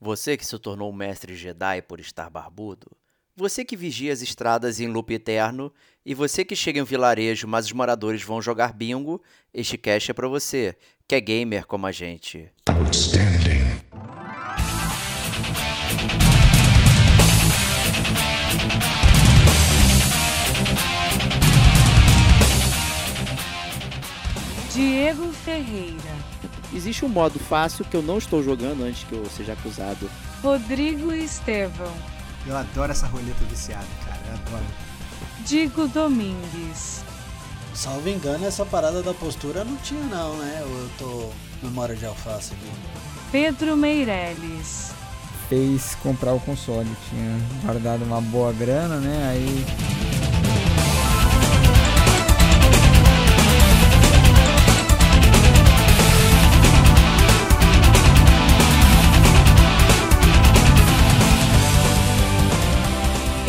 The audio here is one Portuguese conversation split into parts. Você que se tornou um mestre Jedi por estar barbudo, você que vigia as estradas em loop eterno e você que chega em um vilarejo, mas os moradores vão jogar bingo, este cast é pra você, que é gamer como a gente. Outstanding. Diego Ferreira. Existe um modo fácil que eu não estou jogando antes que eu seja acusado. Rodrigo Estevão. Eu adoro essa roleta viciada, cara, eu adoro. Diego Domingues. Salvo engano, essa parada da postura não tinha não, né? Eu tô memória de alface aqui. Pedro Meirelles. Fez comprar o console, tinha guardado uma boa grana, né? Aí...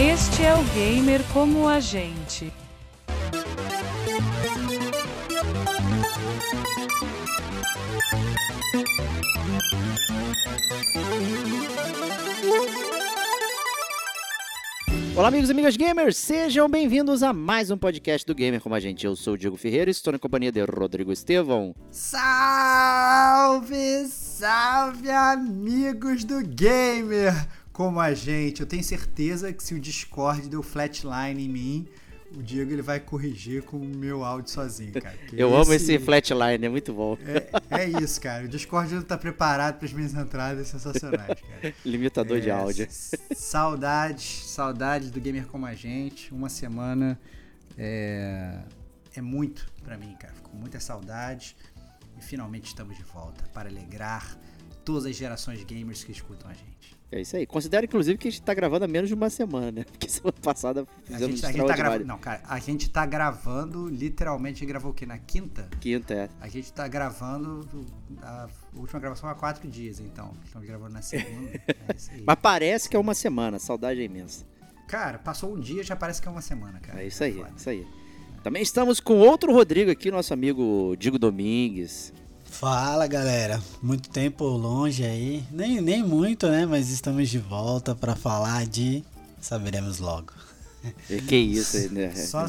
Este é o Gamer Como a Gente. Olá amigos e amigas gamers, sejam bem-vindos a mais um podcast do Gamer Como a Gente. Eu sou o Diego Ferreira e estou na companhia de Rodrigo Estevão. Salve, salve amigos do Gamer Como a Gente. Eu tenho certeza que se o Discord deu flatline em mim, o Diego ele vai corrigir com o meu áudio sozinho, cara. Eu amo esse flatline, é muito bom. É isso, cara. O Discord não tá preparado para as minhas entradas sensacionais, cara. Limitador de áudio. Saudades do Gamer Como a Gente. Uma semana é muito para mim, cara. Fico com muita saudade e finalmente estamos de volta para alegrar todas as gerações gamers que escutam a gente. É isso aí. Considero, inclusive, que a gente tá gravando há menos de uma semana, né? Porque semana passada fizemos extraordinário. Não, cara, a gente tá gravando, literalmente, a gente gravou o quê? Na quinta? Quinta, é. A gente tá gravando, a última gravação há 4 dias, então. Estamos gravando na segunda, é isso aí. Mas parece que é uma semana, saudade é imensa. Cara, passou um dia, já parece que é uma semana, cara. É isso aí, é isso aí. Também estamos com outro Rodrigo aqui, nosso amigo Diego Domingues. Fala galera, muito tempo longe aí, nem muito, né, mas estamos de volta pra falar de Saberemos Logo. Que isso, né? Só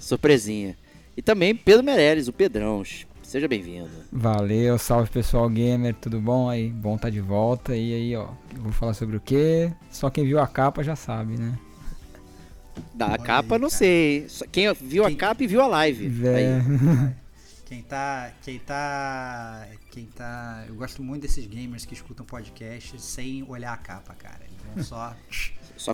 surpresinha. E também Pedro Meirelles, o Pedrão, seja bem-vindo. Valeu, salve pessoal gamer, tudo bom aí? Bom tá de volta, e aí ó, vou falar sobre o quê? Só quem viu a capa já sabe, né? Da capa aí, não cara. Sei, quem viu a capa e viu a live, aí. Quem tá... Eu gosto muito desses gamers que escutam podcast sem olhar a capa, cara. Eles vão só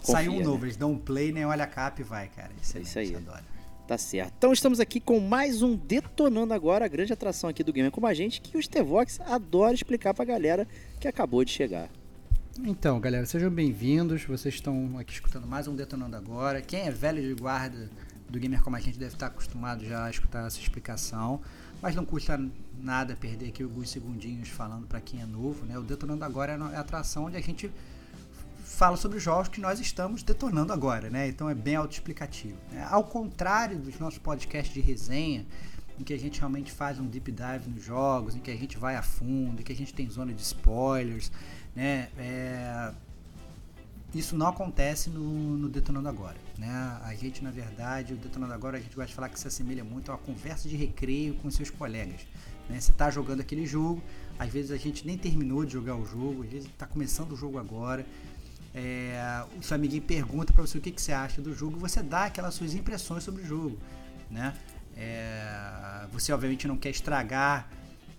confia, saiu um novo, né? Eles dão um play, nem olha a capa e vai, cara. É isso aí. Adora. Tá certo. Então estamos aqui com mais um Detonando Agora, a grande atração aqui do Gamer Como a Gente, que o Stevox adora explicar pra galera que acabou de chegar. Então, galera, sejam bem-vindos. Vocês estão aqui escutando mais um Detonando Agora. Quem é velho de guarda do Gamer Como a Gente deve estar acostumado já a escutar essa explicação, mas não custa nada perder aqui alguns segundinhos falando para quem é novo, né? O Detonando Agora é a atração onde a gente fala sobre os jogos que nós estamos detonando agora, né? Então é bem autoexplicativo, né? Ao contrário dos nossos podcasts de resenha, em que a gente realmente faz um deep dive nos jogos, em que a gente vai a fundo, em que a gente tem zona de spoilers, né? Isso não acontece no Detonando Agora, né? A gente, na verdade, o Detonando Agora, a gente gosta de falar que se assemelha muito a uma conversa de recreio com seus colegas, né? Você tá jogando aquele jogo, às vezes a gente nem terminou de jogar o jogo, às vezes tá começando o jogo agora, o seu amiguinho pergunta para você o que você acha do jogo, você dá aquelas suas impressões sobre o jogo, né? Você, obviamente, não quer estragar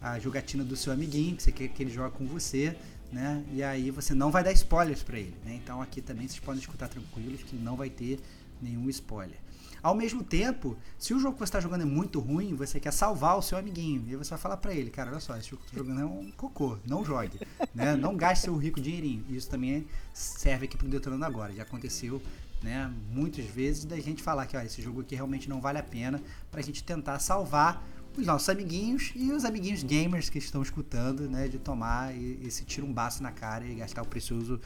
a jogatina do seu amiguinho, que você quer que ele jogue com você, né? E aí você não vai dar spoilers para ele, né? Então aqui também vocês podem escutar tranquilos que não vai ter nenhum spoiler. Ao mesmo tempo, se o jogo que você está jogando é muito ruim, você quer salvar o seu amiguinho, e aí você vai falar para ele, cara, olha só, esse jogo que eu tô jogando é um cocô, não jogue, né? Não gaste seu rico dinheirinho. Isso também serve aqui pro Detonando Agora, já aconteceu, né, muitas vezes da gente falar que ó, esse jogo aqui realmente não vale a pena, pra gente tentar salvar os nossos amiguinhos e os amiguinhos gamers que estão escutando, né, de tomar esse tirumbaço na cara e gastar o precioso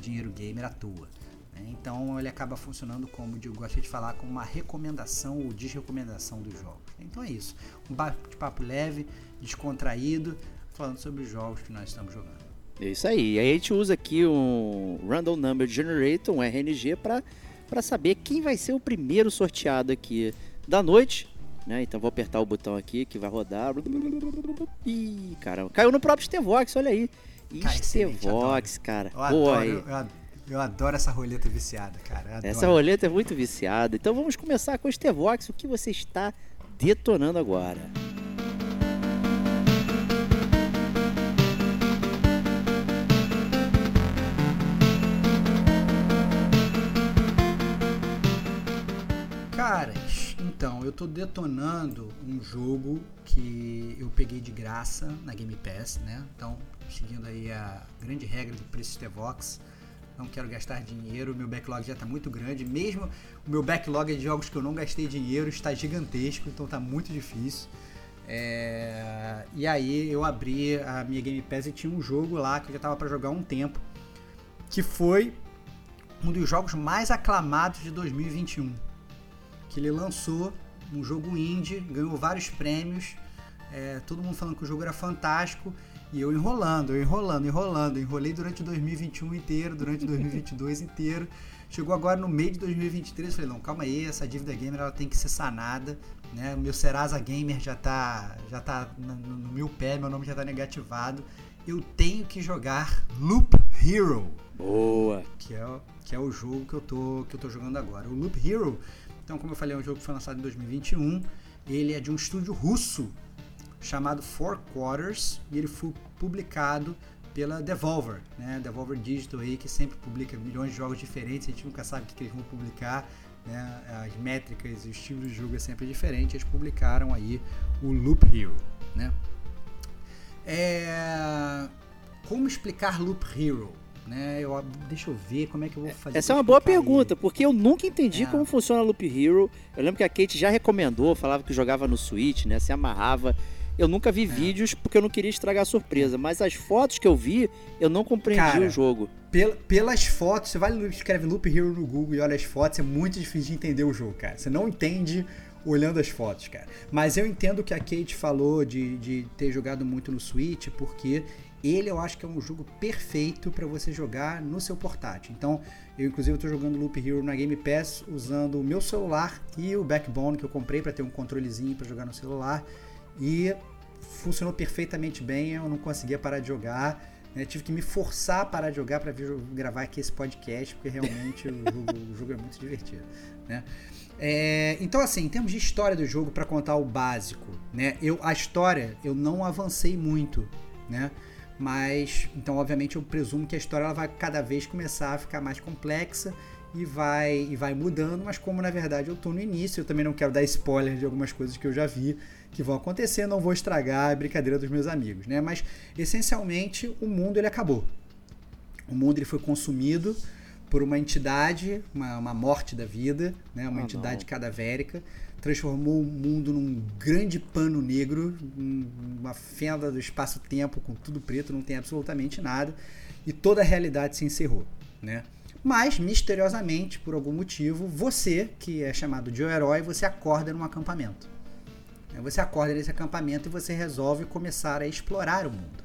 dinheiro gamer à toa, né? Então ele acaba funcionando, como eu gosto de falar, como uma recomendação ou desrecomendação dos jogos. Então é isso, um bate-papo leve, descontraído, falando sobre os jogos que nós estamos jogando. É isso aí. E aí a gente usa aqui um Random Number Generator, um RNG, para saber quem vai ser o primeiro sorteado aqui da noite. Né? Então vou apertar o botão aqui que vai rodar. Ih, caramba. Caiu no próprio Stevox, olha aí. Cara, Stevox, cara. Eu adoro essa roleta viciada, cara. Essa roleta é muito viciada. Então vamos começar com o Stevox, o que você está detonando agora. Caras, então, eu tô detonando um jogo que eu peguei de graça na Game Pass, né? Então, seguindo aí a grande regra do preço Stevox, não quero gastar dinheiro, meu backlog já tá muito grande, mesmo o meu backlog de jogos que eu não gastei dinheiro está gigantesco, então tá muito difícil. E aí eu abri a minha Game Pass e tinha um jogo lá que eu já tava pra jogar há um tempo, que foi um dos jogos mais aclamados de 2021, que ele lançou, um jogo indie, ganhou vários prêmios, todo mundo falando que o jogo era fantástico. E eu enrolando, enrolei durante 2021 inteiro, durante 2022 inteiro, chegou agora no meio de 2023, falei, não, calma aí, essa dívida gamer ela tem que ser sanada, né, o meu Serasa Gamer já tá no meu pé, meu nome já tá negativado, eu tenho que jogar Loop Hero. Boa! Que é o jogo que eu tô jogando agora. O Loop Hero, então como eu falei, é um jogo que foi lançado em 2021, ele é de um estúdio russo, chamado Four Quarters, e ele foi publicado pela Devolver, né? Devolver Digital aí, que sempre publica milhões de jogos diferentes, a gente nunca sabe o que eles vão publicar, né? As métricas e o estilo de jogo é sempre diferente, eles publicaram aí o Loop Hero, né? Como explicar Loop Hero? Né? Deixa eu ver como é que eu vou fazer. Essa é uma boa pergunta, porque eu nunca entendi como funciona Loop Hero. Eu lembro que a Kate já recomendou, falava que jogava no Switch, né? Se amarrava. Eu nunca vi vídeos porque eu não queria estragar a surpresa, mas as fotos que eu vi, eu não compreendi, cara, o jogo. Pelas fotos, você vai escreve Loop Hero no Google e olha as fotos, é muito difícil de entender o jogo, cara. Você não entende olhando as fotos, cara. Mas eu entendo que a Kate falou de ter jogado muito no Switch, porque ele eu acho que é um jogo perfeito para você jogar no seu portátil. Então, eu inclusive estou jogando Loop Hero na Game Pass usando o meu celular e o Backbone que eu comprei para ter um controlezinho para jogar no celular. E funcionou perfeitamente bem, eu não conseguia parar de jogar, né? Tive que me forçar a parar de jogar para vir gravar aqui esse podcast, porque realmente o jogo é muito divertido, né? Então assim, em termos de história do jogo, para contar o básico, né? A história eu não avancei muito, né? Mas, então obviamente eu presumo que a história ela vai cada vez começar a ficar mais complexa e vai mudando, mas como na verdade eu tô no início, eu também não quero dar spoiler de algumas coisas que eu já vi que vão acontecer, não vou estragar a brincadeira dos meus amigos, né? Mas essencialmente o mundo ele acabou, o mundo ele foi consumido por uma entidade, uma morte da vida, né? Uma entidade cadavérica, transformou o mundo num grande pano negro, uma fenda do espaço-tempo com tudo preto, não tem absolutamente nada, e toda a realidade se encerrou, né? Mas, misteriosamente, por algum motivo, você, que é chamado de herói, você acorda num acampamento. Você acorda nesse acampamento e você resolve começar a explorar o mundo.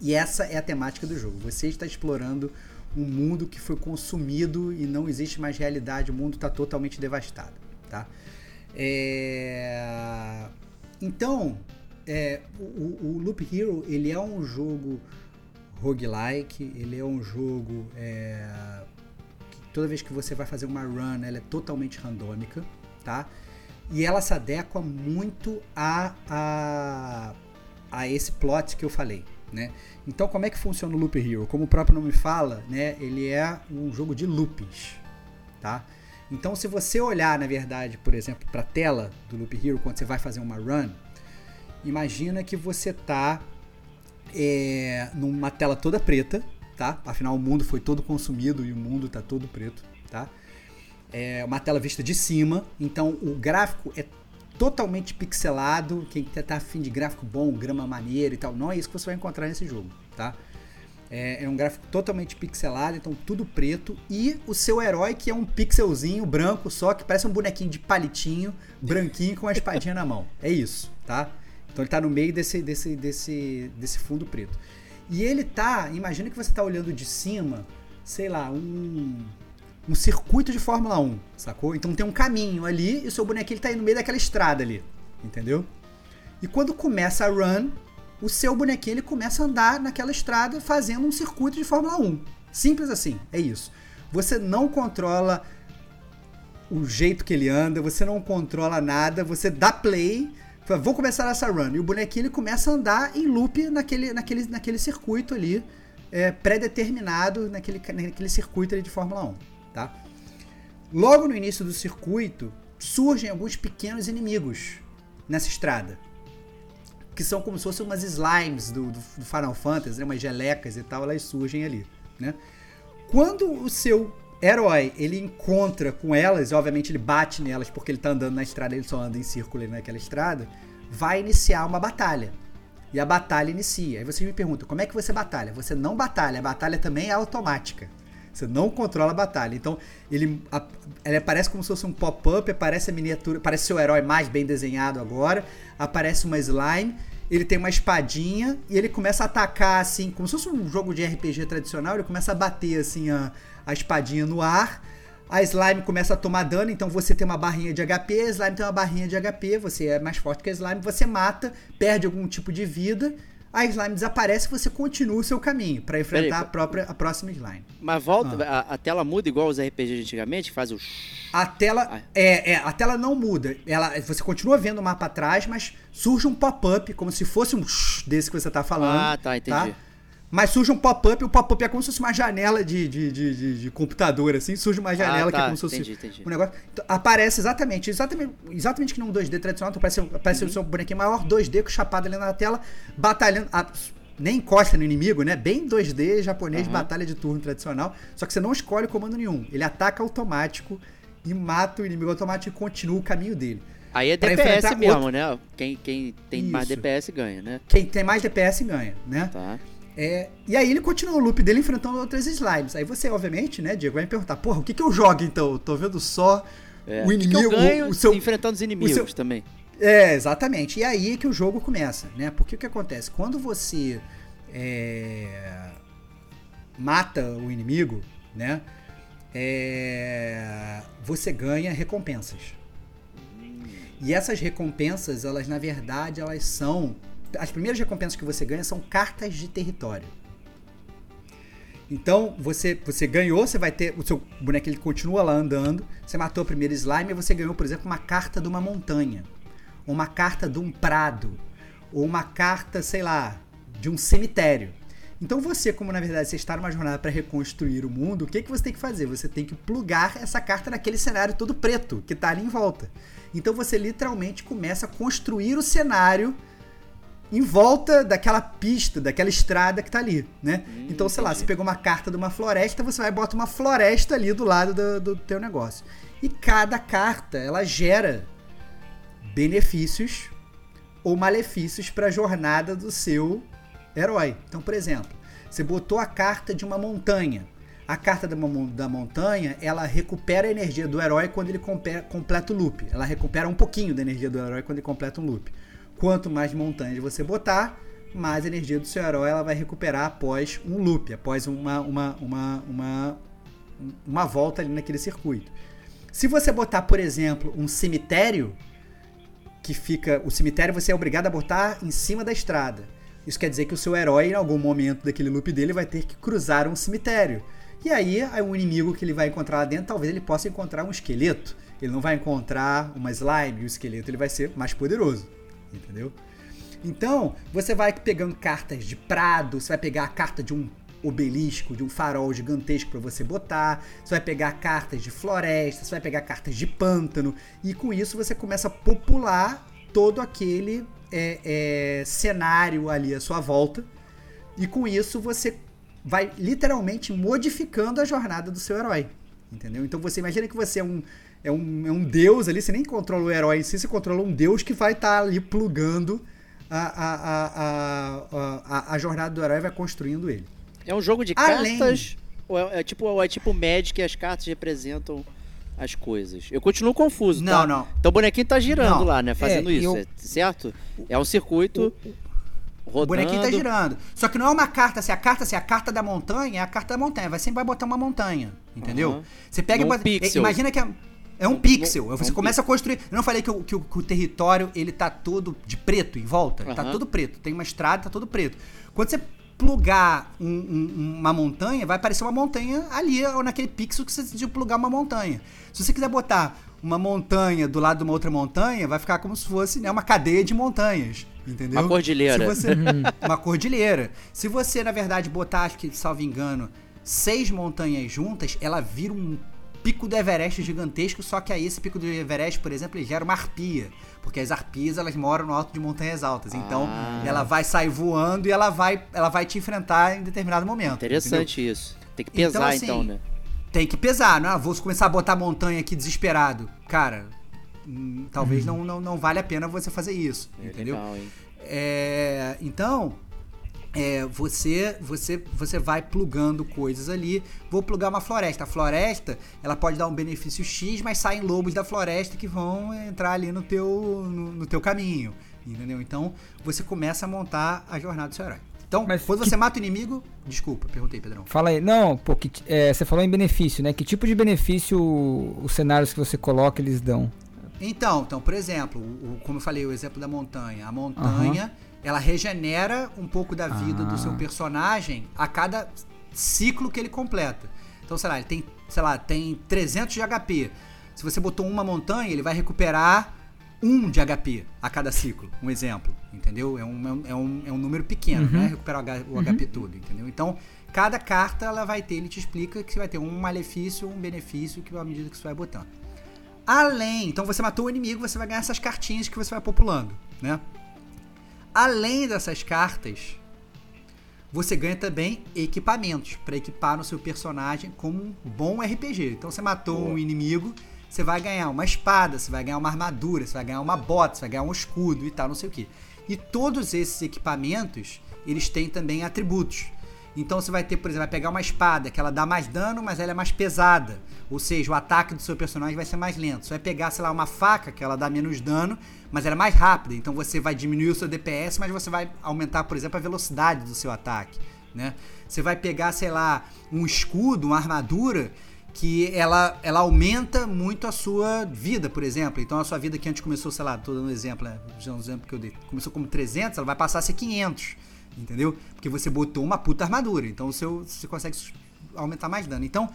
E essa é a temática do jogo. Você está explorando um mundo que foi consumido e não existe mais realidade. O mundo está totalmente devastado, tá? Então, o Loop Hero, ele é um jogo roguelike, ele é um jogo que toda vez que você vai fazer uma run, ela é totalmente randômica, tá? E ela se adequa muito a esse plot que eu falei, né? Então, como é que funciona o Loop Hero? Como o próprio nome fala, né? Ele é um jogo de loops, tá? Então, se você olhar, na verdade, por exemplo, para a tela do Loop Hero, quando você vai fazer uma run, imagina que você tá numa tela toda preta, tá? Afinal, o mundo foi todo consumido e o mundo tá todo preto, tá? É uma tela vista de cima, então o gráfico é totalmente pixelado. Quem tá afim de gráfico bom, grama maneira e tal, não é isso que você vai encontrar nesse jogo, tá? É um gráfico totalmente pixelado, então tudo preto, e o seu herói que é um pixelzinho branco só, que parece um bonequinho de palitinho, branquinho com a espadinha na mão, é isso, tá? Então ele tá no meio desse fundo preto. E ele tá, imagina que você tá olhando de cima, sei lá, um circuito de Fórmula 1, sacou? Então tem um caminho ali e o seu bonequinho ele tá aí no meio daquela estrada ali, entendeu? E quando começa a run, o seu bonequinho ele começa a andar naquela estrada fazendo um circuito de Fórmula 1. Simples assim, é isso. Você não controla o jeito que ele anda, você não controla nada, você dá play, fala, vou começar essa run. E o bonequinho ele começa a andar em loop naquele circuito ali, pré-determinado, naquele circuito ali de Fórmula 1, tá? Logo no início do circuito, surgem alguns pequenos inimigos nessa estrada, que são como se fossem umas slimes do Final Fantasy, né? Umas gelecas e tal, elas surgem ali, né? Quando o seu herói, ele encontra com elas, e obviamente ele bate nelas porque ele tá andando na estrada, ele só anda em círculo ali naquela estrada, vai iniciar uma batalha. E a batalha inicia. Aí vocês me perguntam, como é que você batalha? Você não batalha, a batalha também é automática. Você não controla a batalha. Então, ele aparece como se fosse um pop-up, aparece a miniatura, aparece seu herói mais bem desenhado agora, aparece uma slime, ele tem uma espadinha e ele começa a atacar, assim, como se fosse um jogo de RPG tradicional, ele começa a bater, assim, a espadinha no ar, a slime começa a tomar dano, então você tem uma barrinha de HP, a slime tem uma barrinha de HP, você é mais forte que a slime, você mata, perde algum tipo de vida, a slime desaparece e você continua o seu caminho para enfrentar a próxima slime. Mas volta, a tela muda igual os RPGs antigamente? Faz o... A tela, a tela não muda. Você continua vendo o mapa atrás, mas surge um pop-up, como se fosse um desse que você tá falando. Ah, tá, entendi. Tá? Mas surge um pop-up, e o pop-up é como se fosse uma janela de computador, assim, surge uma janela que é como se fosse um negócio. Então, aparece exatamente que não um 2D tradicional, então aparece o seu bonequinho maior, 2D, com chapado ali na tela, batalhando, nem encosta no inimigo, né? Bem 2D japonês, batalha de turno tradicional, só que você não escolhe comando nenhum, ele ataca automático e mata o inimigo automático e continua o caminho dele. Aí é DPS mesmo, né? Quem tem Isso. mais DPS ganha, né? Quem tem mais DPS ganha, né? Tá. E aí ele continua o loop dele enfrentando outras slimes. Aí você, obviamente, né, Diego, vai me perguntar, porra, o que eu jogo então? Eu tô vendo só o inimigo... O que eu ganho enfrentando os inimigos também. É, exatamente. E aí é que o jogo começa, né? Porque o que acontece? Quando você mata o inimigo, né? Você ganha recompensas. E essas recompensas, elas, na verdade, elas são... As primeiras recompensas que você ganha são cartas de território. Então, você ganhou, você vai ter... O seu boneco, ele continua lá andando. Você matou a primeira slime e você ganhou, por exemplo, uma carta de uma montanha. Ou uma carta de um prado. Ou uma carta, sei lá, de um cemitério. Então, você, como na verdade você está numa jornada para reconstruir o mundo, o que você tem que fazer? Você tem que plugar essa carta naquele cenário todo preto que está ali em volta. Então, você literalmente começa a construir o cenário... em volta daquela pista, daquela estrada que tá ali, né? Então, sei lá, você pegou uma carta de uma floresta, você vai e bota uma floresta ali do lado do teu negócio. E cada carta, ela gera benefícios ou malefícios para a jornada do seu herói. Então, por exemplo, você botou a carta de uma montanha. A carta da montanha, ela recupera a energia do herói quando ele completa o loop. Ela recupera um pouquinho da energia do herói quando ele completa um loop. Quanto mais montanhas você botar, mais energia do seu herói ela vai recuperar após um loop, após uma volta ali naquele circuito. Se você botar, por exemplo, um cemitério, que fica... O cemitério você é obrigado a botar em cima da estrada. Isso quer dizer que o seu herói, em algum momento daquele loop dele, vai ter que cruzar um cemitério. E aí, o inimigo que ele vai encontrar lá dentro, talvez ele possa encontrar um esqueleto. Ele não vai encontrar uma slime, e o esqueleto ele vai ser mais poderoso. Entendeu? Então, você vai pegando cartas de prado, você vai pegar a carta de um obelisco, de um farol gigantesco para você botar, você vai pegar cartas de floresta, você vai pegar cartas de pântano, e com isso você começa a popular todo aquele cenário ali à sua volta, e com isso você vai literalmente modificando a jornada do seu herói. Entendeu? Então você imagina que você é um deus ali, você nem controla o herói em si, você controla um deus que vai estar ali plugando a jornada do herói e vai construindo ele. É um jogo de cartas? Ou é tipo Magic, as cartas representam as coisas? Eu continuo confuso, tá? Não. Então o bonequinho tá girando lá, né? Fazendo isso, certo? É um circuito... rodando. O bonequinho tá girando. Só que não é uma carta, se é a carta da montanha, é a carta da montanha. Vai sempre vai botar uma montanha, entendeu? Uhum. Você pega e pixel. Imagina que é um pixel. Você começa a construir. Eu não falei que o território ele tá todo de preto em volta? Uhum. Tá todo preto. Tem uma estrada, tá todo preto. Quando você plugar uma montanha, vai aparecer uma montanha ali, ou naquele pixel que você decidiu plugar uma montanha. Se você quiser botar uma montanha do lado de uma outra montanha, vai ficar como se fosse, né, uma cadeia de montanhas, entendeu? Uma cordilheira. Uma cordilheira. Se você, na verdade, botar, acho que, salvo engano, 6 montanhas juntas, ela vira um pico do Everest gigantesco, só que aí esse pico do Everest, por exemplo, ele gera uma harpia, porque as harpias, elas moram no alto de montanhas altas, então ela vai sair voando e ela vai te enfrentar em determinado momento. Interessante, entendeu? Isso. Tem que pesar, então, né? Tem que pesar, não é? Vou começar a botar montanha aqui desesperado. Cara, talvez não vale a pena você fazer isso, entendeu? Legal, hein? Então... Você vai plugando coisas ali. Vou plugar uma floresta. A floresta, ela pode dar um benefício X, mas saem lobos da floresta que vão entrar ali no teu caminho, entendeu? Então, você começa a montar a jornada do seu herói. Então, quando você mata o inimigo... Desculpa, perguntei, Pedrão. Fala aí. Não, pô, você falou em benefício, né? Que tipo de benefício os cenários que você coloca, eles dão? Então por exemplo, como eu falei, o exemplo da montanha. A montanha... Uhum. Ela regenera um pouco da vida do seu personagem a cada ciclo que ele completa. Então, ele tem, tem 300 de HP. Se você botou uma montanha, ele vai recuperar 1 de HP a cada ciclo. Um exemplo, entendeu? É um número pequeno, né? Recuperar o HP todo, entendeu? Então, cada carta ela vai ter, ele te explica que você vai ter um malefício, um benefício, que à medida que você vai botando. Além, então você matou o inimigo, você vai ganhar essas cartinhas que você vai populando, né? Além dessas cartas, você ganha também equipamentos para equipar no seu personagem como um bom RPG. Então, você matou um inimigo, você vai ganhar uma espada, você vai ganhar uma armadura, você vai ganhar uma bota, você vai ganhar um escudo e tal, não sei o quê. E todos esses equipamentos, eles têm também atributos. Então, você vai ter, por exemplo, vai pegar uma espada que ela dá mais dano, mas ela é mais pesada. Ou seja, o ataque do seu personagem vai ser mais lento. Você vai pegar, uma faca que ela dá menos dano, mas ela é mais rápida. Então, você vai diminuir o seu DPS, mas você vai aumentar, por exemplo, a velocidade do seu ataque, né? Você vai pegar, um escudo, uma armadura, que ela aumenta muito a sua vida, por exemplo. Então, a sua vida que antes começou, tô dando um exemplo, né? Já um exemplo que eu dei. Começou como 300, ela vai passar a ser 500. Entendeu? Porque você botou uma puta armadura. Então você consegue aumentar mais dano. Então,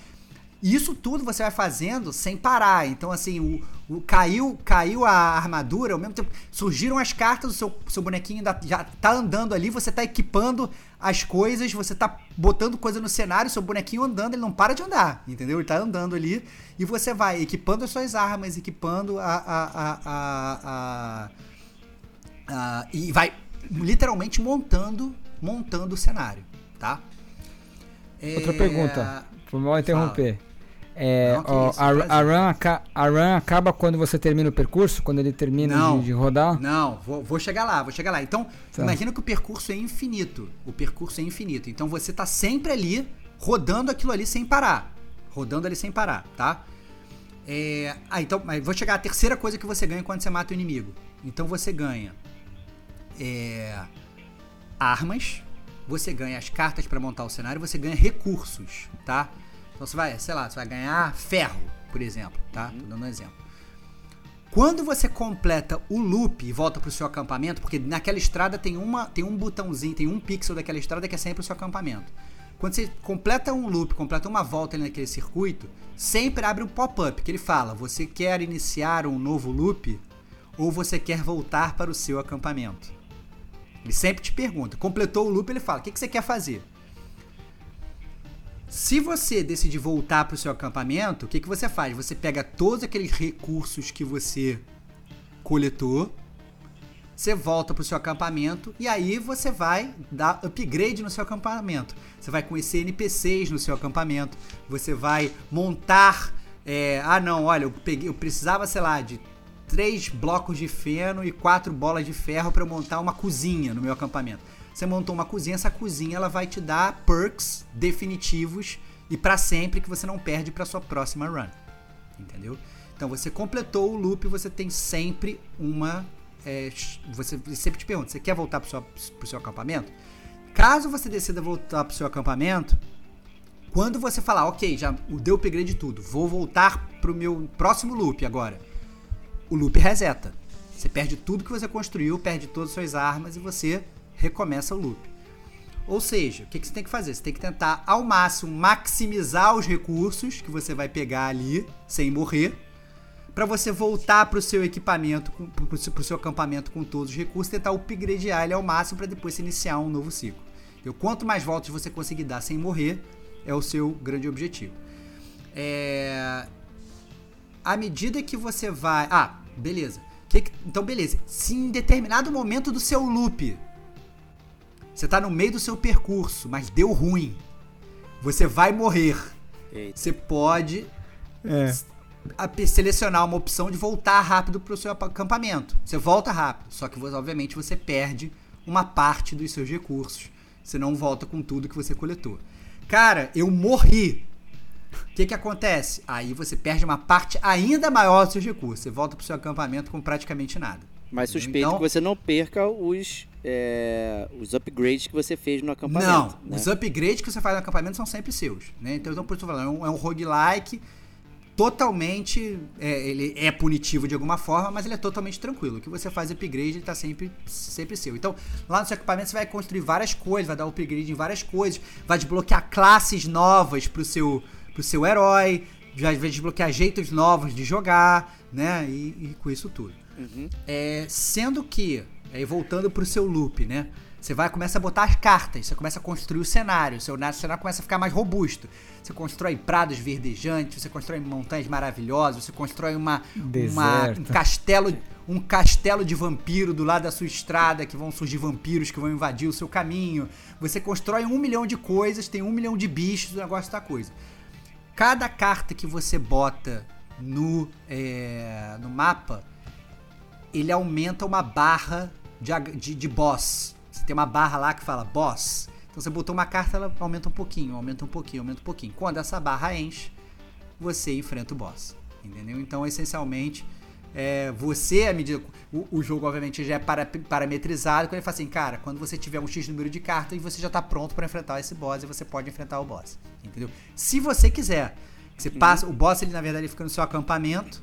isso tudo você vai fazendo sem parar. Então, caiu a armadura, ao mesmo tempo surgiram as cartas, o seu bonequinho ainda, já tá andando ali, você tá equipando as coisas, você tá botando coisa no cenário, seu bonequinho andando, ele não para de andar, entendeu? Ele tá andando ali e você vai equipando as suas armas, equipando e vai literalmente montando o cenário, tá? Outra pergunta, por mal interromper. A run acaba quando você termina o percurso? Quando ele termina de rodar? Não, vou chegar lá. Então, imagina que o percurso é infinito. Então, você tá sempre ali, rodando aquilo ali sem parar. Tá? Então, vou chegar à terceira coisa que você ganha quando você mata o inimigo. Então, você ganha... armas, você ganha as cartas pra montar o cenário, você ganha recursos, tá? Então você vai, você vai ganhar ferro, por exemplo, tá? Tô dando um exemplo. Quando você completa o loop e volta pro seu acampamento, porque naquela estrada tem um botãozinho, tem um pixel daquela estrada que é sempre o seu acampamento. Quando você completa um loop, completa uma volta ali naquele circuito, sempre abre um pop-up que ele fala, você quer iniciar um novo loop ou você quer voltar para o seu acampamento? Ele sempre te pergunta. Completou o loop, ele fala, o que você quer fazer? Se você decidir voltar para o seu acampamento, o que você faz? Você pega todos aqueles recursos que você coletou, você volta para o seu acampamento e aí você vai dar upgrade no seu acampamento. Você vai conhecer NPCs no seu acampamento, você vai montar... eu precisava, de 3 blocos de feno e 4 bolas de ferro para eu montar uma cozinha no meu acampamento. Você montou uma cozinha, essa cozinha ela vai te dar perks definitivos e para sempre que você não perde para sua próxima run. Entendeu? Então você completou o loop, você tem sempre uma você sempre te pergunta, você quer voltar pro seu acampamento? Caso você decida voltar pro seu acampamento, quando você falar, ok, já deu o upgrade de tudo, vou voltar pro meu próximo loop agora, o loop reseta. Você perde tudo que você construiu, perde todas as suas armas e você recomeça o loop. Ou seja, o que você tem que fazer? Você tem que tentar ao máximo maximizar os recursos que você vai pegar ali, sem morrer, para você voltar pro seu equipamento, pro seu acampamento com todos os recursos, tentar upgradear ele ao máximo para depois você iniciar um novo ciclo. Então, quanto mais voltas você conseguir dar sem morrer, é o seu grande objetivo. À medida que você vai... Ah, beleza. Então, beleza. Se em determinado momento do seu loop, você tá no meio do seu percurso, mas deu ruim, você vai morrer. Eita. Você pode selecionar uma opção de voltar rápido pro seu acampamento. Você volta rápido, só que obviamente você perde uma parte dos seus recursos. Você não volta com tudo que você coletou. Cara, eu morri. O que acontece? Aí você perde uma parte ainda maior dos seus recursos. Você volta pro seu acampamento com praticamente nada. Mas suspeito então, que você não perca os upgrades que você fez no acampamento. Não, né? Os upgrades que você faz no acampamento são sempre seus, né? Então, por isso eu tô falando, é um roguelike totalmente... ele é punitivo de alguma forma, mas ele é totalmente tranquilo. O que você faz upgrade, ele tá sempre seu. Então, lá no seu equipamento você vai construir várias coisas, vai dar upgrade em várias coisas, vai desbloquear classes novas pro seu herói, vai desbloquear jeitos novos de jogar, né? E com isso tudo. Uhum. Sendo que, aí voltando pro seu loop, né? Você começa a botar as cartas, você começa a construir o cenário começa a ficar mais robusto. Você constrói prados verdejantes, você constrói montanhas maravilhosas, você constrói um castelo de vampiro do lado da sua estrada, que vão surgir vampiros que vão invadir o seu caminho. Você constrói 1 milhão de coisas, tem 1 milhão de bichos, o negócio tá coisa. Cada carta que você bota no mapa, ele aumenta uma barra de boss. Você tem uma barra lá que fala boss. Então você botou uma carta, ela aumenta um pouquinho. Quando essa barra enche, você enfrenta o boss. Entendeu? Então, essencialmente, você, à medida... O jogo, obviamente, já é parametrizado. Quando ele fala assim, cara, quando você tiver um X número de cartas, você já tá pronto para enfrentar esse boss e você pode enfrentar o boss. Entendeu? Se você quiser. Você passa, o boss, ele na verdade, ele fica no seu acampamento.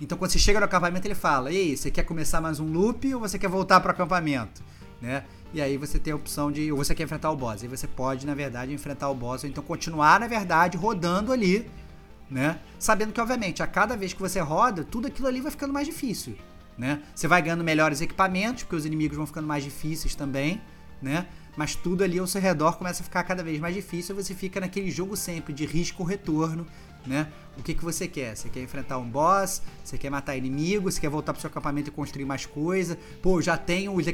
Então, quando você chega no acampamento, ele fala, ei, você quer começar mais um loop ou você quer voltar pro acampamento? Né? E aí você tem a opção de, ou você quer enfrentar o boss. Aí você pode, na verdade, enfrentar o boss, ou então continuar, na verdade, rodando ali, né? Sabendo que, obviamente, a cada vez que você roda, tudo aquilo ali vai ficando mais difícil, né? Você vai ganhando melhores equipamentos, porque os inimigos vão ficando mais difíceis também, né? Mas tudo ali ao seu redor começa a ficar cada vez mais difícil, e você fica naquele jogo sempre de risco-retorno, né? O que você quer? Você quer enfrentar um boss? Você quer matar inimigos? Você quer voltar pro seu acampamento e construir mais coisa? Pô, já tenho os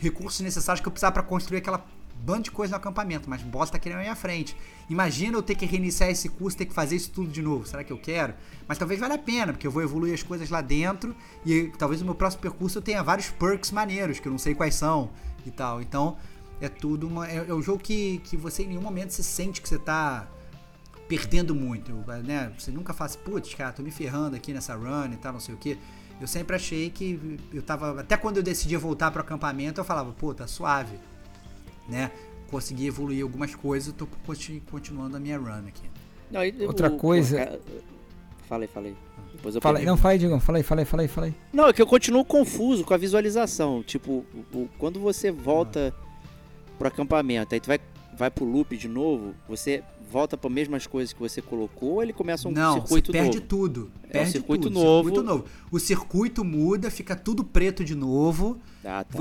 recursos necessários que eu precisar pra construir aquela bando de coisa no acampamento, mas o boss tá querendo ir à minha frente. Imagina eu ter que reiniciar esse curso, ter que fazer isso tudo de novo. Será que eu quero? Mas talvez valha a pena, porque eu vou evoluir as coisas lá dentro e talvez no meu próximo percurso eu tenha vários perks maneiros, que eu não sei quais são e tal. Então, é tudo é um jogo que você em nenhum momento se sente que você tá perdendo muito, né? Você nunca faz, putz, cara, tô me ferrando aqui nessa run e tal, não sei o que. Eu sempre achei que eu tava, até quando eu decidia voltar pro acampamento, eu falava, pô, tá suave, né? Consegui evoluir algumas coisas, tô continuando a minha run aqui. Não, outra coisa... Falei. Depois eu falei. Não, falei, Diego, falei. Não, é que eu continuo confuso com a visualização, tipo, quando você volta pro acampamento, aí tu vai pro loop de novo, você... volta para as mesmas coisas que você colocou, ele começa circuito novo. Não, perde tudo. Perde um circuito novo. O circuito muda, fica tudo preto de novo. Ah, tá.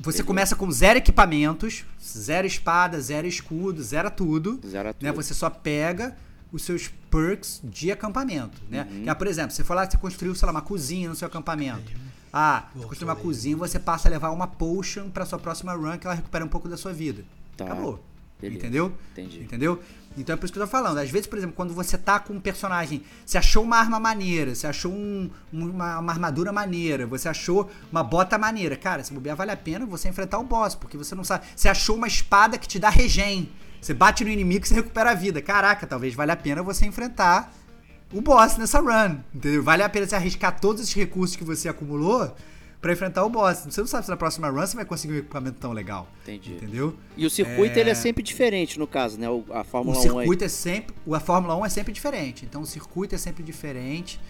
Você começa com 0 equipamentos, 0 espada, 0 escudo, 0 tudo. Né? Você só pega os seus perks de acampamento, né? Uhum. Por exemplo, você foi lá, você construiu, sei lá, uma cozinha no seu acampamento. Ah, você construiu uma cozinha, você passa a levar uma potion para sua próxima run, que ela recupera um pouco da sua vida. Tá. Acabou. Beleza. Entendeu? Entendi. Entendeu? Então é por isso que eu tô falando. Às vezes, por exemplo, quando você tá com um personagem, você achou uma arma maneira, você achou uma armadura maneira, você achou uma bota maneira. Cara, se bobear, vale a pena você enfrentar o boss, porque você não sabe. Você achou uma espada que te dá regen. Você bate no inimigo e você recupera a vida. Caraca, talvez valha a pena você enfrentar o boss nessa run. Entendeu? Vale a pena você arriscar todos esses recursos que você acumulou pra enfrentar o boss. Você não sabe se na próxima run você vai conseguir um equipamento tão legal. Entendi. Entendeu? E o circuito ele é sempre diferente, no caso, né? A Fórmula 1 é... O circuito é sempre... A Fórmula 1 é sempre diferente. Então o circuito é sempre diferente.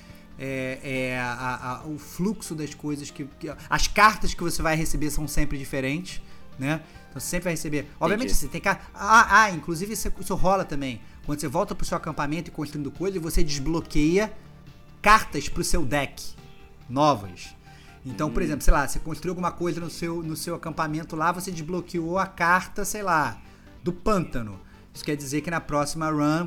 O fluxo das coisas que... As cartas que você vai receber são sempre diferentes, né? Então você sempre vai receber... Entendi. Obviamente você tem carta... Inclusive isso rola também. Quando você volta pro seu acampamento e construindo coisas, você desbloqueia cartas pro seu deck novas. Então, por exemplo, sei lá, você construiu alguma coisa no seu acampamento lá, você desbloqueou a carta, sei lá, do pântano. Isso quer dizer que na próxima run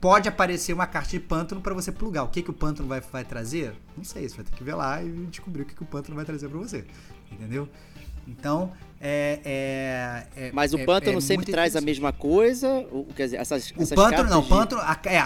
pode aparecer uma carta de pântano pra você plugar. O que o pântano vai trazer? Não sei, você vai ter que ver lá e descobrir o que o pântano vai trazer pra você. Entendeu? Então, mas o pântano sempre traz a mesma coisa? Quer dizer, essas pântano não,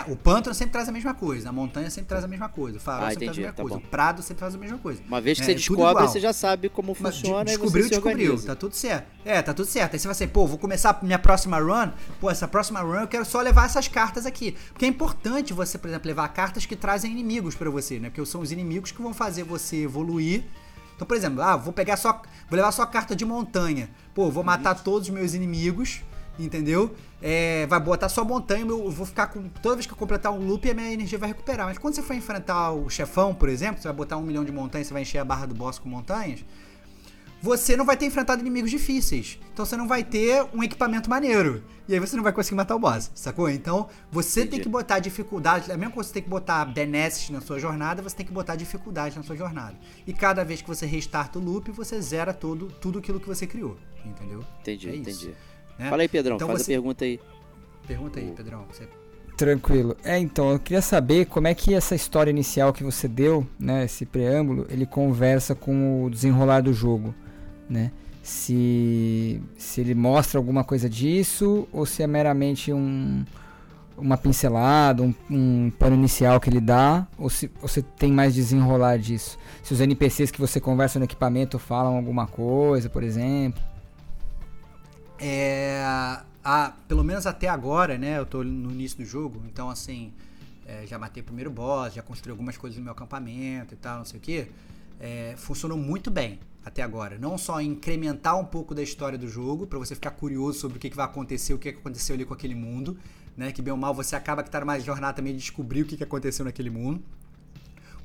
o pântano sempre traz a mesma coisa, a montanha sempre traz a mesma coisa, o farol sempre traz a mesma coisa, bom. O prado sempre traz a mesma coisa. Uma vez que você descobre, você já sabe como funciona. Descobriu, tá tudo certo. Tá tudo certo. Aí você vai assim, vou começar a minha próxima run, essa próxima run eu quero só levar essas cartas aqui. Porque é importante você, por exemplo, levar cartas que trazem inimigos pra você, né? Porque são os inimigos que vão fazer você evoluir. Então, por exemplo, vou levar só a carta de montanha. Vou matar todos os meus inimigos, entendeu? Vai botar só montanha, eu vou ficar com... Toda vez que eu completar um loop, a minha energia vai recuperar. Mas quando você for enfrentar o chefão, por exemplo, você vai botar 1 milhão de montanhas, você vai encher a barra do boss com montanhas, você não vai ter enfrentado inimigos difíceis. Então você não vai ter um equipamento maneiro. E aí você não vai conseguir matar o boss, sacou? Então você tem que botar dificuldade. Mesmo quando você tem que botar benesses na sua jornada, você tem que botar dificuldade na sua jornada. E cada vez que você restarta o loop, você zera tudo aquilo que você criou. Entendeu? Entendi. Né? Fala aí, Pedrão, então faz a pergunta aí. Pergunta aí, Pedrão. Tranquilo. Então, eu queria saber como é que essa história inicial que você deu, né, esse preâmbulo, ele conversa com o desenrolar do jogo. Né? Se ele mostra alguma coisa disso ou se é meramente uma pincelada, um plano inicial que ele dá, ou se você tem mais desenrolar disso, se os NPCs que você conversa no equipamento falam alguma coisa, por exemplo. Pelo menos até agora, né, eu tô no início do jogo, então assim, já matei o primeiro boss, já construí algumas coisas no meu acampamento e tal, não sei o que, funcionou muito bem até agora, não só incrementar um pouco da história do jogo, pra você ficar curioso sobre o que vai acontecer, o que aconteceu ali com aquele mundo, né, que bem ou mal você acaba que tá numa jornada também de descobrir o que aconteceu naquele mundo,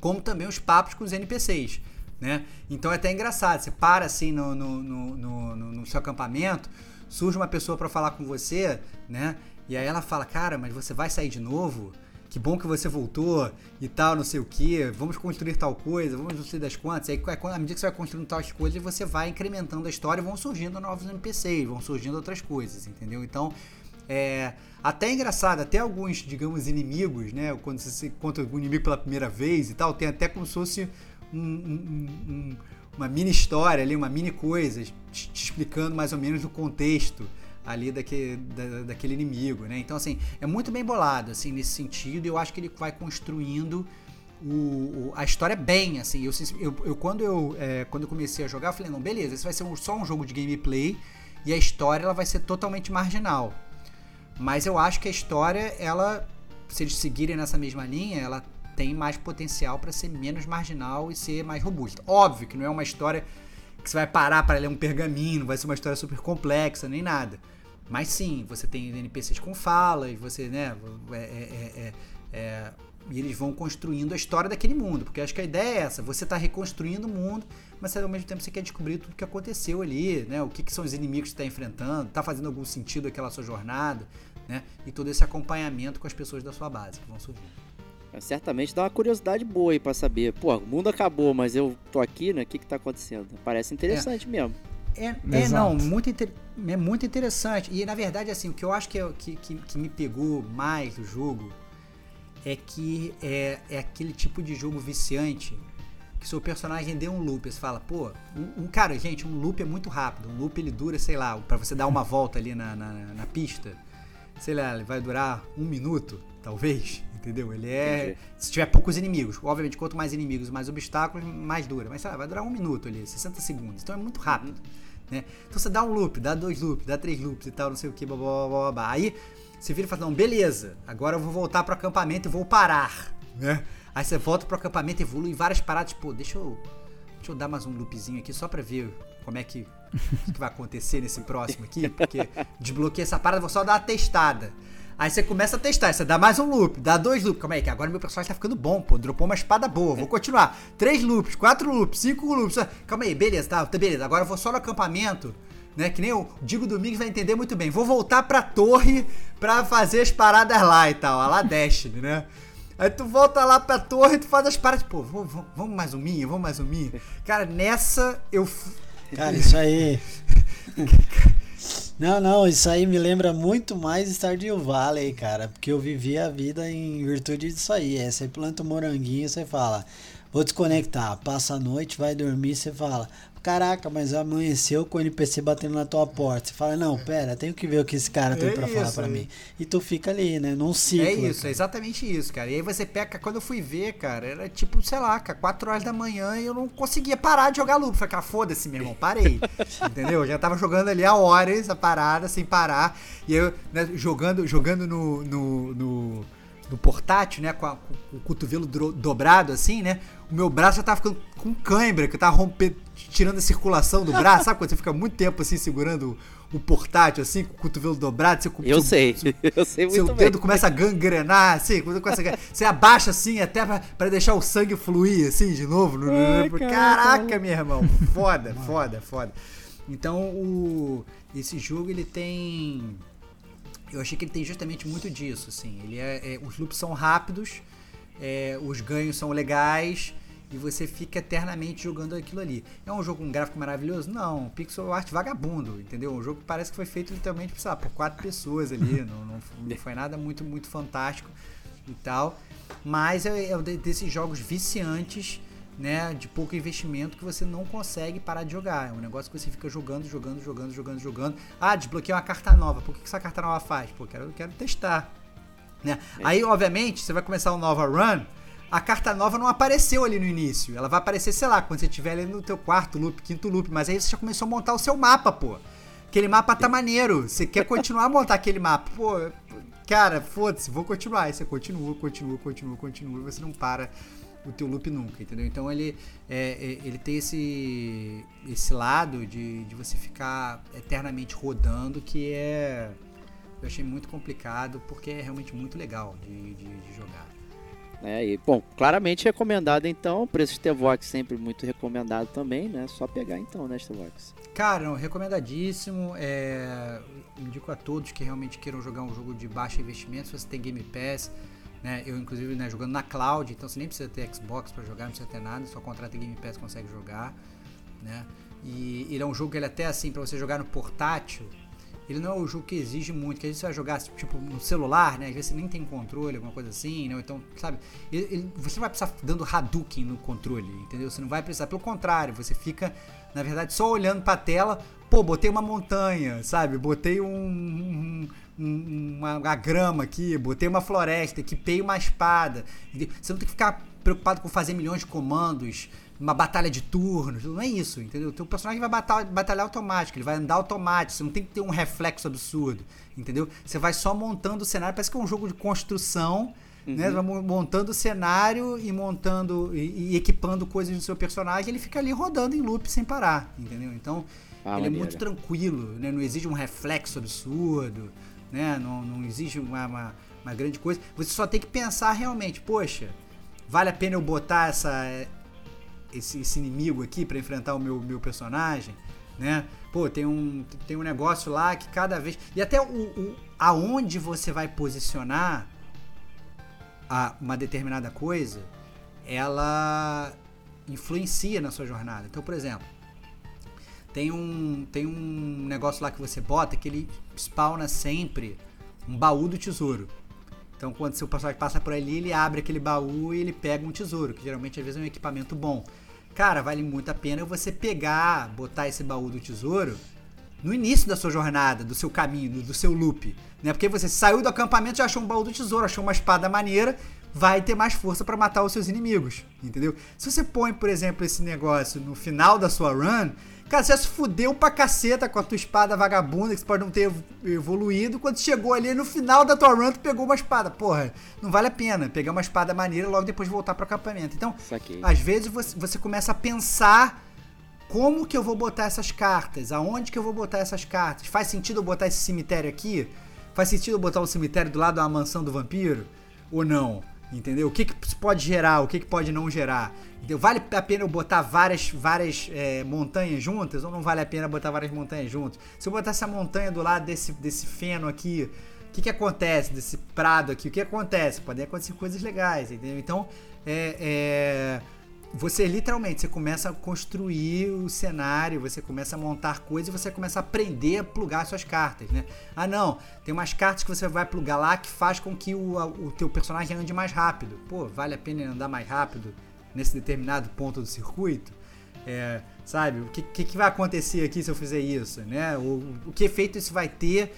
como também os papos com os NPCs, né, então é até engraçado, você para assim no seu acampamento, surge uma pessoa pra falar com você, né, e aí ela fala, cara, mas você vai sair de novo? Que bom que você voltou e tal, não sei o que, vamos construir tal coisa, vamos não sei das quantas. Aí, à medida que você vai construindo tais coisas, você vai incrementando a história e vão surgindo novos NPCs, vão surgindo outras coisas, entendeu? Então, até engraçado, até alguns, digamos, inimigos, né? Quando você encontra algum inimigo pela primeira vez e tal, tem até como se fosse uma mini história ali, uma mini coisa, te explicando mais ou menos o contexto ali daquele inimigo, né? Então, assim, é muito bem bolado, assim, nesse sentido. Eu acho que ele vai construindo a história bem, assim. Quando eu comecei a jogar, eu falei, não, beleza, esse vai ser só um jogo de gameplay e a história, ela vai ser totalmente marginal. Mas eu acho que a história, ela, se eles seguirem nessa mesma linha, ela tem mais potencial para ser menos marginal e ser mais robusta. Óbvio que não é uma história que você vai parar para ler um pergaminho, vai ser uma história super complexa, nem nada. Mas sim, você tem NPCs com falas, você, né, e eles vão construindo a história daquele mundo, porque eu acho que a ideia é essa, você tá reconstruindo o mundo, mas ao mesmo tempo você quer descobrir tudo o que aconteceu ali, né, o que são os inimigos que você tá enfrentando, tá fazendo algum sentido aquela sua jornada, né, e todo esse acompanhamento com as pessoas da sua base que vão surgindo. Certamente dá uma curiosidade boa aí pra saber. Pô, o mundo acabou, mas eu tô aqui, né? O que tá acontecendo? Parece interessante mesmo. É muito interessante. E, na verdade, assim, o que eu acho que me pegou mais do jogo é que é aquele tipo de jogo viciante que seu personagem deu um loop. Você fala, pô... Cara, gente, um loop é muito rápido. Um loop, ele dura, sei lá, pra você dar uma volta ali na pista, sei lá, ele vai durar 1 minuto, talvez... Entendeu? Ele é... Se tiver poucos inimigos. Obviamente, quanto mais inimigos, mais obstáculos, mais dura. Mas, sei lá, vai durar 1 minuto ali, 60 segundos. Então, é muito rápido, né? Então, você dá um loop, dá 2 loops, dá 3 loops e tal, não sei o que, blá, blá, blá, blá. Aí, você vira e fala, não, beleza, agora eu vou voltar pro acampamento e vou parar, né? Aí, você volta pro acampamento, evolui várias paradas, pô, deixa eu... Deixa eu dar mais um loopzinho aqui só pra ver como é que vai acontecer nesse próximo aqui, porque desbloqueei essa parada, vou só dar uma testada. Aí você começa a testar, você dá mais um loop, dá 2 loops, calma aí, que agora meu personagem tá ficando bom, pô, dropou uma espada boa, vou continuar. 3 loops, 4 loops, 5 loops, calma aí, beleza, tá, beleza, agora eu vou só no acampamento, né, que nem o Diego Domingos vai entender muito bem, vou voltar pra torre pra fazer as paradas lá e tal, a lá Destiny, né. Aí tu volta lá pra torre e tu faz as paradas, pô, vamos mais um minho, Cara, nessa eu... Cara, isso aí... Não, isso aí me lembra muito mais Stardew Valley, cara, porque eu vivia a vida em virtude disso aí. É, você planta um moranguinho, você fala, vou desconectar, passa a noite, vai dormir, você fala, caraca, mas amanheceu com o NPC batendo na tua porta. Você fala, não, pera, tenho que ver o que esse cara tem pra falar pra mim. E tu fica ali, né, num ciclo. É isso, cara. É exatamente isso, cara. E aí você pega, quando eu fui ver, cara, era tipo, sei lá, cara, 4 horas da manhã e eu não conseguia parar de jogar loop. Falei, cara, foda-se, meu irmão, parei. Entendeu? Eu já tava jogando ali há horas a parada, sem parar. E eu, né, jogando no portátil, né, com o cotovelo dobrado, assim, né, o meu braço já tava ficando com cãibra, que eu tava rompendo, tirando a circulação do braço, sabe quando você fica muito tempo, assim, segurando o portátil, assim, com o cotovelo dobrado, você... Eu sei muito bem. Seu dedo começa a gangrenar, assim, você abaixa, assim, até pra deixar o sangue fluir, assim, de novo. Ai, caraca, meu irmão, foda. Então, esse jogo, ele tem... Eu achei que ele tem justamente muito disso, assim. Ele os loops são rápidos, os ganhos são legais e você fica eternamente jogando aquilo ali. É um jogo com um gráfico maravilhoso? Não, pixel art vagabundo, entendeu? Um jogo que parece que foi feito literalmente, sei lá, por 4 pessoas ali, não foi nada muito, muito fantástico e tal. Mas é um desses jogos viciantes, né, de pouco investimento, que você não consegue parar de jogar. É um negócio que você fica jogando. Ah, desbloqueei uma carta nova. Por que essa carta nova faz? Pô, eu quero testar. Né? É. Aí, obviamente, você vai começar uma nova run, a carta nova não apareceu ali no início. Ela vai aparecer, sei lá, quando você estiver ali no teu 4º loop, 5º loop, mas aí você já começou a montar o seu mapa, pô. Aquele mapa tá maneiro, você quer continuar a montar aquele mapa. Pô, cara, foda-se, vou continuar. Aí você continua, você não para o teu loop nunca, entendeu? Então ele tem esse lado de você ficar eternamente rodando, que eu achei muito complicado, porque é realmente muito legal de jogar. E bom, claramente recomendado então, preço de Steelbox sempre muito recomendado também, né? Só pegar então, né, Steelbox? Cara, não, recomendadíssimo, indico a todos que realmente queiram jogar um jogo de baixo investimento, se você tem Game Pass, né, eu inclusive, né, jogando na cloud, então você nem precisa ter Xbox pra jogar, não precisa ter nada, só contrata Game Pass e consegue jogar, né? E ele é um jogo que ele até assim, pra você jogar no portátil, ele não é um jogo que exige muito, que às vezes você vai jogar tipo no celular, né, às vezes você nem tem controle, alguma coisa assim, né? Então, sabe, você não vai precisar dando Hadouken no controle, entendeu? Você não vai precisar, pelo contrário, você fica, na verdade, só olhando pra tela, pô, botei uma montanha, sabe, botei uma grama aqui, botei uma floresta, equipei uma espada. Você não tem que ficar preocupado com fazer milhões de comandos, uma batalha de turnos, não é isso, entendeu? O teu personagem vai batalhar automático, ele vai andar automático, você não tem que ter um reflexo absurdo, entendeu? Você vai só montando o cenário, parece que é um jogo de construção, né? Você vai montando o cenário e montando e equipando coisas no seu personagem, ele fica ali rodando em loop sem parar, entendeu? Então, ele é muito tranquilo, né? Não exige um reflexo absurdo, né? Não exige uma grande coisa. Você só tem que pensar realmente, poxa, vale a pena eu botar esse inimigo aqui pra enfrentar o meu personagem, né? Pô, tem um negócio lá que cada vez... E até aonde você vai posicionar uma determinada coisa, ela influencia na sua jornada. Então, por exemplo, tem um negócio lá que você bota que ele spawna sempre um baú do tesouro. Então, quando seu personagem passa por ali, ele abre aquele baú e ele pega um tesouro, que geralmente, às vezes, é um equipamento bom. Cara, vale muito a pena você pegar, botar esse baú do tesouro no início da sua jornada, do seu caminho, do seu loop, né? Porque você saiu do acampamento, já achou um baú do tesouro, achou uma espada maneira, vai ter mais força pra matar os seus inimigos, entendeu? Se você põe, por exemplo, esse negócio no final da sua run... Cara, você já se fudeu pra caceta com a tua espada vagabunda, que você pode não ter evoluído. Quando chegou ali no final da tua run, tu pegou uma espada. Porra, não vale a pena pegar uma espada maneira e logo depois voltar pro acampamento. Então, às vezes você começa a pensar como que eu vou botar essas cartas, aonde que eu vou botar essas cartas. Faz sentido eu botar esse cemitério aqui? Faz sentido eu botar um cemitério do lado da mansão do vampiro? Ou não? Entendeu? O que que pode gerar, o que que pode não gerar? Entendeu? Vale a pena eu botar várias montanhas juntas ou não vale a pena botar várias montanhas juntas? Se eu botar essa montanha do lado desse feno aqui, o que que acontece? Desse prado aqui, o que acontece? Podem acontecer coisas legais, entendeu? Então, você literalmente, você começa a construir o cenário, você começa a montar coisas, você começa a aprender a plugar suas cartas, né? Ah não, tem umas cartas que você vai plugar lá que faz com que o teu personagem ande mais rápido. Pô, vale a pena andar mais rápido nesse determinado ponto do circuito? Sabe, o que vai acontecer aqui se eu fizer isso, né? O que efeito isso vai ter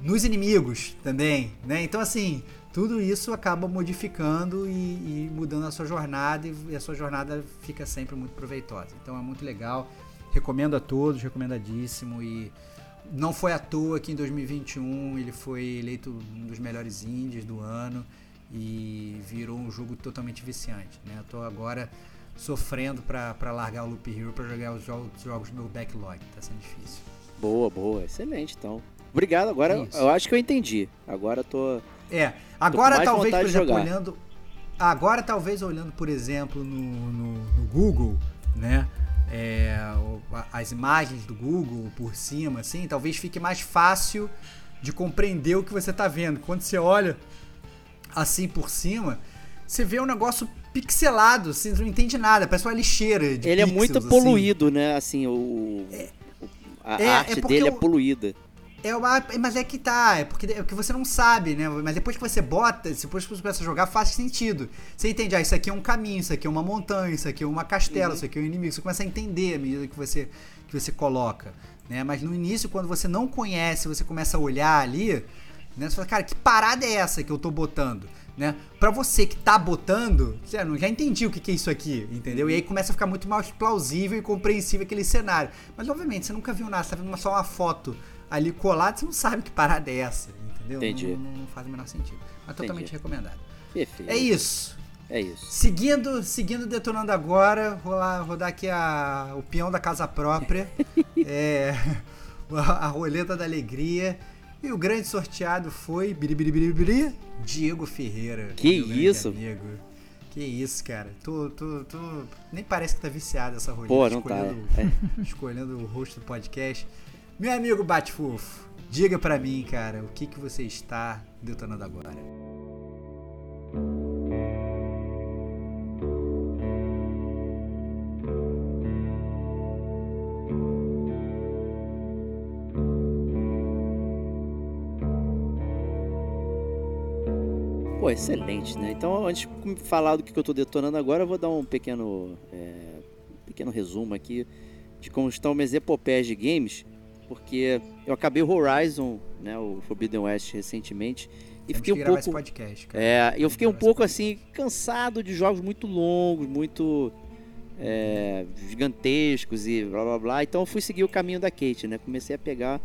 nos inimigos também, né? Então assim... Tudo isso acaba modificando e mudando a sua jornada e a sua jornada fica sempre muito proveitosa. Então é muito legal, recomendo a todos, recomendadíssimo e não foi à toa que em 2021 ele foi eleito um dos melhores indies do ano e virou um jogo totalmente viciante, né? Eu tô agora sofrendo pra largar o Loop Hero pra jogar os jogos do meu backlog, tá sendo difícil. Boa, excelente então. Obrigado, agora isso. Eu acho que eu entendi, agora eu tô... Agora talvez, por exemplo, olhando, por exemplo, no Google, né? As imagens do Google por cima, assim, talvez fique mais fácil de compreender o que você tá vendo. Quando você olha assim por cima, você vê um negócio pixelado, assim, você não entende nada, parece uma lixeira de pixels, é muito poluído, assim. Né? Assim, a arte dele é poluída. Mas é que tá, é porque você não sabe, né? Mas depois que você bota, depois que você começa a jogar, faz sentido. Você entende, isso aqui é um caminho, isso aqui é uma montanha, isso aqui é uma castela, isso aqui é um inimigo. Você começa a entender à medida que você coloca, né? Mas no início, quando você não conhece, você começa a olhar ali, né? Você fala, cara, que parada é essa que eu tô botando, né? Pra você que tá botando, você já entendi o que é isso aqui, entendeu? E aí começa a ficar muito mais plausível e compreensível aquele cenário. Mas, obviamente, você nunca viu nada, você tá vendo só uma foto... ali colado, você não sabe que parada é essa, entendeu? Entendi. Não faz o menor sentido. Mas totalmente recomendado. Perfeito. É isso. Seguindo Detonando Agora, vou dar aqui o peão da casa própria, a roleta da alegria, e o grande sorteado foi Diego Ferreira. Que isso? Amigo. Que isso, cara. Tô... Nem parece que tá viciado essa roleta. Pô, não escolhendo o host do podcast. Meu amigo Batfufo, diga pra mim, cara, o que você está detonando agora? Pô, excelente, né? Então, antes de falar do que eu tô detonando agora, eu vou dar um pequeno resumo aqui de como estão minhas epopeias de games. Porque eu acabei o Horizon, né, o Forbidden West, recentemente. E fiquei um pouco... esse podcast, cara. Eu fiquei um pouco assim, cansado de jogos muito longos, muito gigantescos e blá blá blá. Então eu fui seguir o caminho da Kate, né? Comecei a pegar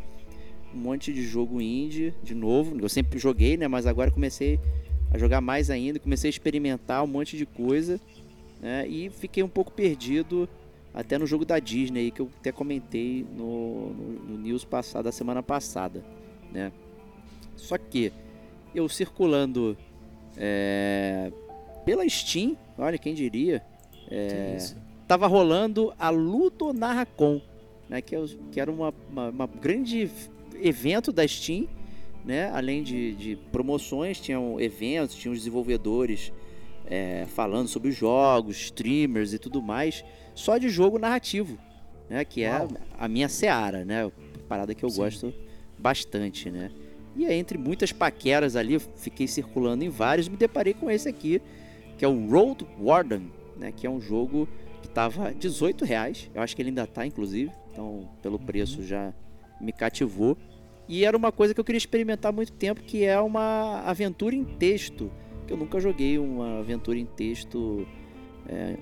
um monte de jogo indie de novo. Eu sempre joguei, né? Mas agora comecei a jogar mais ainda, comecei a experimentar um monte de coisa, né? E fiquei um pouco perdido. Até no jogo da Disney, que eu até comentei no news passado, da semana passada, né? Só que eu circulando pela Steam, olha quem diria, tava rolando a Ludo Narracon, né? Que era uma grande evento da Steam, né? Além de promoções, tinham eventos, tinham os desenvolvedores falando sobre jogos, streamers e tudo mais, só de jogo narrativo, né? Que é a minha seara, né? Parada que eu gosto bastante, né? E aí, entre muitas paqueras ali, fiquei circulando em vários, me deparei com esse aqui, que é o Road Warden, né? Que é um jogo que tava R$18, eu acho que ele ainda tá, inclusive, então pelo preço já me cativou. E era uma coisa que eu queria experimentar há muito tempo, que é uma aventura em texto, que eu nunca joguei uma aventura em texto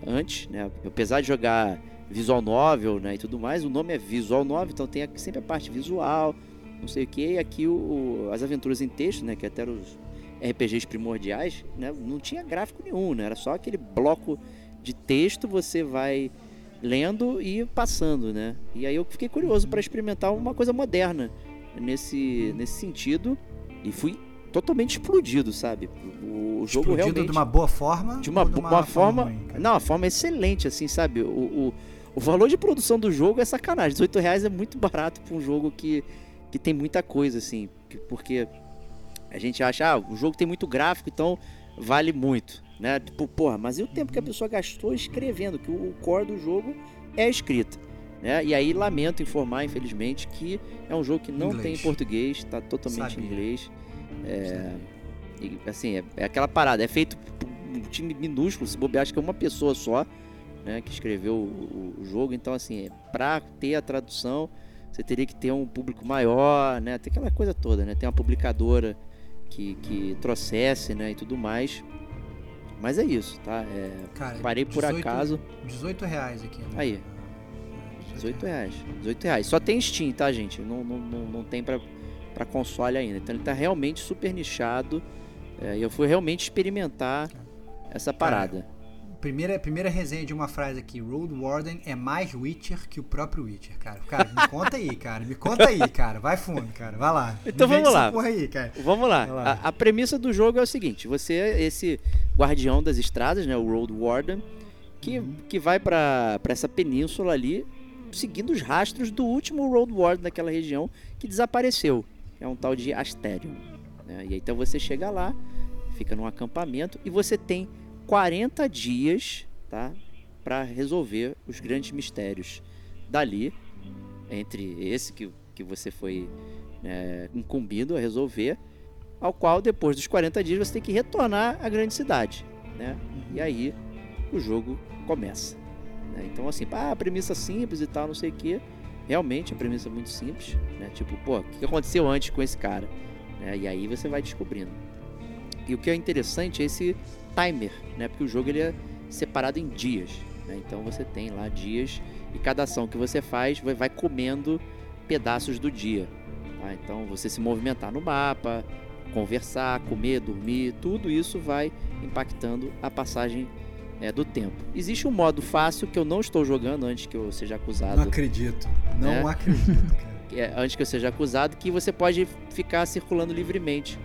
antes, né? Apesar de jogar visual novel, né, e tudo mais. O nome é visual novel, então tem sempre a parte visual, não sei o que. E aqui as aventuras em texto, né, que até eram os RPGs primordiais, né, não tinha gráfico nenhum, né, era só aquele bloco de texto, você vai lendo e passando, né. E aí eu fiquei curioso para experimentar uma coisa moderna nesse sentido, e fui totalmente explodido, sabe? O jogo explodido realmente... de uma boa forma? De uma forma ruim, não, uma forma excelente, assim, sabe? O valor de produção do jogo é sacanagem. R$18 é muito barato pra um jogo que tem muita coisa, assim. Porque a gente acha, o jogo tem muito gráfico, então vale muito, né? Tipo, porra, mas e o tempo que a pessoa gastou escrevendo? Que o core do jogo é a escrita, né? E aí lamento informar, infelizmente, que é um jogo que não tem em português, tá totalmente em inglês. É aquela parada, é feito por um time minúsculo, se bobear, acho que é uma pessoa só, né, que escreveu o jogo. Então, assim, pra ter a tradução, você teria que ter um público maior, né, tem aquela coisa toda, né, tem uma publicadora que trouxesse, né, e tudo mais. Mas é isso, tá? Cara, parei por acaso. R$18 aqui, né? Aí, R$18. Só tem Steam, tá, gente? Não tem pra console ainda, então ele tá realmente super nichado, e eu fui realmente experimentar essa parada. Primeira resenha de uma frase aqui: Road Warden é mais Witcher que o próprio Witcher, cara. Cara, me conta aí, cara, vai fundo, cara, vai lá. Então vamos lá. Aí, cara. Vamos lá. A premissa do jogo é o seguinte: você é esse guardião das estradas, né, o Road Warden, que vai pra essa península ali, seguindo os rastros do último Road Warden daquela região que desapareceu. É um tal de Asterium, né? E aí, então você chega lá, fica num acampamento e você tem 40 dias, tá, para resolver os grandes mistérios dali, entre esse que você foi incumbido a resolver, ao qual depois dos 40 dias você tem que retornar à grande cidade, né? E aí o jogo começa, né? Então, assim, premissa simples e tal, não sei o que. Realmente a premissa é muito simples, né? Tipo, o que aconteceu antes com esse cara? Né? E aí você vai descobrindo. E o que é interessante é esse timer, né? Porque o jogo ele é separado em dias, né? Então você tem lá dias e cada ação que você faz vai comendo pedaços do dia, tá? Então você se movimentar no mapa, conversar, comer, dormir, tudo isso vai impactando a passagem do tempo. Existe um modo fácil que eu não estou jogando antes que eu seja acusado. Não acredito, cara. Antes que eu seja acusado, que você pode ficar circulando livremente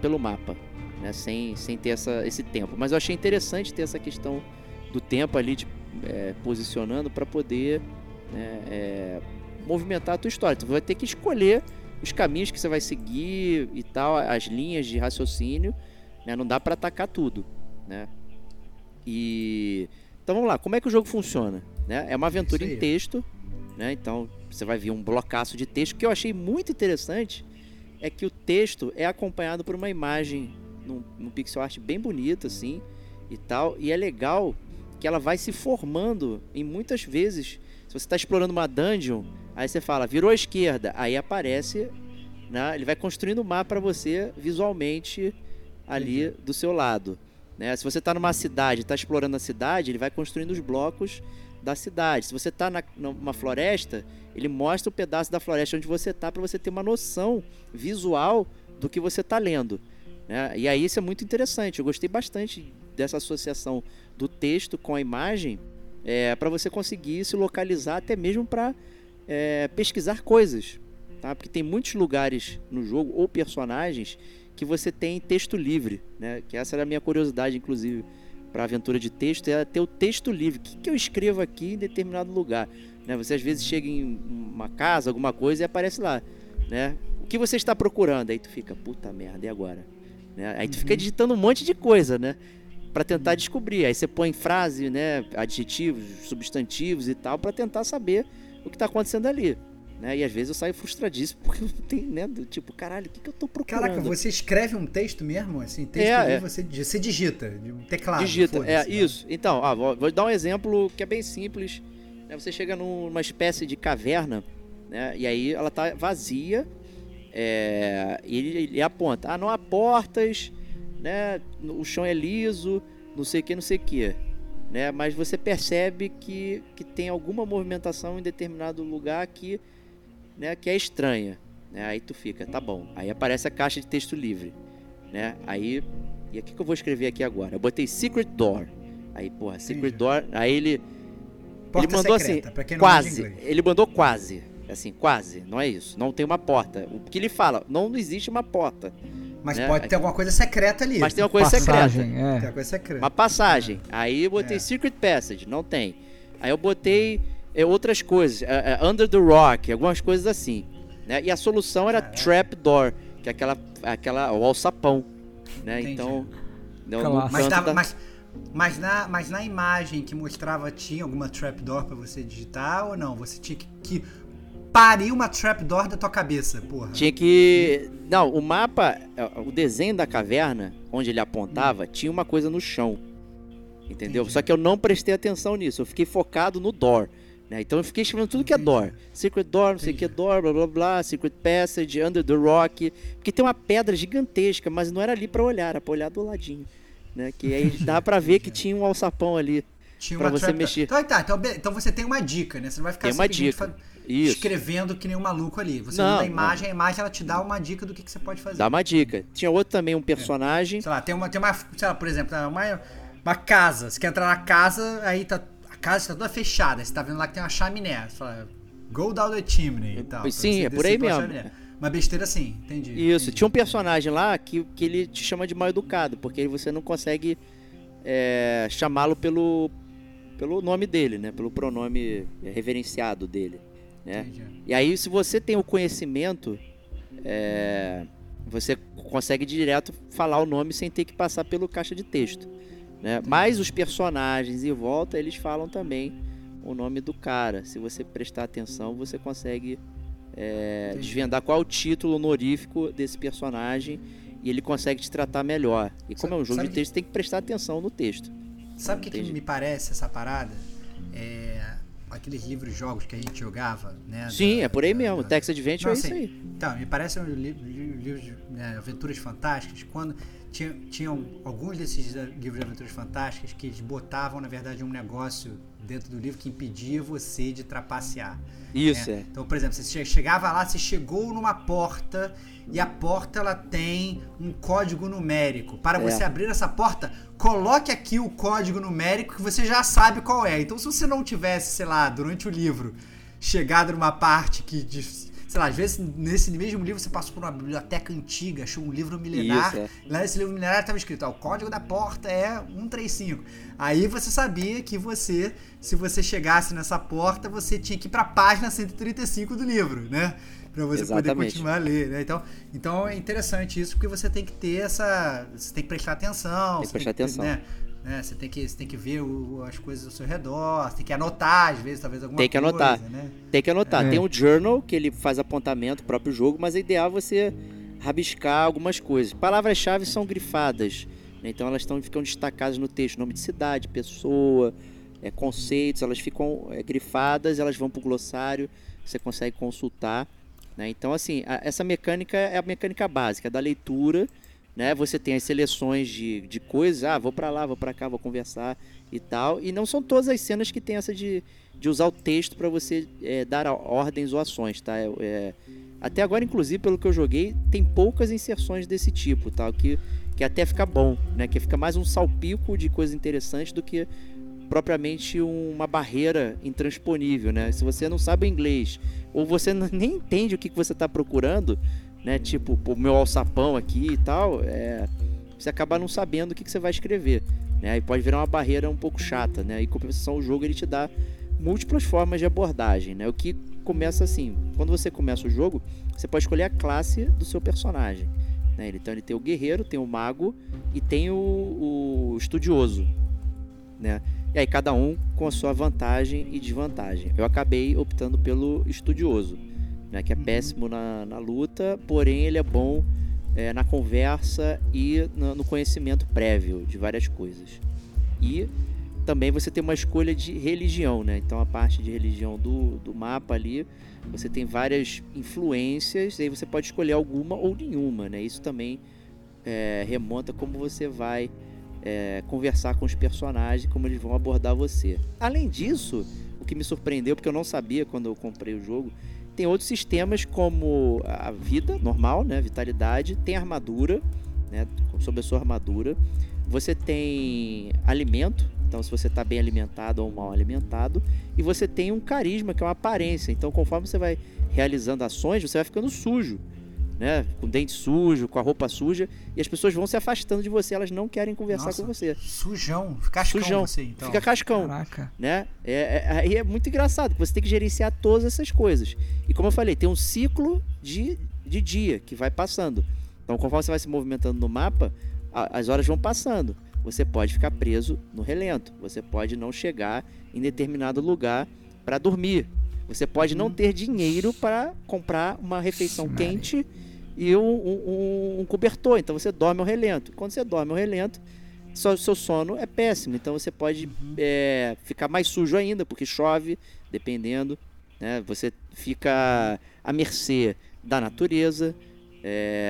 pelo mapa, né, sem ter esse tempo. Mas eu achei interessante ter essa questão do tempo ali, posicionando para poder movimentar a tua história. Então, você vai ter que escolher os caminhos que você vai seguir e tal, as linhas de raciocínio, né? Não dá para atacar tudo, né? Então vamos lá, como é que o jogo funciona, né? É uma aventura em texto, né? Então você vai ver um blocaço de texto. O que eu achei muito interessante é que o texto é acompanhado por uma imagem num pixel art bem bonito, assim, e tal. E é legal que ela vai se formando em muitas vezes. Se você está explorando uma dungeon, aí você fala, virou à esquerda, aí aparece, né? Ele vai construindo o mapa para você visualmente ali do seu lado, né? Se você está numa cidade, está explorando a cidade, ele vai construindo os blocos da cidade. Se você está numa floresta, ele mostra o pedaço da floresta onde você está, para você ter uma noção visual do que você está lendo, né? E aí isso é muito interessante. Eu gostei bastante dessa associação do texto com a imagem, para você conseguir se localizar, até mesmo para pesquisar coisas, tá? Porque tem muitos lugares no jogo ou personagens que você tem texto livre, né? Que essa era a minha curiosidade, inclusive, para aventura de texto, é ter o texto livre. O que eu escrevo aqui em determinado lugar, né? Você às vezes chega em uma casa, alguma coisa, e aparece lá, né? O que você está procurando? Aí tu fica, puta merda, e agora? Né? Aí tu fica digitando um monte de coisa, né? Para tentar descobrir. Aí você põe frase, né? Adjetivos, substantivos e tal, para tentar saber o que está acontecendo ali, né? E às vezes eu saio frustradíssimo porque não tem, né? Tipo, caralho, o que eu tô procurando? Caraca, você escreve um texto mesmo? Assim, texto mesmo, você digita, um teclado. Digita, isso. Então, vou dar um exemplo que é bem simples, né? Você chega numa espécie de caverna, né? E aí ela tá vazia, e ele aponta, não há portas, né? O chão é liso, não sei o que, não sei o que. né? Mas você percebe que tem alguma movimentação em determinado lugar que, né, que é estranha, né? Aí tu fica, tá bom. Aí aparece a caixa de texto livre, né? Aí, e aqui que eu vou escrever aqui agora? Eu botei Secret Door. Aí, porra, Secret Door, aí ele mandou secreta, assim, quase. Ele mandou quase, assim, quase, não é isso. Não tem uma porta. O que ele fala, não existe uma porta. Mas né? Pode ter alguma coisa secreta ali. Mas tem uma coisa passagem, secreta. É. Tem uma coisa secreta. Uma passagem. Aí eu botei Secret Passage, não tem. Aí eu botei outras coisas, Under the Rock, algumas coisas assim. Né? E a solução era Trap Door, que é o alçapão. Né? Então, não mas na imagem que mostrava, tinha alguma trapdoor pra você digitar ou não? Você tinha que parir uma trapdoor da tua cabeça, porra. Tinha que... Não, o mapa, o desenho da caverna, onde ele apontava, tinha uma coisa no chão, entendeu? Entendi. Só que eu não prestei atenção nisso, eu fiquei focado no door, né? Então eu fiquei escrevendo tudo que é door. Secret door, não sei o que é door, blá blá blá, Secret Passage, Under the Rock, porque tem uma pedra gigantesca, mas não era ali pra olhar, era pra olhar do ladinho. Né, que aí dá pra ver que tinha um alçapão ali pra você mexer. Então você tem uma dica, né? Você não vai ficar escrevendo que nem um maluco ali. Você muda a imagem ela te dá uma dica do que você pode fazer. Dá uma dica. Tinha outro também, um personagem. Sei lá, sei lá, por exemplo, uma casa. Você quer entrar na casa, aí a casa está toda fechada. Você tá vendo lá que tem uma chaminé. Você fala, go down the chimney e tal. Sim, é por aí mesmo. Chaminé. Uma besteira assim, entendi. Isso, tinha um personagem lá que ele te chama de mal educado, porque você não consegue chamá-lo pelo nome dele, né? Pelo pronome reverenciado dele, né? Entendi. E aí, se você tem o conhecimento, você consegue direto falar o nome sem ter que passar pelo caixa de texto, né? Mas os personagens em volta, eles falam também o nome do cara. Se você prestar atenção, você consegue... desvendar qual é o título honorífico desse personagem e ele consegue te tratar melhor. E como é um jogo de texto, tem que prestar atenção no texto. Sabe o que me parece essa parada? Aqueles livros de jogos que a gente jogava, né? Sim, é por aí mesmo. Text Adventure é isso aí. Então, me parece um livro de Aventuras Fantásticas, quando tinham alguns desses livros de Aventuras Fantásticas que eles botavam, na verdade, um negócio dentro do livro que impedia você de trapacear. Isso, né? Então, por exemplo, você chegava lá, você chegou numa porta e a porta ela tem um código numérico. Para você abrir essa porta, coloque aqui o código numérico que você já sabe qual é. Então, se você não tivesse, sei lá, durante o livro, chegado numa parte que... Sei lá, às vezes nesse mesmo livro você passou por uma biblioteca antiga, achou um livro milenar. Isso, Lá nesse livro milenar estava escrito, o código da porta é 135. Aí você sabia que se você chegasse nessa porta, você tinha que ir para a página 135 do livro, né? Para você poder continuar a ler, né? Então é interessante isso, porque você tem que ter você tem que prestar atenção. Tem que prestar atenção. Né? Você tem que ver as coisas ao seu redor, você tem que anotar, às vezes, talvez alguma coisa. Tem que anotar. Tem um journal que ele faz apontamento, próprio jogo, mas é ideal você rabiscar algumas coisas. Palavras-chave são grifadas, né? Então elas ficam destacadas no texto, nome de cidade, pessoa, conceitos, elas ficam grifadas, elas vão pro glossário, você consegue consultar, né? Então, assim, essa mecânica é a mecânica básica da leitura, né? Você tem as seleções de coisas, vou pra lá, vou pra cá, vou conversar e tal. E não são todas as cenas que tem essa de usar o texto pra você dar ordens ou ações, tá? Até agora, inclusive, pelo que eu joguei, tem poucas inserções desse tipo, tá? Que até fica bom, né? Que fica mais um salpico de coisa interessante do que propriamente uma barreira intransponível, né? Se você não sabe o inglês ou você nem entende o que você tá procurando, né? Tipo, o meu alçapão aqui e tal, você acaba não sabendo o que você vai escrever, né? E pode virar uma barreira um pouco chata, né? E em compensação, o jogo ele te dá múltiplas formas de abordagem, né? O que começa assim, quando você começa o jogo, você pode escolher a classe do seu personagem, né? Então ele tem o guerreiro, tem o mago e tem o estudioso, né? E aí cada um com a sua vantagem e desvantagem. Eu acabei optando pelo estudioso, né, que é péssimo na luta, porém ele é bom na conversa e no conhecimento prévio de várias coisas. E também você tem uma escolha de religião, né? Então a parte de religião do mapa ali, você tem várias influências, e aí você pode escolher alguma ou nenhuma, né? Isso também remonta como você vai conversar com os personagens, como eles vão abordar você. Além disso, o que me surpreendeu, porque eu não sabia quando eu comprei o jogo, tem outros sistemas como a vida normal, né, vitalidade, tem armadura, né, sobre a sua armadura, você tem alimento, então se você está bem alimentado ou mal alimentado, e você tem um carisma, que é uma aparência, então conforme você vai realizando ações, você vai ficando sujo, né, com o dente sujo, com a roupa suja, e as pessoas vão se afastando de você, elas não querem conversar com você. Sujão, cascão, sujão. Você então. Fica cascão. Caraca. Né? Aí é muito engraçado, você tem que gerenciar todas essas coisas. E como eu falei, tem um ciclo de dia que vai passando. Então conforme você vai se movimentando no mapa, as horas vão passando. Você pode ficar preso no relento, você pode não chegar em determinado lugar para dormir. Você pode não ter dinheiro para comprar uma refeição quente e um cobertor. Então você dorme ao relento. Quando você dorme ao relento, o seu sono é péssimo. Então você pode ficar mais sujo ainda, porque chove, dependendo. Né? Você fica à mercê da natureza.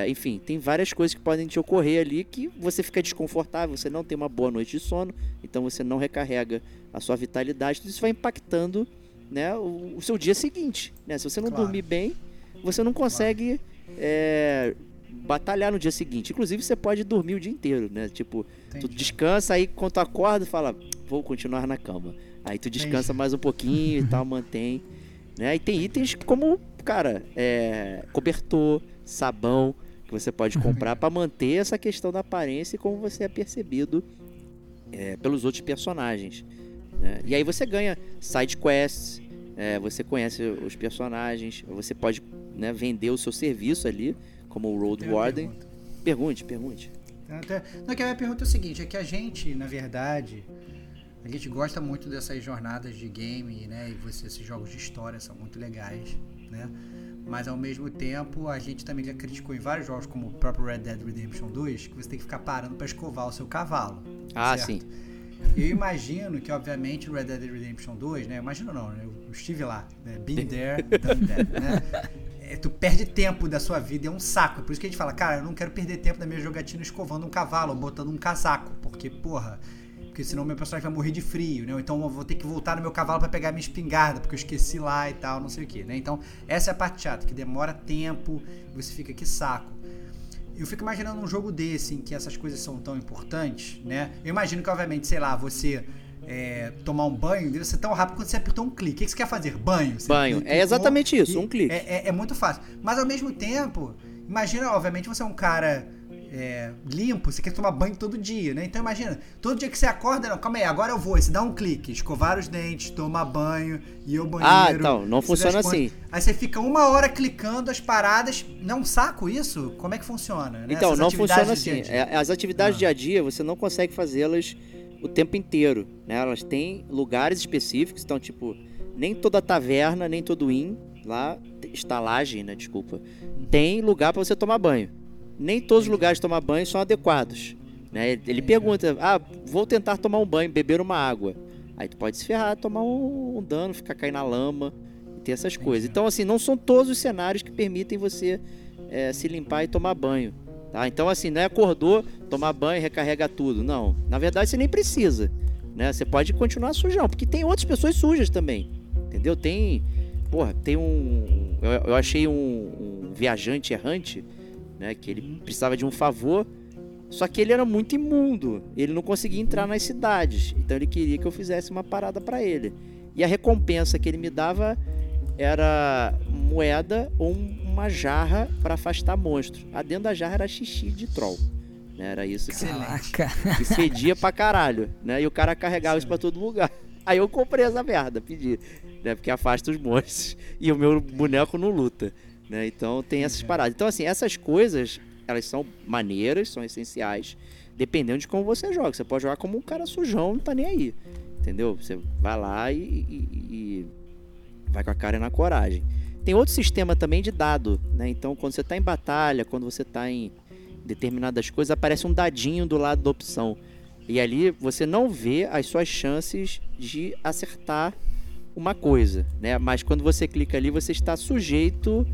Enfim, tem várias coisas que podem te ocorrer ali que você fica desconfortável, você não tem uma boa noite de sono, então você não recarrega a sua vitalidade. Tudo isso vai impactando, né, o seu dia seguinte, né? Se você não dormir bem, você não consegue batalhar no dia seguinte. Inclusive você pode dormir o dia inteiro, né? Tipo, tu descansa, aí quando tu acorda, fala, vou continuar na cama. Aí tu descansa mais um pouquinho e tal, mantém, né? E tem itens como, cara, cobertor, sabão, que você pode comprar para manter essa questão da aparência e como você é percebido pelos outros personagens. Né? E aí você ganha side quests, você conhece os personagens, você pode, né, vender o seu serviço ali, como o Road Warden. Pergunte. Não, que a minha pergunta é o seguinte, é que a gente, na verdade, a gente gosta muito dessas jornadas de game, né, e esses jogos de história são muito legais, né? Mas ao mesmo tempo a gente também já criticou em vários jogos, como o próprio Red Dead Redemption 2, que você tem que ficar parando para escovar o seu cavalo. Ah, certo? Sim. Eu imagino que, obviamente, o Red Dead Redemption 2, né? Imagino não, eu estive lá, né? Been there, done that, né? Tu perde tempo da sua vida, é um saco. É por isso que a gente fala, cara, eu não quero perder tempo da minha jogatina escovando um cavalo ou botando um casaco, porque senão meu personagem vai morrer de frio, né? Então eu vou ter que voltar no meu cavalo para pegar minha espingarda, porque eu esqueci lá e tal, não sei o quê, né? Então essa é a parte chata, que demora tempo e você fica, que saco. Eu fico imaginando um jogo desse, em que essas coisas são tão importantes, né? Eu imagino que, obviamente, sei lá, você tomar um banho, deve ser tão rápido quanto você apertou um clique. O que você quer fazer? Banho. Banho. É exatamente isso, um clique. É muito fácil. Mas, ao mesmo tempo, imagina, obviamente, você é um cara limpo, você quer tomar banho todo dia, né? Então, imagina, todo dia que você acorda, não, calma aí, agora eu vou, você dá um clique, escovar os dentes, tomar banho, ir ao banheiro. Ah, então, não funciona assim. Aí você fica 1 hora clicando as paradas, não é um saco isso? Como é que funciona, né? Então, não funciona assim. As atividades dia a dia, você não consegue fazê-las o tempo inteiro, né? Elas têm lugares específicos, então, tipo, nem toda taverna, nem todo inn, lá, estalagem, né, desculpa, tem lugar pra você tomar banho. Nem todos os lugares de tomar banho são adequados, né? Ele pergunta, vou tentar tomar um banho, beber uma água. Aí tu pode se ferrar, tomar um dano, ficar caindo na lama, ter essas coisas. Então, assim, não são todos os cenários que permitem você se limpar e tomar banho, tá? Então, assim, não é acordou, tomar banho, recarrega tudo. Não, na verdade você nem precisa, né? Você pode continuar sujão, porque tem outras pessoas sujas também, entendeu? Tem um... Eu achei um viajante errante, né, que ele precisava de um favor, só que ele era muito imundo, ele não conseguia entrar nas cidades, então ele queria que eu fizesse uma parada para ele, e a recompensa que ele me dava era moeda ou uma jarra para afastar monstros. Dentro da jarra era xixi de troll, né, era isso que fedia pra caralho, né, e o cara carregava isso pra todo lugar. Aí eu comprei essa merda, pedi, né, porque afasta os monstros e o meu boneco não luta, né? Então tem essas paradas. Então, assim, essas coisas, elas são maneiras, são essenciais, dependendo de como você joga. Você pode jogar como um cara sujão, não tá nem aí, entendeu? Você vai lá e vai com a cara e na coragem. Tem outro sistema também de dado, né? Então, quando você tá em batalha, quando você tá em determinadas coisas, aparece um dadinho do lado da opção, e ali você não vê as suas chances de acertar uma coisa, né? Mas quando você clica ali, você está sujeito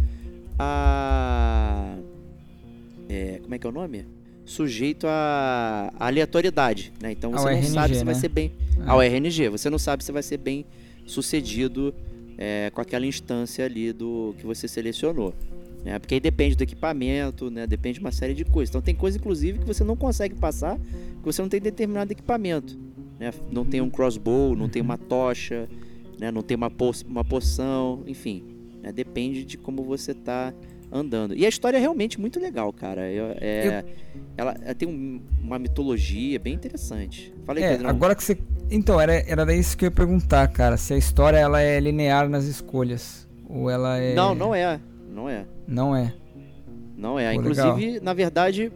como é que é o nome? sujeito à aleatoriedade, né? Então você não sabe se vai ser bem... Ao RNG, você não sabe se vai ser bem sucedido com aquela instância ali do que você selecionou, né? Porque aí depende do equipamento, né? Depende de uma série de coisas. Então tem coisa, inclusive, que você não consegue passar, que você não tem determinado equipamento, né? Não tem um crossbow, não tem uma tocha, né? Não tem uma poção, enfim, né? Depende de como você tá andando. E a história é realmente muito legal, cara. Ela tem uma mitologia bem interessante. Fala aí, Pedro. Agora que você... Então, era isso que eu ia perguntar, cara. Se a história ela é linear nas escolhas, ou ela é... Não é. Pô, inclusive, legal. Na verdade,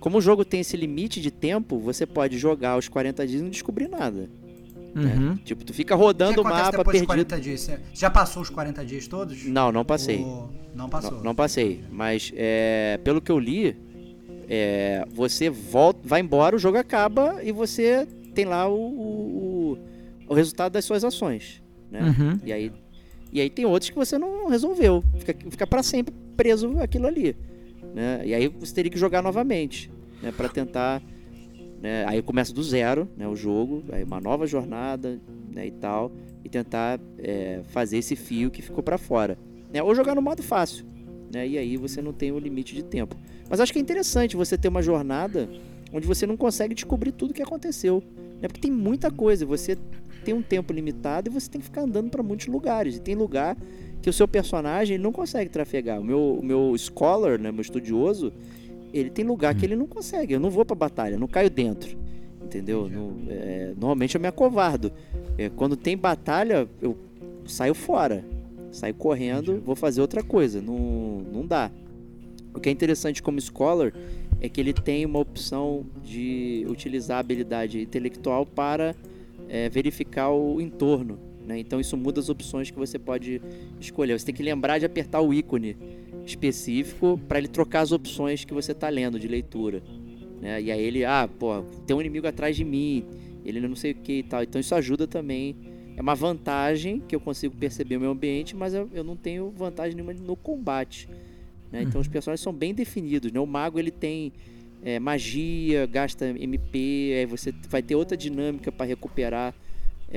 como o jogo tem esse limite de tempo, você pode jogar os 40 dias e não descobrir nada. Uhum. Né? Tipo, tu fica rodando o mapa perdido. 40 dias? Você já passou os 40 dias todos? Não passei. Não passei, mas pelo que eu li, você volta, vai embora, o jogo acaba e você tem lá o resultado das suas ações, né? Uhum. E aí tem outros que você não resolveu, fica pra sempre preso aquilo ali, né? E aí você teria que jogar novamente, né? Pra tentar... Né? Aí começa do zero, né, o jogo, aí uma nova jornada, né, e tal, e tentar fazer esse fio que ficou pra fora, né? Ou jogar no modo fácil, né? E aí você não tem o limite de tempo. Mas acho que é interessante você ter uma jornada onde você não consegue descobrir tudo o que aconteceu, né? Porque tem muita coisa, você tem um tempo limitado e você tem que ficar andando pra muitos lugares, e tem lugar que o seu personagem não consegue trafegar. O meu scholar, né, meu estudioso, ele tem lugar que ele não consegue. Eu não vou pra batalha, não caio dentro, entendeu? Normalmente eu me acovardo. Quando tem batalha, eu saio fora, saio correndo, vou fazer outra coisa. Não dá. O que é interessante como Scholar é que ele tem uma opção de utilizar a habilidade intelectual para verificar o entorno, né? Então isso muda as opções que você pode escolher. Você tem que lembrar de apertar o ícone específico para ele trocar as opções que você tá lendo de leitura, né? E aí ele, tem um inimigo atrás de mim, ele não sei o que e tal. Então isso ajuda também, é uma vantagem que eu consigo perceber o meu ambiente, mas eu não tenho vantagem nenhuma no combate, né? Então os personagens são bem definidos, né? O mago, ele tem magia, gasta MP, aí você vai ter outra dinâmica para recuperar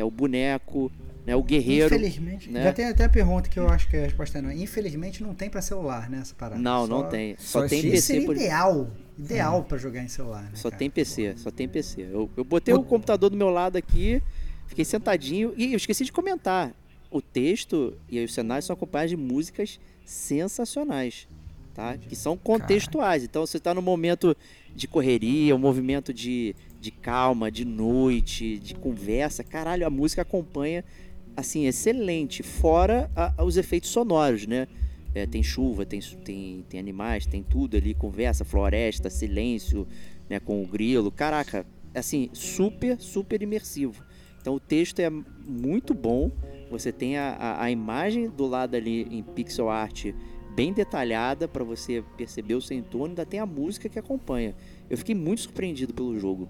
o boneco, né? O guerreiro. Infelizmente, né? Já tem até a pergunta que eu acho que a resposta é não. Infelizmente não tem pra celular, né, essa parada. Não tem. Só tem PC. Seria ideal pra jogar em celular, né, só tem PC, só tem PC. Eu botei o computador do meu lado aqui, fiquei sentadinho, e eu esqueci de comentar. O texto e os cenários são acompanhados de músicas sensacionais, tá? Que são contextuais. Então você tá no momento de correria, um movimento de calma, de noite, de conversa. Caralho, a música acompanha assim, excelente, fora os efeitos sonoros, né? Tem chuva, tem animais, tem tudo ali, conversa, floresta, silêncio, né, com o grilo. Caraca, assim, super, super imersivo. Então o texto é muito bom, você tem a imagem do lado ali em pixel art bem detalhada para você perceber o seu entorno, ainda tem a música que acompanha. Eu fiquei muito surpreendido pelo jogo,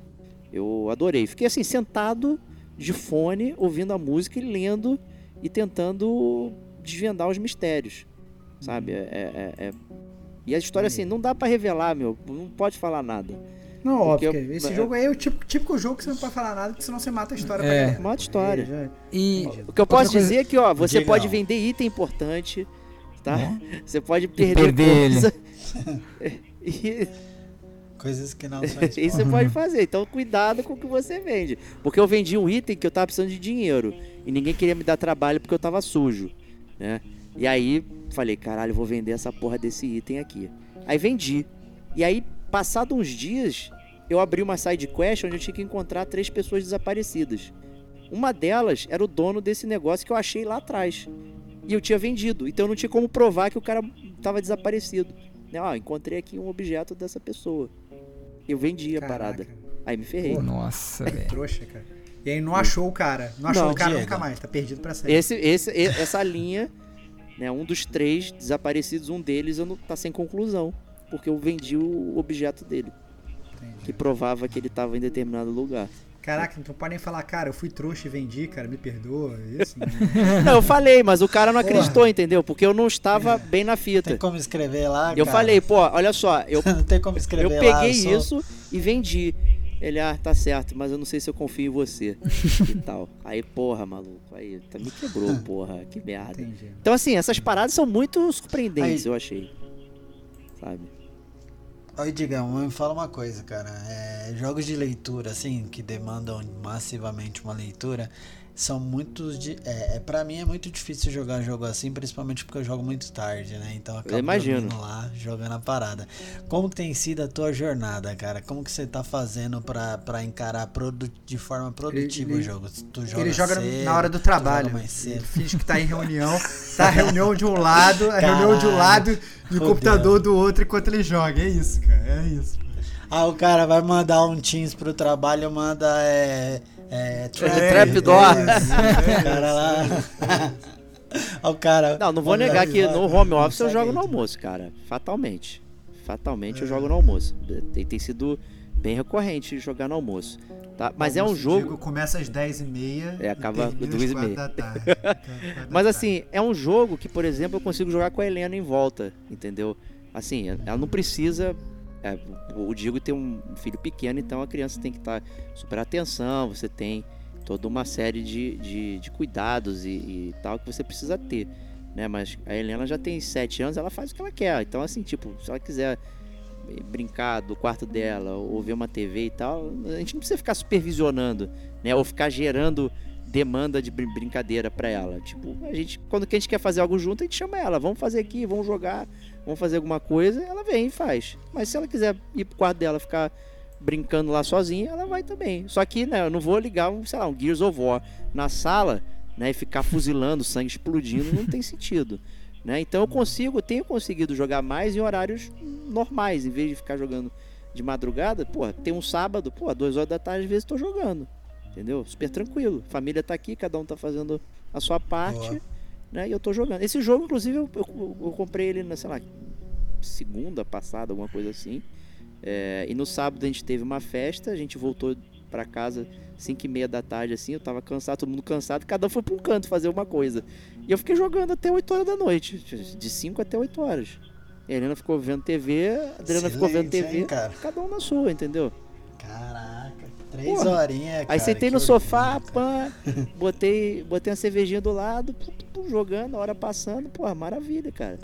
eu adorei. Fiquei assim, sentado de fone, ouvindo a música e lendo e tentando desvendar os mistérios, sabe? E a história, assim, não dá pra revelar, não pode falar nada. Não, óbvio, esse jogo é o típico jogo que você não pode falar nada, porque senão você mata a história pra galera. Mata a história. O que eu posso dizer é que, você pode vender item importante, tá? Você pode perder coisa. E... coisas que não são... Isso você pode fazer, então cuidado com o que você vende. Porque eu vendi um item que eu tava precisando de dinheiro e ninguém queria me dar trabalho porque eu tava sujo, né? E aí falei, caralho, vou vender essa porra desse item aqui. Aí vendi. E aí, passado uns dias, eu abri uma side quest onde eu tinha que encontrar 3 pessoas desaparecidas. Uma delas era o dono desse negócio que eu achei lá atrás. E eu tinha vendido, então eu não tinha como provar que o cara tava desaparecido. Encontrei aqui um objeto dessa pessoa. Eu vendi a parada. Aí me ferrei. Pô, nossa, velho. Trouxa, cara. E aí não achou o cara. Não achou o cara nunca mais. Tá perdido pra sempre. Essa linha, né, um dos 3 desaparecidos, um deles tá sem conclusão. Porque eu vendi o objeto dele. Entendi. Que provava que ele tava em determinado lugar. Caraca, não pode nem falar, cara, eu fui trouxa e vendi, cara, me perdoa, isso? Não, eu falei, mas o cara não acreditou, entendeu? Porque eu não estava bem na fita. Tem como escrever lá, eu cara. Falei, pô, olha só, eu, não tem como escrever eu peguei lá, eu isso e vendi. Ele, tá certo, mas eu não sei se eu confio em você e tal. Aí, porra, maluco, aí me quebrou, porra, que merda. Entendi. Então, assim, essas paradas são muito surpreendentes, aí, eu achei, sabe? Oi, Digão, me fala uma coisa, cara. Jogos de leitura, assim, que demandam massivamente uma leitura, são muitos... pra mim é muito difícil jogar jogo assim, principalmente porque eu jogo muito tarde, né? Então eu acabo lá, jogando a parada. Como que tem sido a tua jornada, cara? Como que você tá fazendo pra encarar de forma produtiva o jogo? Tu joga ele joga cedo, na hora do trabalho. Finge que tá em reunião, tá a reunião de um lado, e o computador do outro enquanto ele joga. É isso, cara, é isso. Ah, o cara vai mandar um Teams pro trabalho, manda... Trapdoor. Cara lá. O cara. Não vou negar que no home office eu jogo no almoço, cara. Fatalmente eu jogo no almoço. Tem sido bem recorrente jogar no almoço. Tá? Mas é um jogo. Diego começa às 10h30. Acaba às 2h30. Mas assim, é um jogo que, por exemplo, eu consigo jogar com a Helena em volta, entendeu? Assim, ela não precisa. O Diego tem um filho pequeno, então a criança tem que estar super atenção, você tem toda uma série de cuidados e tal que você precisa ter, né? Mas a Helena já tem 7 anos, ela faz o que ela quer, então assim, tipo, se ela quiser brincar do quarto dela ou ver uma TV e tal, a gente não precisa ficar supervisionando, né? Ou ficar gerando demanda de brincadeira pra ela. Tipo, quando a gente quer fazer algo junto, a gente chama ela, vamos fazer aqui, vamos jogar, vamos fazer alguma coisa, ela vem e faz. Mas se ela quiser ir pro quarto dela, ficar brincando lá sozinha, ela vai também. Só que, né, eu não vou ligar, sei lá, um Gears of War na sala, né, e ficar fuzilando, sangue explodindo, não tem sentido, né? Então eu tenho conseguido jogar mais em horários normais, em vez de ficar jogando de madrugada. Pô, tem um sábado, pô, 2h da tarde, às vezes tô jogando, entendeu? Super tranquilo, a família tá aqui, cada um tá fazendo a sua parte. Boa. Né, e eu tô jogando. Esse jogo, inclusive, eu comprei ele na, sei lá, segunda passada, alguma coisa assim. E no sábado a gente teve uma festa, a gente voltou pra casa 5h30 da tarde, assim, eu tava cansado, todo mundo cansado, cada um foi pra um canto fazer uma coisa. E eu fiquei jogando até 8 horas da noite, de 5 até 8 horas. A Helena ficou vendo TV, a Adriana ficou vendo TV, hein, cada um na sua, entendeu? Caraca, 3 horinhas, cara. Aí sentei no sofá, pã, botei uma cervejinha do lado, jogando, a hora passando, porra, maravilha, cara.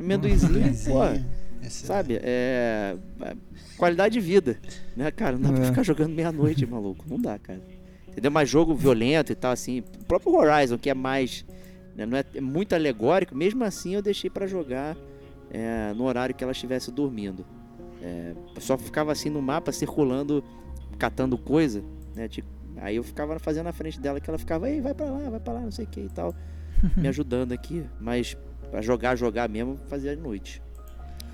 Amendoizinho, porra, sabe? Qualidade de vida, né, cara? Não dá pra ficar jogando meia-noite, maluco, não dá, cara. Entendeu? Mas jogo violento e tal, assim, o próprio Horizon, que é mais, né, não é muito alegórico, mesmo assim eu deixei pra jogar no horário que ela estivesse dormindo. Só ficava assim no mapa, circulando, catando coisa, né? Tipo, aí eu ficava fazendo na frente dela, que ela ficava, ei, vai pra lá, não sei o que e tal, me ajudando aqui. Mas pra jogar mesmo, fazia à noite.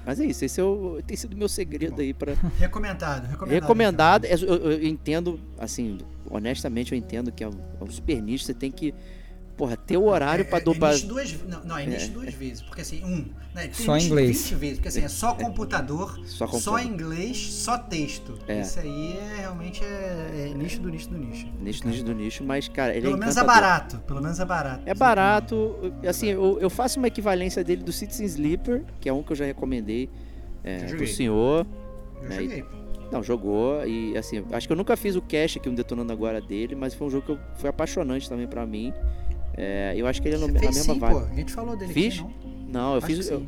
Mas é isso, tem sido o meu segredo. Bom, aí pra... Recomendado. Eu entendo, assim, honestamente, eu entendo que é um super nicho, você tem que, porra, ter o horário pra dobrar. É nicho duas vezes, porque assim, né, tem só inglês. 20 vezes, porque assim, é só computador, só inglês, só texto. Isso aí realmente é nicho do nicho do nicho. Mas, cara, ele Pelo menos é barato. É barato, assim, eu faço uma equivalência dele do Citizen Sleeper, que é um que eu já recomendei pro senhor. Eu joguei, pô. Não, jogou, e assim, acho que eu nunca fiz o cast aqui, um Detonando Agora dele, mas foi um jogo que foi apaixonante também pra mim. Eu acho que ele é na mesma vibe. A gente falou dele aqui, não? Não,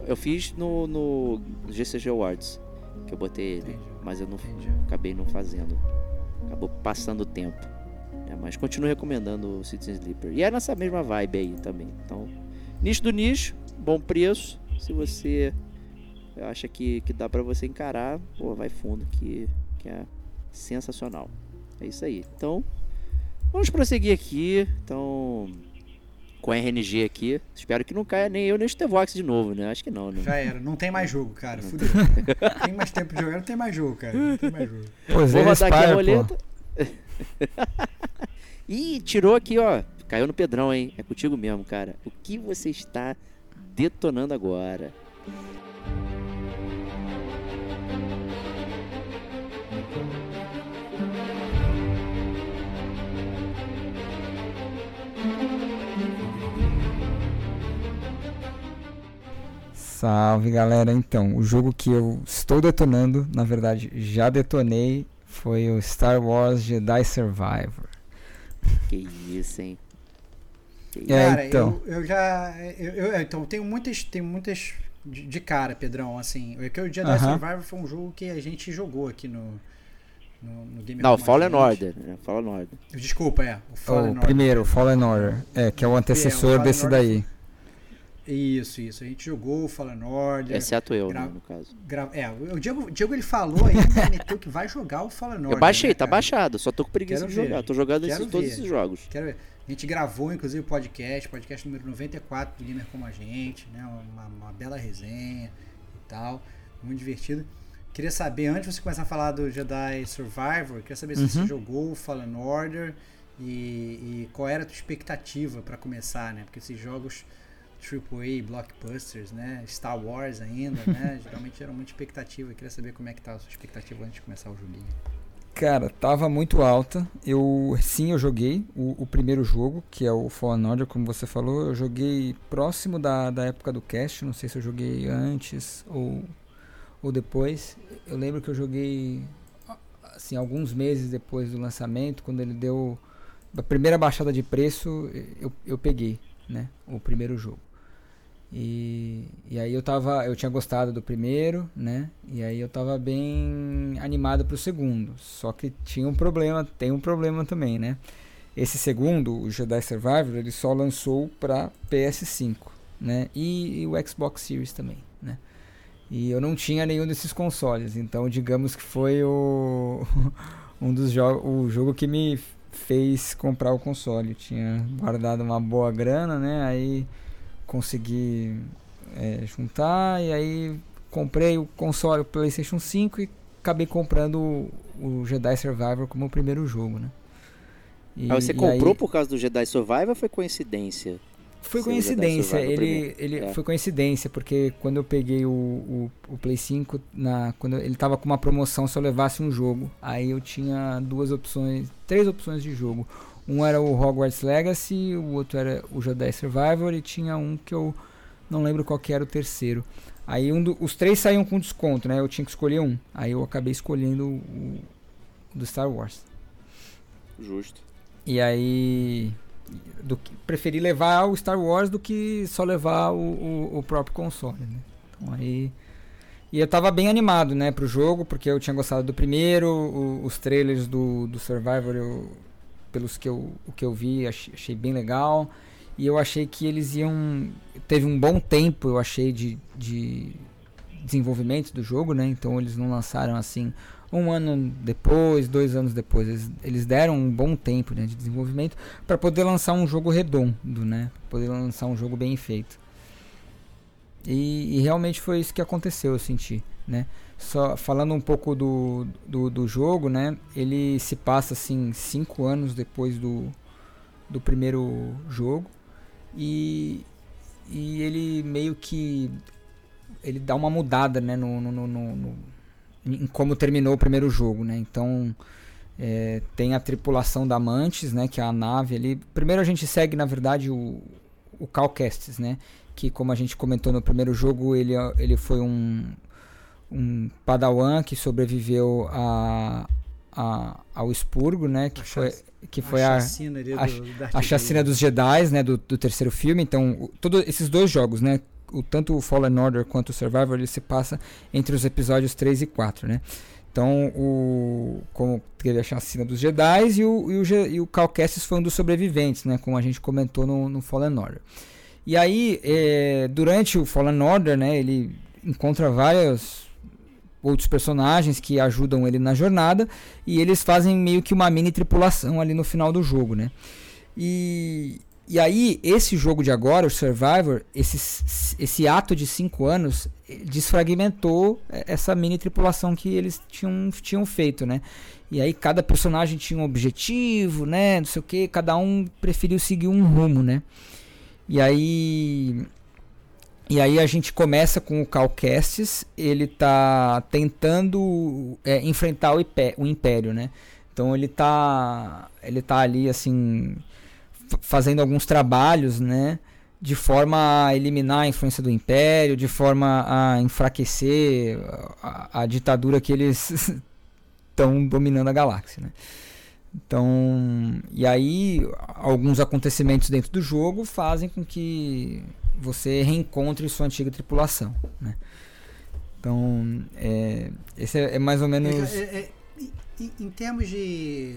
eu fiz no GCG Awards, que eu botei ele, mas eu não acabei não fazendo. Acabou passando o tempo. Mas continuo recomendando o Citizen Sleeper. E é nessa mesma vibe aí também. Então, nicho do nicho, bom preço. Se você acha que dá pra você encarar, pô, vai fundo, que é sensacional. É isso aí. Então, vamos prosseguir aqui. Então... com a RNG aqui, espero que não caia nem eu nem o Stevox de novo, né? Acho que não, né? Já era, não tem mais jogo, cara, fudeu. Não tem mais tempo de jogar, não tem mais jogo, cara, não tem mais jogo. Pois vou rodar aqui a roleta. Ih, tirou aqui, ó, caiu no Pedrão, hein? É contigo mesmo, cara. O que você está detonando agora? Salve, galera. Então, o jogo que eu estou detonando, na verdade já detonei, foi o Star Wars Jedi Survivor. Que isso, hein? Cara, então. Eu tenho muitas de cara, Pedrão, assim. O Jedi Survivor foi um jogo que a gente jogou aqui no Game Pass. Não, Fallen Order. Desculpa, o Fallen Order. O primeiro, Fallen Order. Que é o antecessor desse daí. Isso. A gente jogou o Fallen Order. Exceto eu, no caso. O Diego ele falou aí, prometeu que vai jogar o Fallen Order. Eu baixei, né, tá baixado. Só tô com preguiça de jogar. Tô jogando todos esses jogos. Quero ver. A gente gravou, inclusive, o podcast número 94 do Gamer Como a Gente, né? Uma bela resenha e tal, muito divertido. Queria saber, antes de você começar a falar do Jedi Survivor, queria saber se você jogou o Fallen Order e qual era a tua expectativa para começar, né? Porque esses jogos AAA, blockbusters, né? Star Wars ainda, né? Geralmente era muita expectativa. Eu queria saber como é que estava a sua expectativa antes de começar o joguinho. Cara, tava muito alta. Eu joguei o primeiro jogo, que é o Fallen Order, como você falou. Eu joguei próximo da época do cast. Não sei se eu joguei antes ou depois. Eu lembro que eu joguei assim, alguns meses depois do lançamento, quando ele deu a primeira baixada de preço. Eu peguei, né, o primeiro jogo. E aí eu tinha gostado do primeiro, né? E aí eu tava bem animado pro segundo. Só que tem um problema também, né? Esse segundo, o Jedi Survivor, ele só lançou pra PS5, né? E o Xbox Series também, né? E eu não tinha nenhum desses consoles, então digamos que foi o jogo que me fez comprar o console. Eu tinha guardado uma boa grana, né? Aí consegui juntar, e aí comprei o console, o PlayStation 5, e acabei comprando o Jedi Survivor como o primeiro jogo, né? Você comprou por causa do Jedi Survivor ou foi coincidência? Foi coincidência, foi coincidência, porque quando eu peguei o Play 5, quando ele tava com uma promoção se eu levasse um jogo, aí eu tinha três opções de jogo. Um era o Hogwarts Legacy, o outro era o Jedi Survivor, e tinha um que eu não lembro qual que era o terceiro. Aí os três saíam com desconto, né? Eu tinha que escolher um. Aí eu acabei escolhendo o do Star Wars. Justo. E aí preferi levar o Star Wars do que só levar o próprio console, né? Então aí... E eu tava bem animado, né, pro jogo, porque eu tinha gostado do primeiro, os trailers do Survivor pelos que eu vi, achei bem legal. E eu achei que eles iam... Teve um bom tempo, eu achei, de desenvolvimento do jogo, né? Então eles não lançaram assim um ano depois, 2 anos depois. Eles deram um bom tempo, né, de desenvolvimento para poder lançar um jogo redondo, né? Poder lançar um jogo bem feito. E realmente foi isso que aconteceu, eu senti, né? Só falando um pouco do jogo, né? Ele se passa assim 5 anos depois do primeiro jogo, e ele meio que ele dá uma mudada, né, em como terminou o primeiro jogo, né? Então tem a tripulação da Mantis, né, que é a nave ali. Primeiro a gente segue, na verdade, o Cal Kestis, né, que, como a gente comentou no primeiro jogo, ele foi um padawan que sobreviveu ao expurgo, né? Que foi a chacina dos Jedis, né? Do terceiro filme. Então, todos esses dois jogos, né? Tanto o Fallen Order quanto o Survivor, ele se passa entre os episódios 3 e 4, né? Então, como teve a chacina dos Jedis, e o Cal Kestis foi um dos sobreviventes, né? Como a gente comentou no Fallen Order. E aí, durante o Fallen Order, né? Ele encontra vários outros personagens que ajudam ele na jornada, e eles fazem meio que uma mini tripulação ali no final do jogo, né? E aí, esse jogo de agora, o Survivor, esse ato de 5 anos desfragmentou essa mini tripulação que eles tinham feito, né? E aí cada personagem tinha um objetivo, né? Não sei o que, cada um preferiu seguir um rumo, né? E aí a gente começa com o Cal Kestis. Ele tá tentando enfrentar o Império, né? Então ele tá ali, assim, fazendo alguns trabalhos, né? de forma a eliminar a influência do Império, de forma a enfraquecer a ditadura que eles estão dominando a galáxia, né? Então, e aí alguns acontecimentos dentro do jogo fazem com que você reencontre sua antiga tripulação, né? Então, esse é mais ou menos... Em termos de...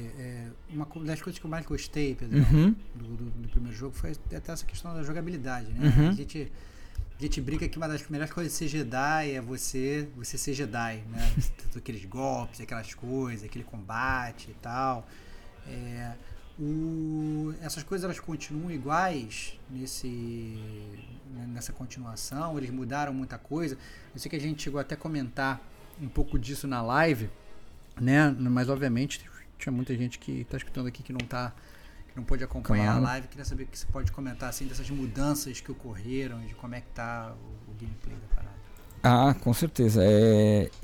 uma das coisas que eu mais gostei, Pedro, uhum, do primeiro jogo foi até essa questão da jogabilidade, né? Uhum. A gente brinca que uma das melhores coisas de ser Jedi é você ser Jedi, né? Aqueles golpes, aquelas coisas, aquele combate e tal. Essas coisas elas continuam iguais nessa continuação, eles mudaram muita coisa. Eu sei que a gente chegou até a comentar um pouco disso na live, né? Mas obviamente tinha muita gente que está escutando aqui que não pôde acompanhar, claro, a live. Queria saber o que você pode comentar assim, dessas mudanças que ocorreram, de como é que está o gameplay da parada. Ah, com certeza.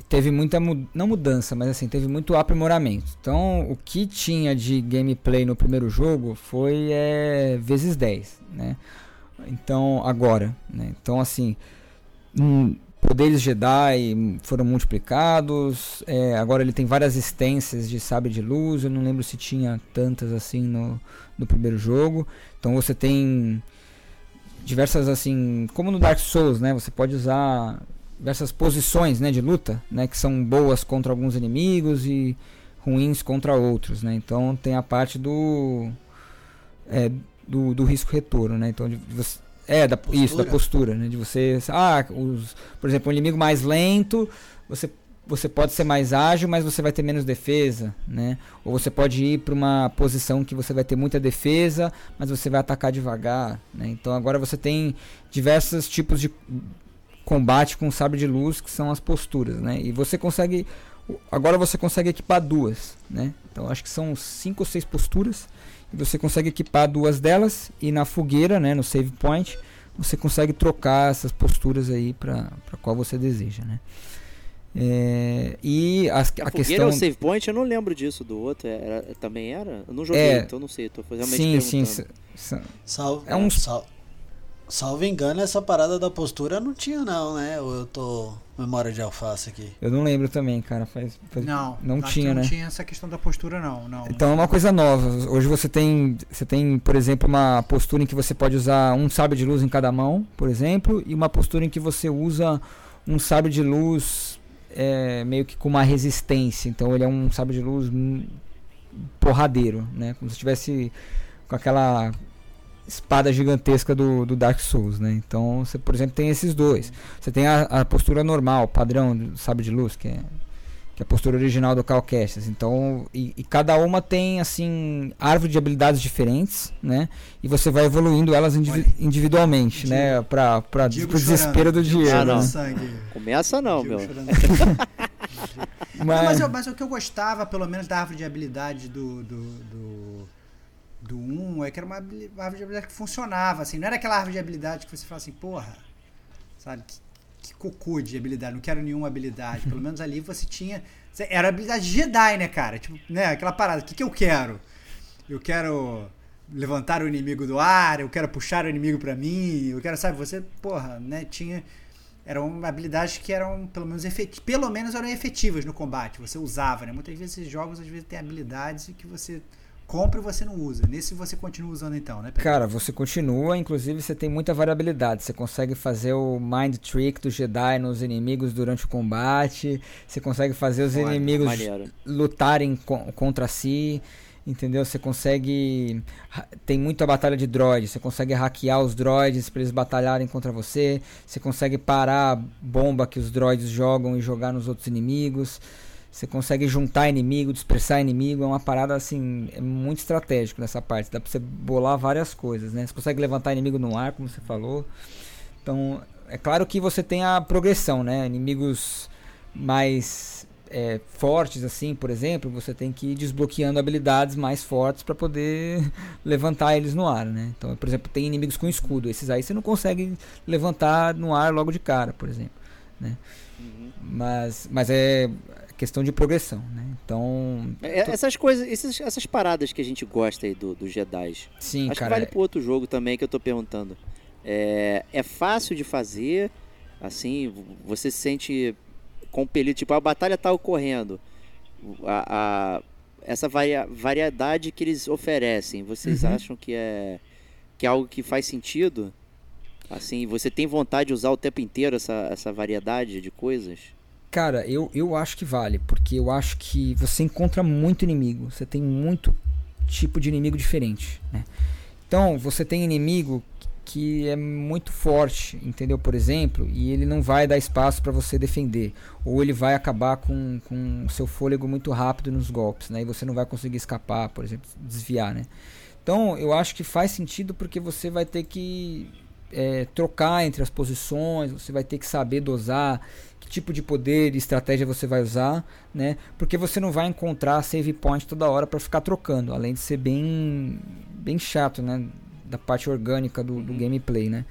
Teve muita não mudança, mas assim, teve muito aprimoramento. Então, o que tinha de gameplay no primeiro jogo foi vezes 10, né? Então, agora, né? Então, assim, poderes Jedi foram multiplicados. Agora ele tem várias existências de sabre de luz. Eu não lembro se tinha tantas assim no primeiro jogo. Então, você tem diversas, assim, como no Dark Souls, né? Você pode usar diversas posições, né, de luta, né, que são boas contra alguns inimigos e ruins contra outros, né? Então tem a parte do risco retorno, né? Então da postura, né? De você, por exemplo, um inimigo mais lento, você pode ser mais ágil, mas você vai ter menos defesa, né? Ou você pode ir para uma posição que você vai ter muita defesa, mas você vai atacar devagar, né? Então agora você tem diversos tipos de combate com sabre de luz, que são as posturas, né? E você consegue... Agora você consegue equipar duas, né? Então acho que são 5 ou 6 posturas. E você consegue equipar duas delas. E na fogueira, né? No save point, você consegue trocar essas posturas aí pra qual você deseja, né? E a questão... O save point, eu não lembro disso do outro. Também era? Eu não joguei, então não sei. Tô realmente perguntando. Sim. Salve. É um... Salvo engano, essa parada da postura não tinha não, né? Ou eu tô... memória de alface aqui. Eu não lembro também, cara. Não tinha, né? Não tinha essa questão da postura, não. Então é uma coisa nova. Hoje você tem, por exemplo, uma postura em que você pode usar um sabre de luz em cada mão, por exemplo, e uma postura em que você usa um sabre de luz meio que com uma resistência. Então ele é um sabre de luz porradeiro, né? Como se tivesse com aquela... espada gigantesca do Dark Souls, né? Então, você, por exemplo, tem esses dois. Você tem a postura normal, padrão do sabre de luz, que é a postura original do Cal Kestis. Então, e cada uma tem, assim, árvore de habilidades diferentes, né? E você vai evoluindo elas individualmente, né? Para o desespero do Diego. Começa não, Diego, meu. Mas o que eu gostava, pelo menos, da árvore de habilidades do 1, é que era uma árvore de habilidade que funcionava, assim, não era aquela árvore de habilidade que você fala assim, porra, sabe, que cocô de habilidade, não quero nenhuma habilidade, pelo menos ali você tinha, era habilidade Jedi, né, cara, tipo, né, aquela parada, o que eu quero? Eu quero levantar o inimigo do ar, eu quero puxar o inimigo pra mim, eu quero, sabe, você, porra, né, tinha, eram habilidades que eram, pelo menos eram efetivas no combate, você usava, né, muitas vezes esses jogos, às vezes, tem habilidades que você... compra e você não usa. Nesse você continua usando então, né, Pedro? Cara, você continua, inclusive você tem muita variabilidade. Você consegue fazer o mind trick do Jedi nos inimigos durante o combate. Você consegue fazer os inimigos lutarem contra si, entendeu? Você consegue... Tem muita batalha de droids. Você consegue hackear os droids pra eles batalharem contra você. Você consegue parar a bomba que os droids jogam e jogar nos outros inimigos. Você consegue juntar inimigo, dispersar inimigo. É uma parada assim, é muito estratégico nessa parte. Dá pra você bolar várias coisas, né? Você consegue levantar inimigo no ar, como você falou. Então, é claro que você tem a progressão, né? Inimigos mais fortes, assim, por exemplo, você tem que ir desbloqueando habilidades mais fortes pra poder levantar eles no ar, né? Então, por exemplo, tem inimigos com escudo. Esses aí você não consegue levantar no ar logo de cara, por exemplo, né? Uhum. Mas é... questão de progressão, né? Então... Essas coisas, essas paradas que a gente gosta aí do Jedi. Sim, acho, cara, que vale pro outro jogo também que eu tô perguntando. É fácil de fazer, assim, você se sente compelido, tipo, a batalha está ocorrendo, essa variedade que eles oferecem, vocês acham que é algo que faz sentido? Assim, você tem vontade de usar o tempo inteiro essa variedade de coisas? Cara, eu acho que vale, porque eu acho que você encontra muito inimigo, você tem muito tipo de inimigo diferente, né? Então, você tem inimigo que é muito forte, entendeu? Por exemplo, e ele não vai dar espaço para você defender, ou ele vai acabar com o seu fôlego muito rápido nos golpes, né? E você não vai conseguir escapar, por exemplo, desviar, né? Então, eu acho que faz sentido porque você vai ter que trocar entre as posições, você vai ter que saber dosar que tipo de poder e estratégia você vai usar, né? Porque você não vai encontrar save point toda hora para ficar trocando, além de ser bem, bem chato, né? Da parte orgânica do gameplay, né?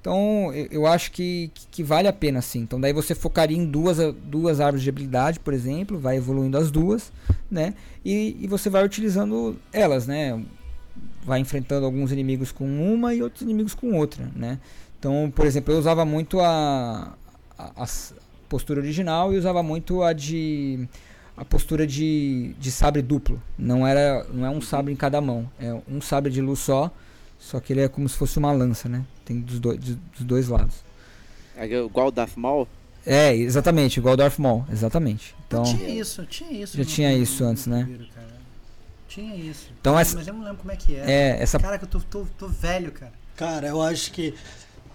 Então, eu acho que vale a pena, sim. Então, daí você focaria em duas árvores de habilidade, por exemplo, vai evoluindo as duas, né? E você vai utilizando elas, né? Vai enfrentando alguns inimigos com uma e outros inimigos com outra, né? Então, por exemplo, eu usava muito a postura original e usava muito a postura de sabre duplo. Não é um sabre em cada mão, é um sabre de luz só que ele é como se fosse uma lança, né? Tem dos dois lados. É igual o Darth Maul? É, exatamente, igual o Darth Maul, exatamente. Então, tinha isso. Já tinha isso antes, né? Tinha isso. Então, mas eu não lembro como é que era. Cara, que eu tô velho, cara. Cara, eu acho que...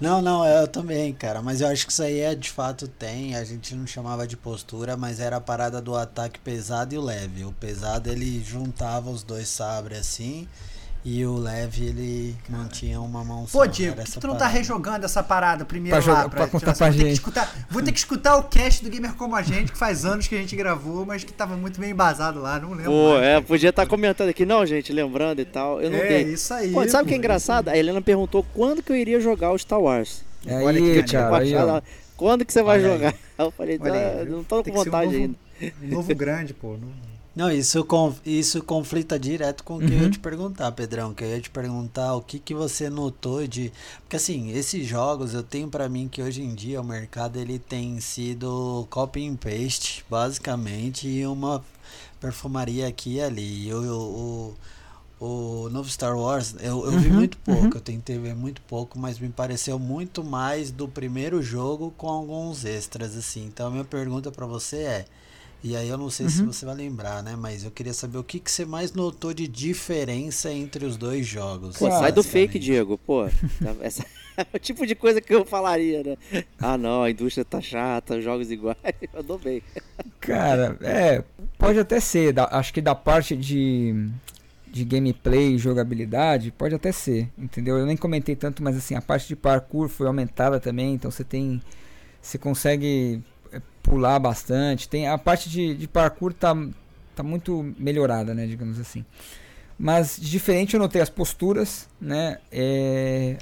Não, eu também, cara. Mas eu acho que isso aí de fato tem. A gente não chamava de postura, mas era a parada do ataque pesado e o leve. O pesado, ele juntava os dois sabres assim... E o leve, ele mantinha uma mão só. Pô, Diego, por que tu não tá rejogando essa parada primeiro lá? Pra contar pra gente. Vou ter que escutar o cast do Gamer Como a Gente, que faz anos que a gente gravou, mas que tava muito bem embasado lá, não lembro. Pô, mais, podia estar comentando aqui, não, gente, lembrando e tal. Eu não dei. Isso aí. Pô, sabe o que é engraçado? A Helena perguntou quando que eu iria jogar o Star Wars. Olha aí, cara. Quando que você vai jogar? Eu falei, não tô com vontade ainda. Um novo grande, pô. Não, isso conflita direto com o que eu ia te perguntar, Pedrão, que eu ia te perguntar o que você notou de... Porque assim, esses jogos, eu tenho pra mim que hoje em dia o mercado ele tem sido copy and paste, basicamente, e uma perfumaria aqui e ali. E o novo Star Wars, eu vi muito pouco, eu tentei ver muito pouco, mas me pareceu muito mais do primeiro jogo com alguns extras, assim. Então a minha pergunta pra você é... E aí eu não sei se você vai lembrar, né? Mas eu queria saber o que você mais notou de diferença entre os dois jogos. Pô, sai do fake, Diego. Pô, o tipo de coisa que eu falaria, né? Ah, não, a indústria tá chata, jogos iguais, eu dou bem. Cara, pode até ser. Acho que da parte de gameplay e jogabilidade, pode até ser, entendeu? Eu nem comentei tanto, mas assim, a parte de parkour foi aumentada também, então você consegue... pular bastante, tem a parte de parkour tá muito melhorada, né, digamos assim. Mas diferente eu notei as posturas, né,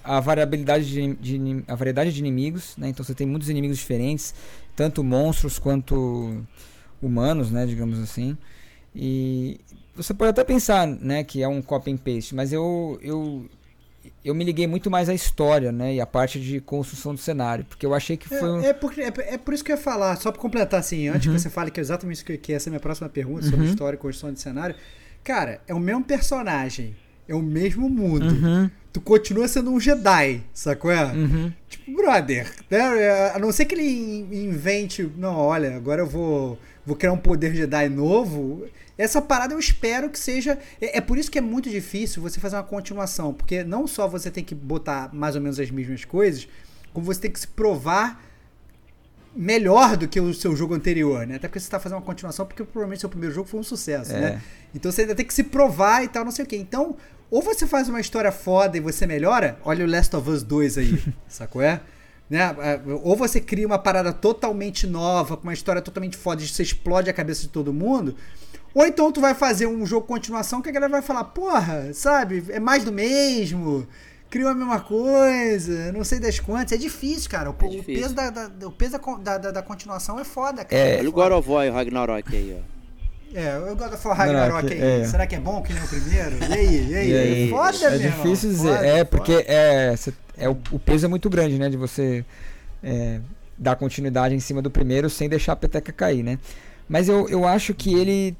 a variabilidade a variedade de inimigos, né, então você tem muitos inimigos diferentes, tanto monstros quanto humanos, né, digamos assim, e você pode até pensar, né, que é um copy and paste, mas eu me liguei muito mais à história, né? E à parte de construção do cenário. Porque eu achei que foi um... É por isso que eu ia falar. Só pra completar, assim, antes que você fale que é exatamente isso que essa é a minha próxima pergunta sobre história e construção de cenário. Cara, é o mesmo personagem. É o mesmo mundo. Tu continua sendo um Jedi, sacou? Tipo, brother, né? A não ser que ele invente... Não, olha, agora eu vou criar um poder Jedi novo... Essa parada eu espero que seja... É por isso que é muito difícil você fazer uma continuação. Porque não só você tem que botar mais ou menos as mesmas coisas, como você tem que se provar melhor do que o seu jogo anterior, né? Até porque você está fazendo uma continuação, porque provavelmente seu primeiro jogo foi um sucesso, né? Então você ainda tem que se provar e tal, não sei o quê. Então, ou você faz uma história foda e você melhora, olha o Last of Us 2 aí, sacou? Né? Ou você cria uma parada totalmente nova, com uma história totalmente foda, você explode a cabeça de todo mundo... Ou então tu vai fazer um jogo continuação que a galera vai falar, porra, sabe, é mais do mesmo, criou a mesma coisa, não sei das quantas. É difícil, cara. O peso da continuação é foda, cara. Olha o God of War e o Ragnarok aí, ó. O God of War Ragnarok aí. Será que é bom que nem o primeiro? E aí? É foda mesmo. É difícil dizer. Porque o peso é muito grande, né? De você dar continuidade em cima do primeiro sem deixar a peteca cair, né? Mas eu acho que ele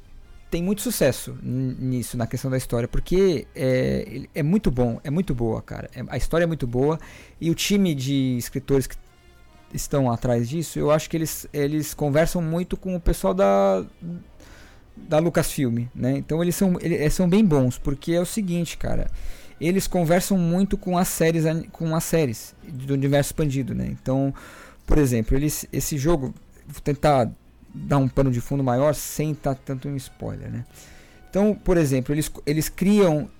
tem muito sucesso nisso, na questão da história, porque é muito bom, é muito boa, cara. A história é muito boa e o time de escritores que estão atrás disso, eu acho que eles conversam muito com o pessoal da Lucasfilm, né? Então eles são bem bons, porque é o seguinte, cara, eles conversam muito com as séries do universo expandido, né? Então, por exemplo, esse jogo, vou tentar dar um pano de fundo maior sem estar tanto em spoiler, né? Então, por exemplo, eles criam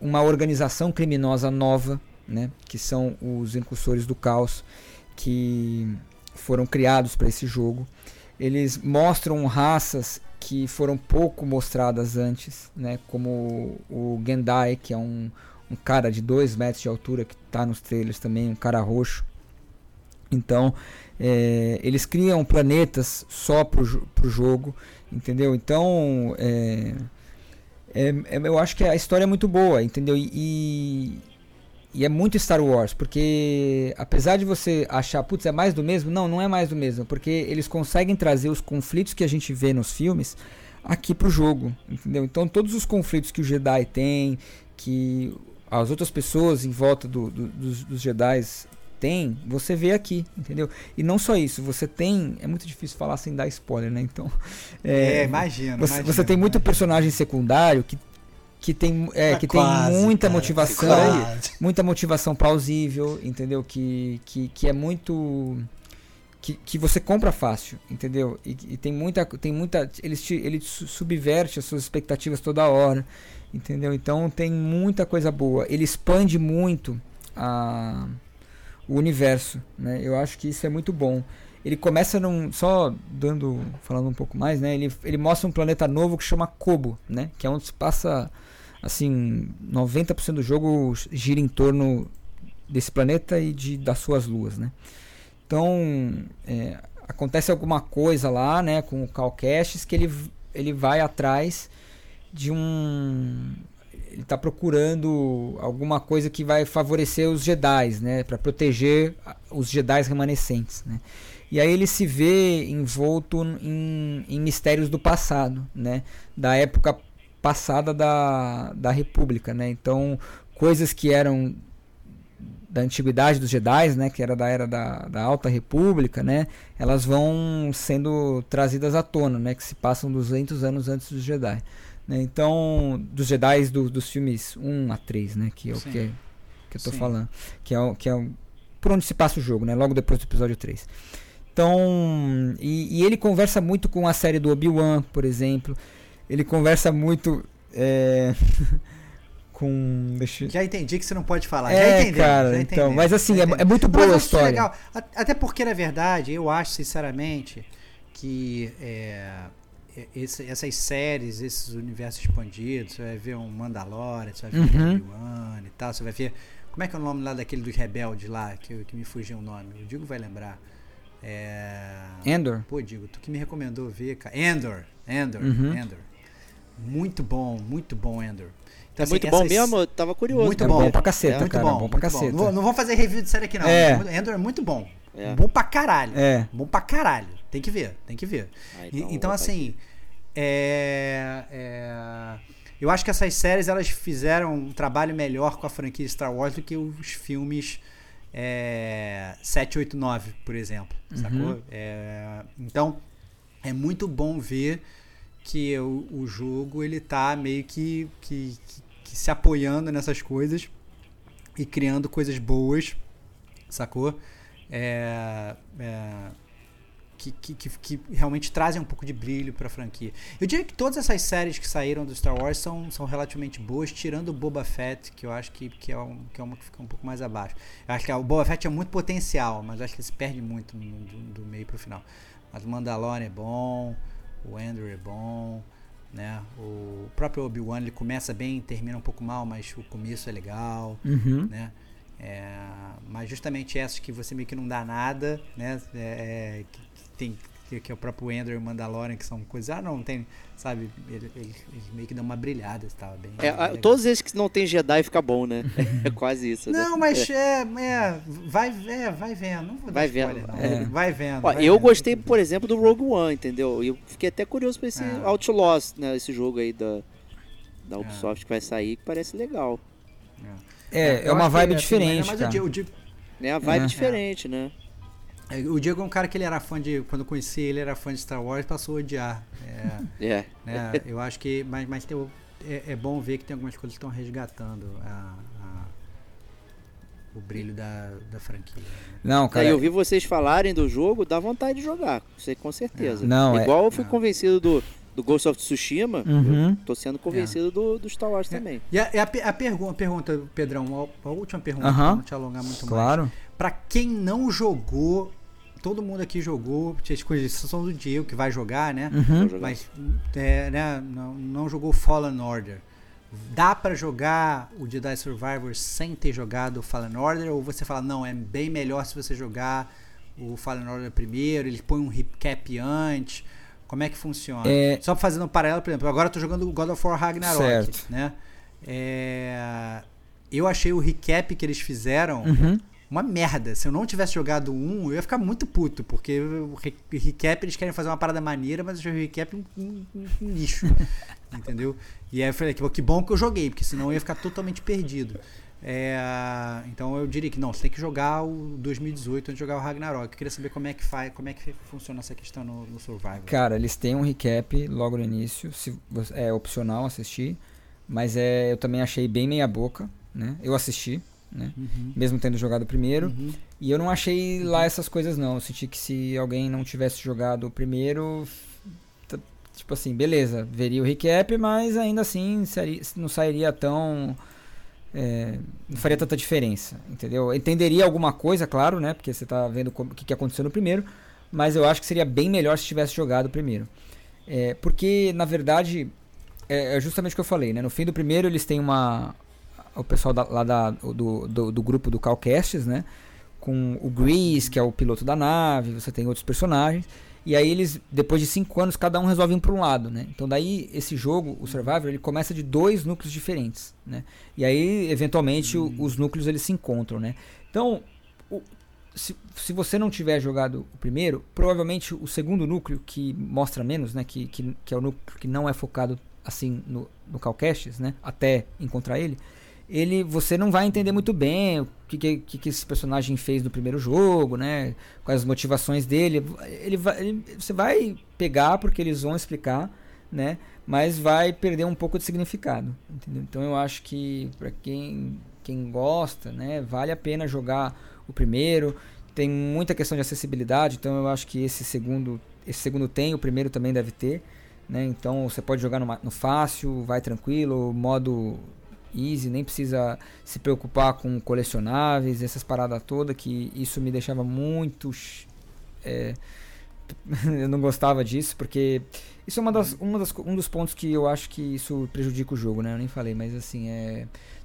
uma organização criminosa nova, né? Que são os Incursores do Caos, que foram criados para esse jogo. Eles mostram raças que foram pouco mostradas antes, né? Como o Gendai, que é um cara de 2 metros de altura que está nos trailers também, um cara roxo. Então, eles criam planetas só pro jogo, entendeu? Então, eu acho que a história é muito boa, entendeu? E é muito Star Wars, porque apesar de você achar, putz, é mais do mesmo? Não, não é mais do mesmo, porque eles conseguem trazer os conflitos que a gente vê nos filmes aqui pro jogo, entendeu? Então, todos os conflitos que o Jedi tem, que as outras pessoas em volta dos Jedis tem, você vê aqui, entendeu? E não só isso, você tem... É muito difícil falar sem dar spoiler, né? Então... imagina. Você tem muito personagem secundário que tem muita motivação, muita motivação plausível, entendeu? Que é muito... Que você compra fácil, entendeu? E tem muita ele subverte as suas expectativas toda hora, entendeu? Então tem muita coisa boa. Ele expande muito o universo, né? Eu acho que isso é muito bom. Ele começa falando um pouco mais, né? Ele mostra um planeta novo que chama Kobo, né? Que é onde se passa, assim, 90% do jogo gira em torno desse planeta e das suas luas, né? Então, acontece alguma coisa lá, né? Com o Cal Kestis, que ele vai atrás de um... Ele está procurando alguma coisa que vai favorecer os Jedis, né? Para proteger os Jedis remanescentes, né? E aí ele se vê envolto em mistérios do passado, né? Da época passada da República, né? Então, coisas que eram da antiguidade dos Jedis, né? Que era da era da Alta República, né? Elas vão sendo trazidas à tona, né? Que se passam 200 anos antes dos Jedi. Então, dos Jedis dos filmes 1 a 3, né? Que é o que eu tô falando. Que é por onde se passa o jogo, né? Logo depois do episódio 3. Então, e ele conversa muito com a série do Obi-Wan, por exemplo. Ele conversa muito com... Já entendi que você não pode falar. Já entendi. Mas assim, é muito boa a história. Legal. Até porque, na verdade, eu acho, sinceramente, que... essas séries, esses universos expandidos, você vai ver um Mandalorian, você vai ver um Obi-Wan e tal, você vai ver... Como é que é o nome lá daquele dos rebeldes lá, que me fugiu o nome? O Diego vai lembrar. Andor. Pô, Diego, tu que me recomendou ver, cara. Andor. Muito bom, Andor. Então, é assim, muito bom mesmo? Eu tava curioso. Muito bom. É bom pra caceta, muito bom. Não vamos fazer review de série aqui, não. Andor é muito bom. Bom pra caralho. Bom pra caralho. Tem que ver. Ah, então assim, eu acho que essas séries, elas fizeram um trabalho melhor com a franquia Star Wars do que os filmes 7, 8, 9, por exemplo. Sacou? Então, é muito bom ver que o jogo, ele tá meio que se apoiando nessas coisas e criando coisas boas, sacou? Que realmente trazem um pouco de brilho pra franquia. Eu diria que todas essas séries que saíram do Star Wars são relativamente boas, tirando o Boba Fett, que eu acho que é uma que fica um pouco mais abaixo. Eu acho que o Boba Fett é muito potencial, mas acho que ele se perde muito do meio pro final. Mas o Mandalorian é bom, o Andor é bom, né? O próprio Obi-Wan, ele começa bem, termina um pouco mal, mas o começo é legal, né? Mas justamente essas que você meio que não dá nada, né? Que tem que é o próprio Andor e o Mandalorian, que são coisas, ah, não tem, sabe, eles meio que dão uma brilhada, tá? Bem, bem todos esses que não tem Jedi fica bom, né? É quase isso. Não, né? Mas vai vendo, não vou dar spoiler, não. Vai vendo. Ó, vai eu vendo. Gostei, por exemplo, do Rogue One, entendeu? Eu fiquei até curioso pra esse Outlaws, né, esse jogo aí da Ubisoft que vai sair, que parece legal. É uma vibe diferente, mas cara. É a vibe diferente, né? O Diego é um cara que ele era fã de... Quando eu conheci ele, era fã de Star Wars e passou a odiar. Né? Eu acho que... Mas é bom ver que tem algumas coisas que estão resgatando o brilho da franquia. Não, cara... Eu vi vocês falarem do jogo, dá vontade de jogar. Sei com certeza. Não, igual eu fui convencido do Ghost of Tsushima, eu tô sendo convencido do Star Wars também. E a pergunta, Pedrão, a última pergunta, pra não te alongar muito mais. Pra quem não jogou, todo mundo aqui jogou, com exceção do Diego, que vai jogar, né? Uhum. Mas não jogou Fallen Order. Dá pra jogar o Jedi Survivor sem ter jogado Fallen Order? Ou você fala, não, é bem melhor se você jogar o Fallen Order primeiro, ele põe um recap antes... Como é que funciona? Só fazendo um paralelo, por exemplo, agora eu tô jogando o God of War Ragnarok, certo, né? Eu achei o recap que eles fizeram uma merda. Se eu não tivesse jogado eu ia ficar muito puto, porque o recap eles querem fazer uma parada maneira, mas eu achei o recap um lixo, entendeu? E aí eu falei, que bom que eu joguei, porque senão eu ia ficar totalmente perdido. Então eu diria que não, você tem que jogar o 2018 antes de jogar o Ragnarok. Eu queria saber como é que funciona essa questão no Survivor. Cara, eles têm um recap logo no início, é opcional assistir, mas eu também achei bem meia boca, né? Eu assisti, né? Mesmo tendo jogado o primeiro, e eu não achei lá essas coisas não. Eu senti que se alguém não tivesse jogado o primeiro, tipo assim, beleza, veria o recap, mas ainda assim não sairia tão... não faria tanta diferença, entendeu? Entenderia alguma coisa, claro, né? Porque você tá vendo o que aconteceu no primeiro, mas eu acho que seria bem melhor se tivesse jogado o primeiro. Porque, na verdade, é justamente o que eu falei, né? No fim do primeiro, eles têm o pessoal do grupo do Cal Kestis, né? Com o Grease, que é o piloto da nave, você tem outros personagens, e aí eles, depois de 5 anos, cada um resolve um para um lado, né? Então daí, esse jogo, o Survivor, ele começa de 2 núcleos diferentes, né? E aí, eventualmente, os núcleos, eles se encontram, né? Então, se você não tiver jogado o primeiro, provavelmente o segundo núcleo, que mostra menos, né? Que é o núcleo que não é focado, assim, no Cal Kestis, né? Até encontrar ele, você não vai entender muito bem o que esse personagem fez no primeiro jogo, né? Quais as motivações dele. Você vai pegar porque eles vão explicar, né? Mas vai perder um pouco de significado, entendeu? Então eu acho que para quem gosta, né? Vale a pena jogar o primeiro. Tem muita questão de acessibilidade, então eu acho que esse segundo tem, o primeiro também deve ter, né? Então você pode jogar no fácil, vai tranquilo, modo... easy, nem precisa se preocupar com colecionáveis, essas paradas todas, que isso me deixava muito... eu não gostava disso, porque isso é um dos pontos que eu acho que isso prejudica o jogo, né? Eu nem falei, mas assim,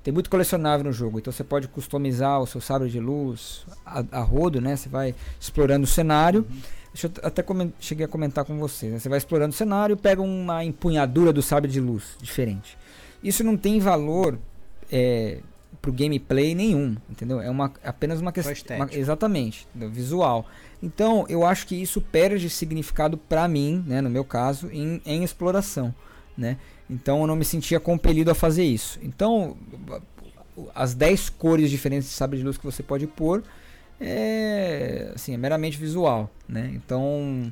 tem muito colecionável no jogo, então você pode customizar o seu sabre de luz a rodo, né? Você vai explorando o cenário... Deixa eu até cheguei a comentar com vocês, né? Você vai explorando o cenário, pega uma empunhadura do sabre de luz diferente. Isso não tem valor pro gameplay nenhum, entendeu? É apenas uma questão... Exatamente, visual. Então, eu acho que isso perde significado pra mim, né, no meu caso, em exploração, né? Então, eu não me sentia compelido a fazer isso. Então, as 10 cores diferentes de sabre de luz que você pode pôr assim, é meramente visual, né? Então...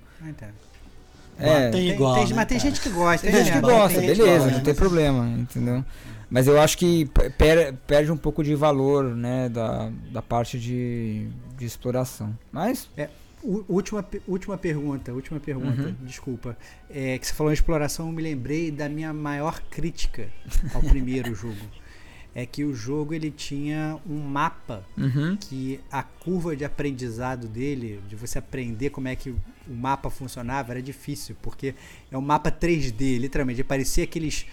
igual, mas tem gente que gosta, beleza, não tem problema, entendeu? Mas eu acho que perde um pouco de valor, né, da parte de exploração. Mas última pergunta, desculpa. Que você falou em exploração, eu me lembrei da minha maior crítica ao primeiro jogo. É que o jogo ele tinha um mapa que a curva de aprendizado dele, de você aprender como é que o mapa funcionava, era difícil, porque é um mapa 3D, literalmente. Parecia aqueles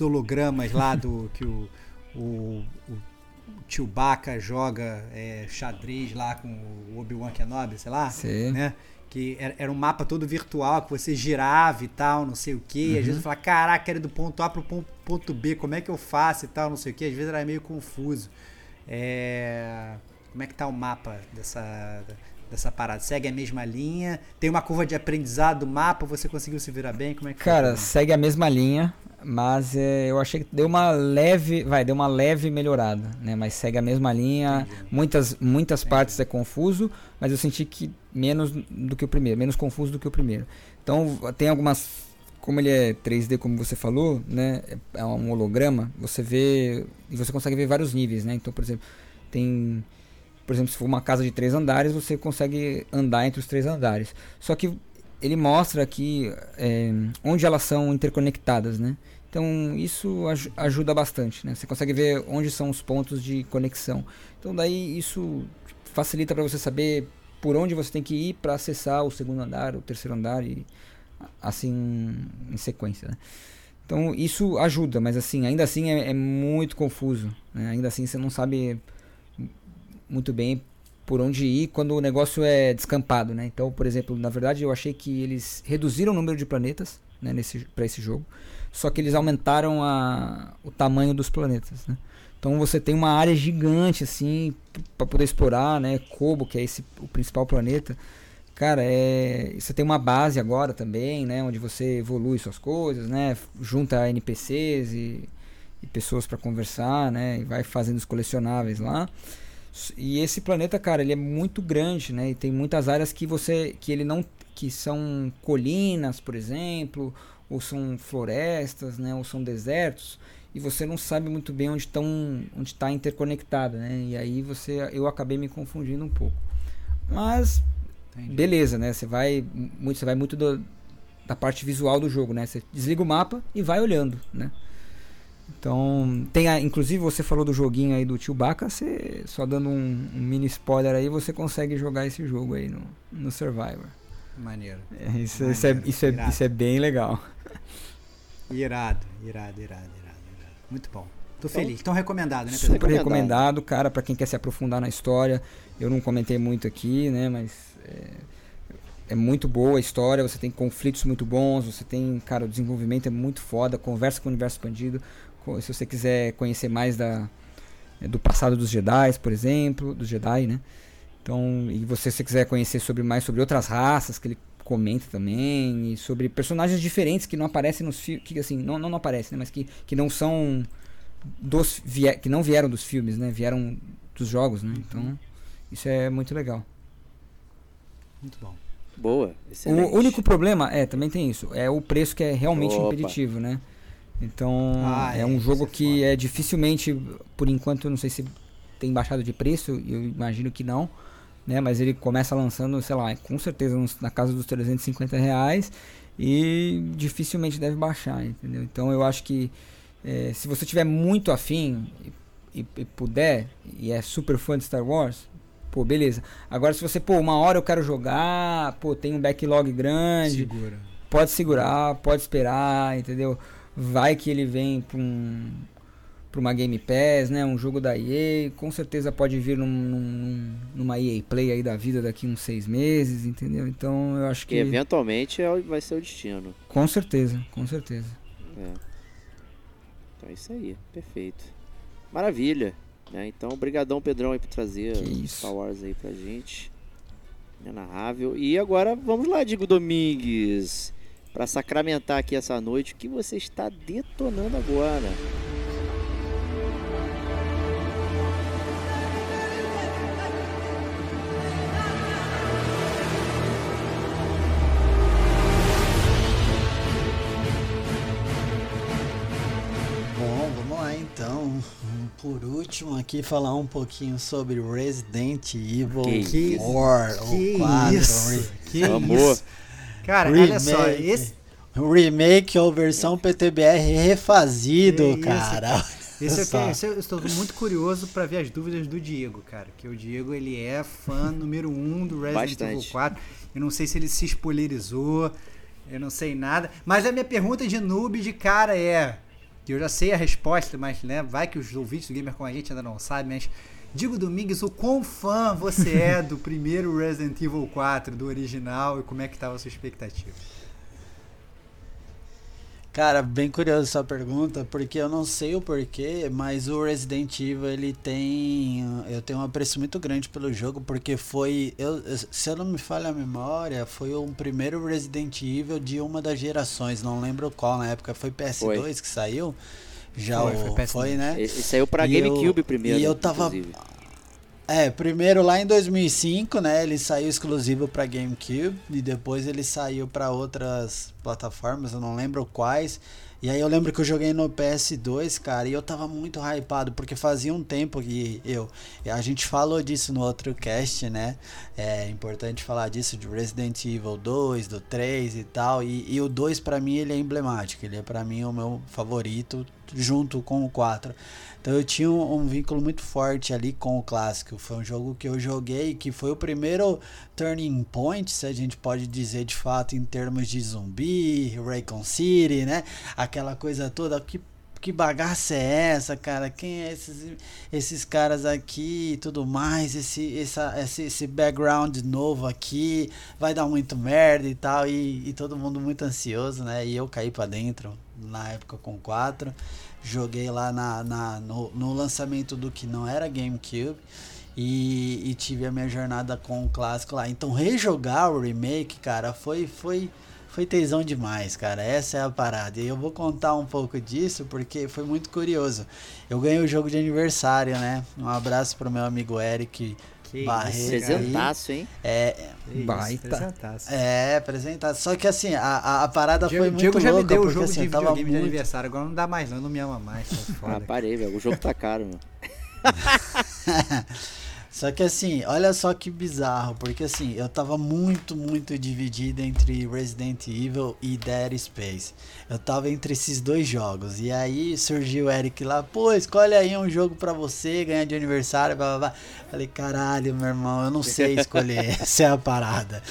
hologramas lá que o Chewbacca joga xadrez lá com o Obi-Wan Kenobi, sei lá, né? que era um mapa todo virtual, que você girava e tal, não sei o que, às vezes eu falava, caraca, era do ponto A pro ponto B, como é que eu faço e tal, não sei o que, às vezes era meio confuso. Como é que tá o mapa dessa parada? Segue a mesma linha? Tem uma curva de aprendizado do mapa? Você conseguiu se virar bem? Como é que cara, segue a mesma linha, mas eu achei que deu uma leve melhorada, né? Mas segue a mesma linha. Entendi. Muitas Entendi. Partes é confuso, mas eu senti que menos confuso do que o primeiro. Então tem algumas, como ele é 3D, como você falou, né? É um holograma, você vê e você consegue ver vários níveis, né? Então, por exemplo, se for uma casa de 3 andares, você consegue andar entre os 3 andares. Só que ele mostra aqui onde elas são interconectadas, né? Então isso ajuda bastante, né? Você consegue ver onde são os pontos de conexão. Então daí isso facilita para você saber por onde você tem que ir para acessar o 2º andar, o 3º andar e assim em sequência, né? Então isso ajuda, mas assim, ainda assim é muito confuso, né? Ainda assim você não sabe muito bem por onde ir quando o negócio é descampado, né? Então, por exemplo, na verdade eu achei que eles reduziram o número de planetas, né, para esse jogo, só que eles aumentaram o tamanho dos planetas, né? Então você tem uma área gigante assim para poder explorar, né? Kobo, que é o principal planeta, cara, você tem uma base agora também, né, onde você evolui suas coisas, né, junta NPCs e pessoas para conversar, né, e vai fazendo os colecionáveis lá. E esse planeta, cara, ele é muito grande, né? E tem muitas áreas que são colinas, por exemplo, ou são florestas, né? Ou são desertos, e você não sabe muito bem onde está interconectada, né? E aí eu acabei me confundindo um pouco. Mas Entendi. Beleza, né? Você vai muito da parte visual do jogo, né? Você desliga o mapa e vai olhando, né? Então, inclusive você falou do joguinho aí do Tio Baca, você, só dando um mini spoiler aí, você consegue jogar esse jogo aí no Survivor. Maneiro. Isso é bem legal. Irado. Muito bom. Tô feliz. Então recomendado, né, Pedro? Super recomendado, cara, pra quem quer se aprofundar na história. Eu não comentei muito aqui, né, mas... É muito boa a história, você tem conflitos muito bons, você tem, cara, o desenvolvimento é muito foda, conversa com o universo expandido, se você quiser conhecer mais do passado dos Jedi, por exemplo, dos Jedi, né? Então, e se você quiser conhecer mais sobre outras raças, que ele comenta também, e sobre personagens diferentes que não aparecem nos filmes, que assim, não aparecem, né? Mas que não são que não vieram dos filmes, né? Vieram dos jogos, né? Então, isso é muito legal. Muito bom. Boa, excelente. O único problema, também tem isso, é o preço, que é realmente impeditivo, né? Então, é um jogo que é dificilmente, por enquanto, eu não sei se tem baixado de preço, eu imagino que não, né? Mas ele começa lançando, sei lá, com certeza na casa dos R$350 e dificilmente deve baixar, entendeu? Então, eu acho que se você tiver muito afim e puder, e é super fã de Star Wars... Pô, beleza. Agora se você, uma hora eu quero jogar, tem um backlog grande. Segura. Pode segurar, pode esperar, entendeu? Vai que ele vem pra uma Game Pass, né? Um jogo da EA, com certeza pode vir numa EA Play aí da vida daqui uns 6 meses, entendeu? Então eu acho que... eventualmente vai ser o destino. Com certeza. É. Então é isso aí, perfeito. Maravilha. Então, obrigadão, Pedrão, aí, por trazer Star Wars aí pra gente. Inenarrável. E agora vamos lá, Diego Domingues, pra sacramentar aqui essa noite o que você está detonando agora. Por último, aqui falar um pouquinho sobre Resident Evil 4 ou 4. Isso. Cara, Remake. Olha só, esse Remake ou versão PTBR refazido, cara. Eu estou muito curioso para ver as dúvidas do Diego, cara, que o Diego, ele é fã número 1 do Resident Evil 4. Eu não sei se ele se spoilerizou, eu não sei nada, mas a minha pergunta de noob de cara é... Eu já sei a resposta, mas né, vai que os ouvintes do Gamer com a Gente ainda não sabem, mas Diego Domingues, o quão fã você é do primeiro Resident Evil 4, do original, e como é que estava a sua expectativa? Cara, bem curiosa essa pergunta, porque eu não sei o porquê, mas o Resident Evil, eu tenho um apreço muito grande pelo jogo, porque foi, se eu não me falha a memória, foi o primeiro Resident Evil de uma das gerações, não lembro qual na época, foi PS2 que saiu? Já foi, né? E saiu pra GameCube primeiro, inclusive. Primeiro lá em 2005, né, ele saiu exclusivo pra GameCube e depois ele saiu pra outras plataformas, eu não lembro quais. E aí eu lembro que eu joguei no PS2, cara, e eu tava muito hypado, porque fazia um tempo que a gente falou disso no outro cast, né, é importante falar disso, de Resident Evil 2, do 3 e tal, e o 2 pra mim ele é emblemático, ele é pra mim o meu favorito, junto com o 4. Então eu tinha um vínculo muito forte ali com o clássico. Foi um jogo que eu joguei, que foi o primeiro turning point, se a gente pode dizer de fato, em termos de zumbi, Raccoon City, né? Aquela coisa toda, que bagaça é essa, cara? Quem é esses caras aqui e tudo mais? Esse background novo aqui, vai dar muito merda e tal, e todo mundo muito ansioso, né? E eu caí pra dentro na época com 4, joguei lá no lançamento do que não era GameCube e tive a minha jornada com o clássico lá. Então rejogar o remake, cara, foi tesão demais, cara, essa é a parada, e eu vou contar um pouco disso porque foi muito curioso. Eu ganhei o jogo de aniversário, né, um abraço pro meu amigo Eric, que presentaço, hein? Presentaço. Presentaço. Só que assim, a parada foi muito louca. O Diego já me deu o jogo de videogame de aniversário. Agora não dá mais, não me ama mais. Parei, velho. O jogo tá caro, meu. Só que assim, olha só que bizarro, porque assim, eu tava muito dividido entre Resident Evil e Dead Space. Eu tava entre esses dois jogos, e aí surgiu o Eric lá, pô, escolhe aí um jogo pra você, ganhar de aniversário, blá blá blá. Falei, caralho, meu irmão, eu não sei escolher, essa é a parada.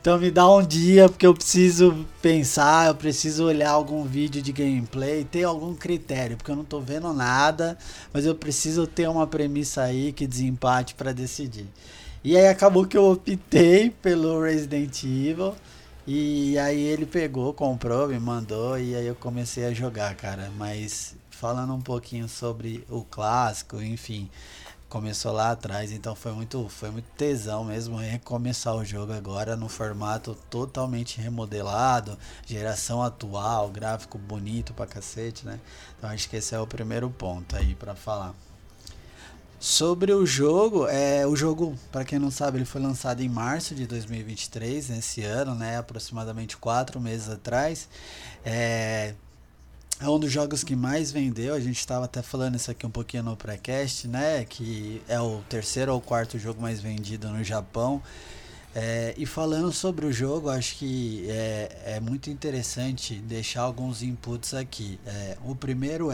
Então me dá um dia, porque eu preciso pensar, eu preciso olhar algum vídeo de gameplay, ter algum critério, porque eu não tô vendo nada, mas eu preciso ter uma premissa aí que desempate pra decidir. E aí acabou que eu optei pelo Resident Evil, e aí ele pegou, comprou, me mandou, e aí eu comecei a jogar, cara. Mas falando um pouquinho sobre o clássico, enfim... Começou lá atrás, então foi muito tesão mesmo recomeçar o jogo agora no formato totalmente remodelado, geração atual, gráfico bonito pra cacete, né? Então acho que esse é o primeiro ponto aí pra falar. Sobre o jogo, o jogo, pra quem não sabe, ele foi lançado em março de 2023, nesse ano, né? Aproximadamente 4 meses atrás. É um dos jogos que mais vendeu, a gente estava até falando isso aqui um pouquinho no pré-cast, né, que é o terceiro ou quarto jogo mais vendido no Japão, e falando sobre o jogo, acho que é muito interessante deixar alguns inputs aqui. O primeiro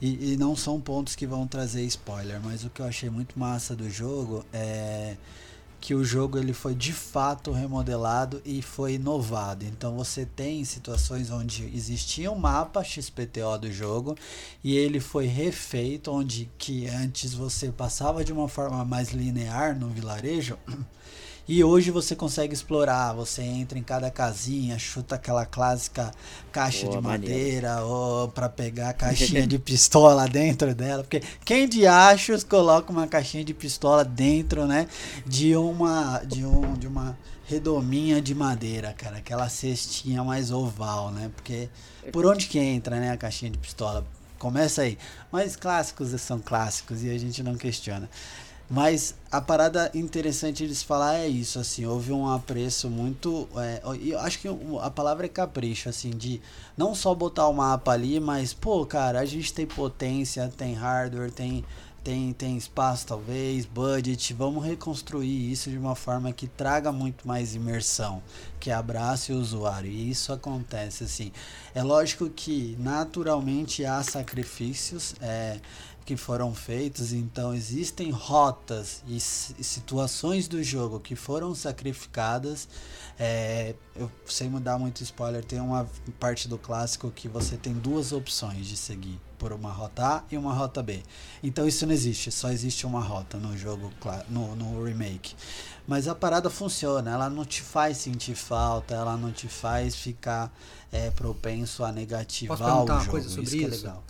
e não são pontos que vão trazer spoiler, mas o que eu achei muito massa do jogo é... que o jogo ele foi de fato remodelado e foi inovado. Então você tem situações onde existia um mapa XPTO do jogo e ele foi refeito, onde que antes você passava de uma forma mais linear no vilarejo e hoje você consegue explorar, você entra em cada casinha, chuta aquela clássica caixa de madeira ou para pegar a caixinha de pistola dentro dela, porque quem de achos coloca uma caixinha de pistola dentro, né, de uma redominha de madeira, cara, aquela cestinha mais oval, né, porque por onde que entra, né, a caixinha de pistola? Começa aí, mas clássicos são clássicos e a gente não questiona. Mas a parada interessante de se falar é isso, assim, houve um apreço muito, eu acho que a palavra é capricho, assim, de não só botar o mapa ali, mas, pô, cara, a gente tem potência, tem hardware, tem espaço, talvez, budget, vamos reconstruir isso de uma forma que traga muito mais imersão, que abrace o usuário, e isso acontece, assim. É lógico que, naturalmente, há sacrifícios, que foram feitos, então existem rotas e situações do jogo que foram sacrificadas. Eu, sem mudar muito spoiler, tem uma parte do clássico que você tem duas opções de seguir, por uma rota A e uma rota B. Então isso não existe, só existe uma rota no jogo, no remake. Mas a parada funciona, ela não te faz sentir falta, ela não te faz ficar propenso a negativar o jogo. Uma coisa sobre isso, é legal.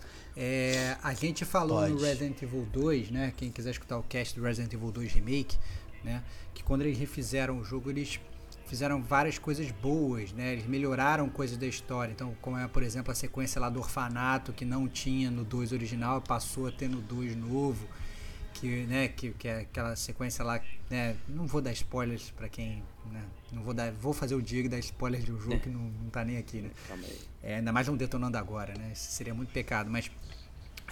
A gente falou no Resident Evil 2, né? Quem quiser escutar o cast do Resident Evil 2 Remake, né? Que quando eles refizeram o jogo, eles fizeram várias coisas boas, né? Eles melhoraram coisas da história. Então, como é, por exemplo, a sequência lá do orfanato, que não tinha no 2 original, passou a ter no 2 novo. Que é aquela sequência lá, né? Não vou dar spoilers pra quem, né? Vou fazer o Diego dar spoilers de um jogo que não tá nem aqui, né? Calma aí. Ainda mais não detonando agora, né? Isso seria muito pecado, mas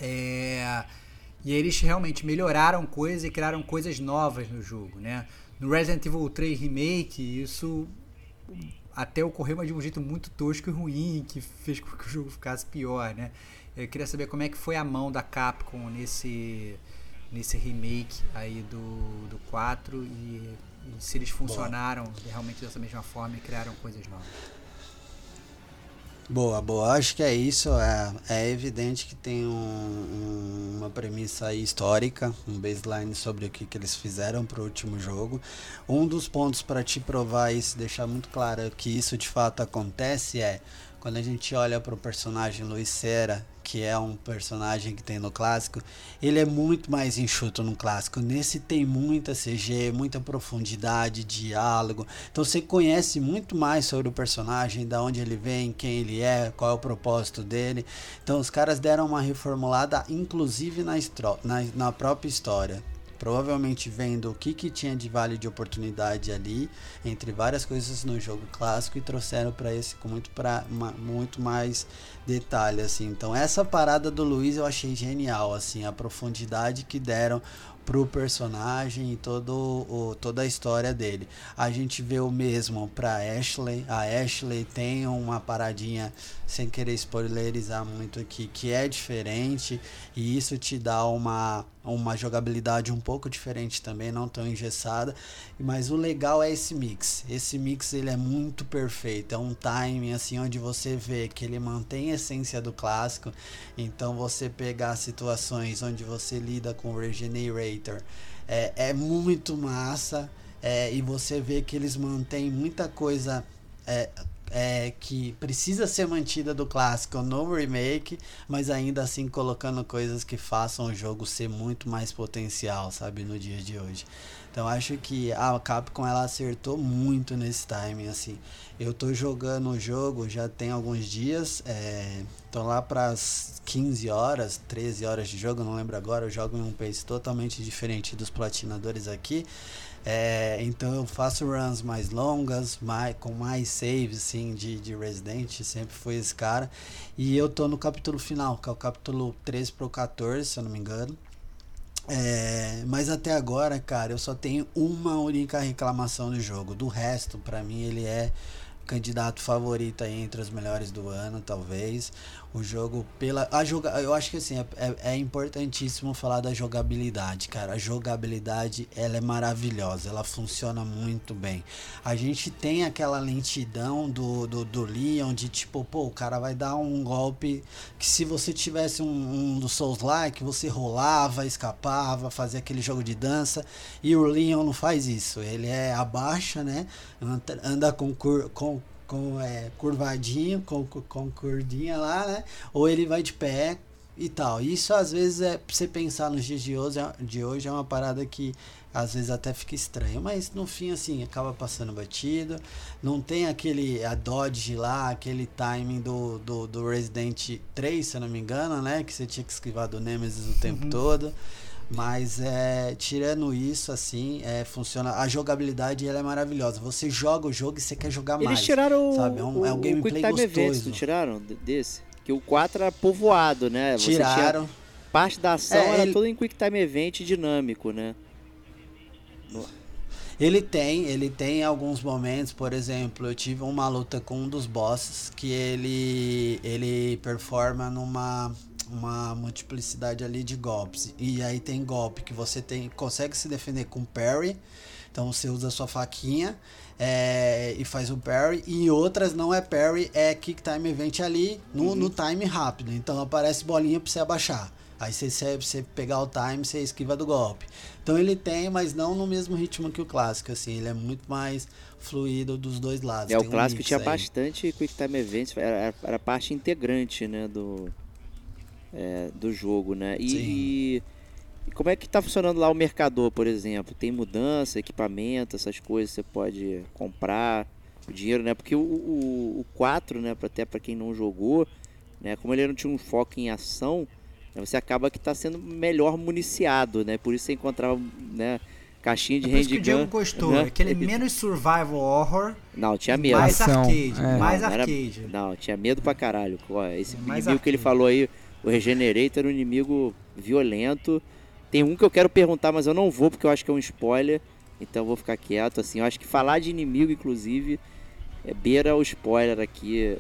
e eles realmente melhoraram coisas e criaram coisas novas no jogo, né? No Resident Evil 3 Remake, isso até ocorreu, mas de um jeito muito tosco e ruim, que fez com que o jogo ficasse pior, né? Eu queria saber como é que foi a mão da Capcom nesse remake aí do 4 e se eles funcionaram realmente dessa mesma forma e criaram coisas novas. Boa, acho que é isso. É evidente que tem uma premissa aí histórica, um baseline sobre o que eles fizeram pro último jogo. Um dos pontos para te provar isso, deixar muito claro que isso de fato acontece, quando a gente olha pro personagem Luis Sera, que é um personagem que tem no clássico, ele é muito mais enxuto no clássico. Nesse tem muita CG, muita profundidade, diálogo. Então você conhece muito mais sobre o personagem, da onde ele vem, quem ele é, qual é o propósito dele. Então os caras deram uma reformulada, inclusive na própria história. Provavelmente vendo o que tinha de vale de oportunidade ali, entre várias coisas no jogo clássico, e trouxeram para esse com muito mais detalhe, assim. Então essa parada do Luiz eu achei genial, assim, a profundidade que deram pro personagem e toda a história dele. A gente vê o mesmo pra Ashley. A Ashley tem uma paradinha, sem querer spoilerizar muito aqui, que é diferente, e isso te dá uma jogabilidade um pouco diferente também, não tão engessada, mas o legal é esse mix. Esse mix, ele é muito perfeito, é um timing assim, onde você vê que ele mantém a essência do clássico. Então você pegar situações onde você lida com o Regenerator é muito massa, e você vê que eles mantêm muita coisa que precisa ser mantida do clássico no remake, mas ainda assim colocando coisas que façam o jogo ser muito mais potencial, sabe, no dia de hoje. Então acho que a Capcom, ela acertou muito nesse timing, assim. Eu tô jogando o jogo já tem alguns dias, tô lá pras 15 horas, 13 horas de jogo, não lembro agora. Eu jogo em um pace totalmente diferente dos platinadores aqui, então eu faço runs mais longas, com mais saves, assim, de Resident. Sempre fui esse cara, e eu tô no capítulo final, que é o capítulo 13 pro 14, se eu não me engano. Mas até agora, cara, eu só tenho uma única reclamação do jogo. Do resto, pra mim, ele é candidato favorito aí entre os melhores do ano, talvez. O jogo eu acho que assim, é importantíssimo falar da jogabilidade, cara. A jogabilidade, ela é maravilhosa, ela funciona muito bem. A gente tem aquela lentidão do Leon, de tipo, o cara vai dar um golpe que, se você tivesse um do Souls-like, você rolava, escapava, fazia aquele jogo de dança, e o Leon não faz isso. Ele abaixa, né? Anda curvadinho, com cordinha lá, né? Ou ele vai de pé e tal. Isso, às vezes, pra você pensar nos dias de hoje, é uma parada que às vezes até fica estranho, mas no fim, assim, acaba passando batido. Não tem a dodge lá, aquele timing do Resident 3, se eu não me engano, né? Que você tinha que esquivar do Nemesis o tempo todo. Mas tirando isso, assim, funciona. A jogabilidade, ela é maravilhosa. Você joga o jogo e você quer jogar mais. Eles tiraram, sabe? É um gameplay gostoso. Events, não tiraram desse? Que o 4 era povoado, né? Tiraram. Parte da ação era toda em Quick Time Event dinâmico, né? Ele tem alguns momentos. Por exemplo, eu tive uma luta com um dos bosses que ele performa numa... uma multiplicidade ali de golpes. E aí tem golpe que você tem, consegue se defender com parry. Então você usa a sua faquinha e faz o parry. E outras não é parry, é kick time event ali no time rápido. Então aparece bolinha pra você abaixar. Aí você pegar o time, você esquiva do golpe. Então ele tem, mas não no mesmo ritmo que o clássico, assim. Ele é muito mais fluido dos dois lados. O clássico tinha bastante Quick Time Events, era parte integrante, né, do jogo, né? E como é que tá funcionando lá o mercador, por exemplo? Tem mudança, equipamento, essas coisas você pode comprar, o dinheiro, né? Porque o 4, né, até pra quem não jogou, né, como ele não tinha um foco em ação, você acaba que está sendo melhor municiado, né? Por isso você encontrava, né, caixinha de handgun. É por isso que o Diego gostou, né? Que ele é menos survival horror. Não, tinha medo. Mais arcade, mais arcade. Não, tinha medo pra caralho. Esse inimigo arcade que ele falou aí, o Regenerator, era um inimigo violento. Tem um que eu quero perguntar, mas eu não vou, porque eu acho que é um spoiler. Então eu vou ficar quieto, assim. Eu acho que falar de inimigo, inclusive, beira o spoiler aqui.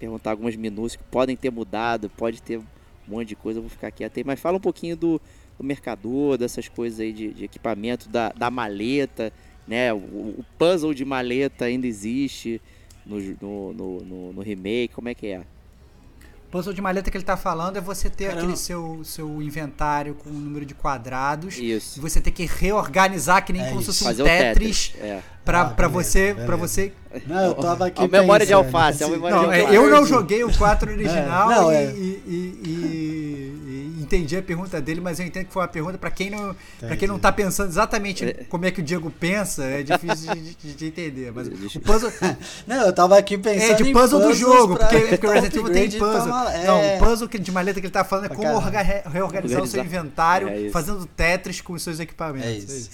Perguntar algumas minúcias que podem ter mudado, pode ter... um monte de coisa, eu vou ficar quieto aí, mas fala um pouquinho do mercador, dessas coisas aí de equipamento, da maleta, né, o puzzle de maleta ainda existe no remake, como é que é? O puzzle de maleta que ele tá falando é você ter aquele seu inventário com um número de quadrados, isso, e você ter que reorganizar que nem como se fosse um Tetris. Pra você... Não, eu tava aqui pensando. Memória de alface. Eu não joguei o 4 original e entendi a pergunta dele, mas eu entendo que foi uma pergunta pra quem não tá pensando exatamente como é que o Diego pensa, é difícil de entender. Mas o puzzle... Não, eu tava aqui pensando de puzzle do jogo, porque o Resident Evil tem puzzle. Não, o puzzle de maleta que ele tá falando é como reorganizar o seu inventário, fazendo Tetris com os seus equipamentos.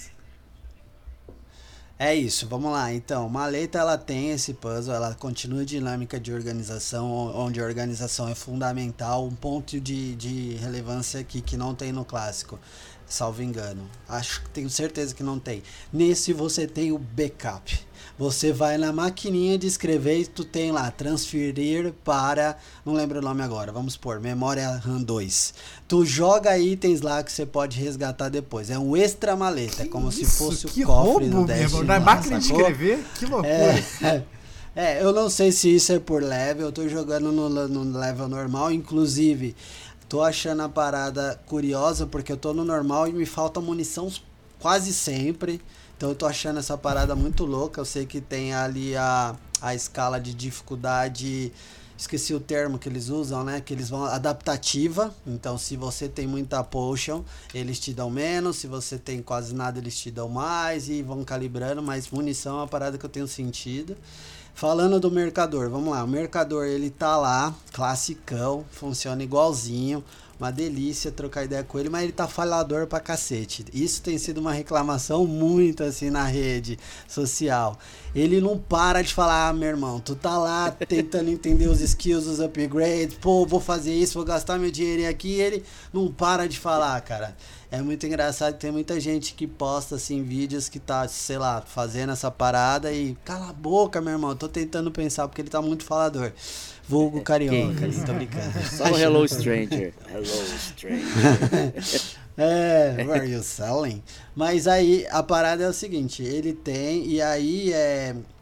É isso, vamos lá. Então, maleta, ela tem esse puzzle, ela continua dinâmica de organização, onde a organização é fundamental, um ponto de relevância aqui que não tem no clássico, salvo engano. Tenho certeza que não tem. Nesse você tem o backup. Você vai na maquininha de escrever e tu tem lá, transferir para, não lembro o nome agora, vamos supor, memória RAM 2. Tu joga itens lá que você pode resgatar depois. É um extra maleta, como se fosse o cofre do Destiny. Na máquina de escrever, que loucura. Eu não sei se isso é por level, eu tô jogando no level normal, inclusive, tô achando a parada curiosa, porque eu tô no normal e me falta munição quase sempre. Então eu tô achando essa parada muito louca. Eu sei que tem ali a escala de dificuldade, esqueci o termo que eles usam, né? Que eles vão adaptativa. Então se você tem muita potion, eles te dão menos. Se você tem quase nada, eles te dão mais e vão calibrando. Mas munição é uma parada que eu tenho sentido. Falando do mercador, vamos lá. O mercador, ele tá lá, classicão, funciona igualzinho. Uma delícia trocar ideia com ele, mas ele tá falador pra cacete. Isso tem sido uma reclamação muito, assim, na rede social. Ele não para de falar, meu irmão, tu tá lá tentando entender os skills, os upgrades, pô, vou fazer isso, vou gastar meu dinheirinho aqui, e ele não para de falar, cara. É muito engraçado, tem muita gente que posta, assim, vídeos que tá, sei lá, fazendo essa parada e... Cala a boca, meu irmão, tô tentando pensar, porque ele tá muito falador. Vulgo carioca, tô brincando. Só o Hello Stranger. Hello Stranger. Where are you selling? Mas aí, a parada é o seguinte, ele tem, e aí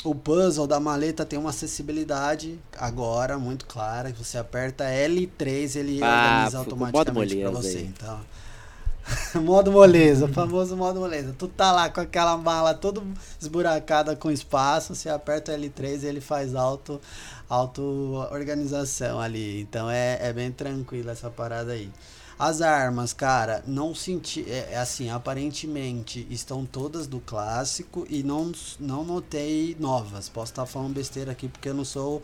o puzzle da maleta tem uma acessibilidade agora, muito clara, que você aperta L3, ele organiza automaticamente pra você, aí. Então... modo moleza, o famoso modo moleza. Tu tá lá com aquela mala toda esburacada com espaço, você aperta L3 e ele faz auto-organização ali. Então é bem tranquilo essa parada aí. As armas, cara, não senti... assim, aparentemente estão todas do clássico e não notei novas. Posso estar falando besteira aqui porque eu não sou...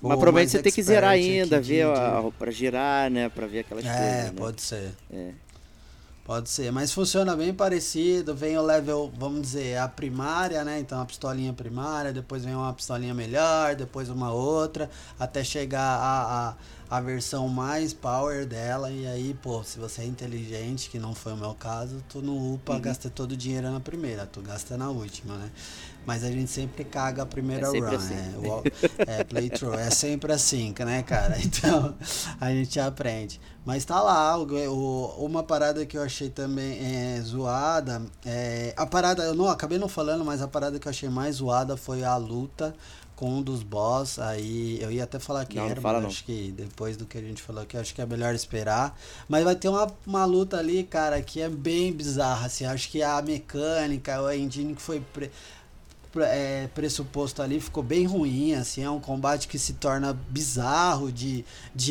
Mas provavelmente você tem que zerar ainda, ver pra girar, né? Pra ver aquelas coisas. Pode ser. Pode ser, mas funciona bem parecido, vem o level, vamos dizer, a primária, né, então a pistolinha primária, depois vem uma pistolinha melhor, depois uma outra, até chegar a versão mais power dela, e aí, pô, se você é inteligente, que não foi o meu caso, tu não upa, gasta todo o dinheiro na primeira, tu gasta na última, né? Mas a gente sempre caga a primeira run, assim, né? Playthrough, é sempre assim, né, cara? Então, a gente aprende. Mas tá lá, uma parada que eu achei também zoada, a parada, acabei não falando, mas a parada que eu achei mais zoada foi a luta com um dos boss. Aí eu ia até falar quem era, mas acho que depois do que a gente falou aqui, acho que é melhor esperar. Mas vai ter uma luta ali, cara, que é bem bizarra, assim, acho que a mecânica, o engine que foi pressuposto ali ficou bem ruim, assim, é um combate que se torna bizarro de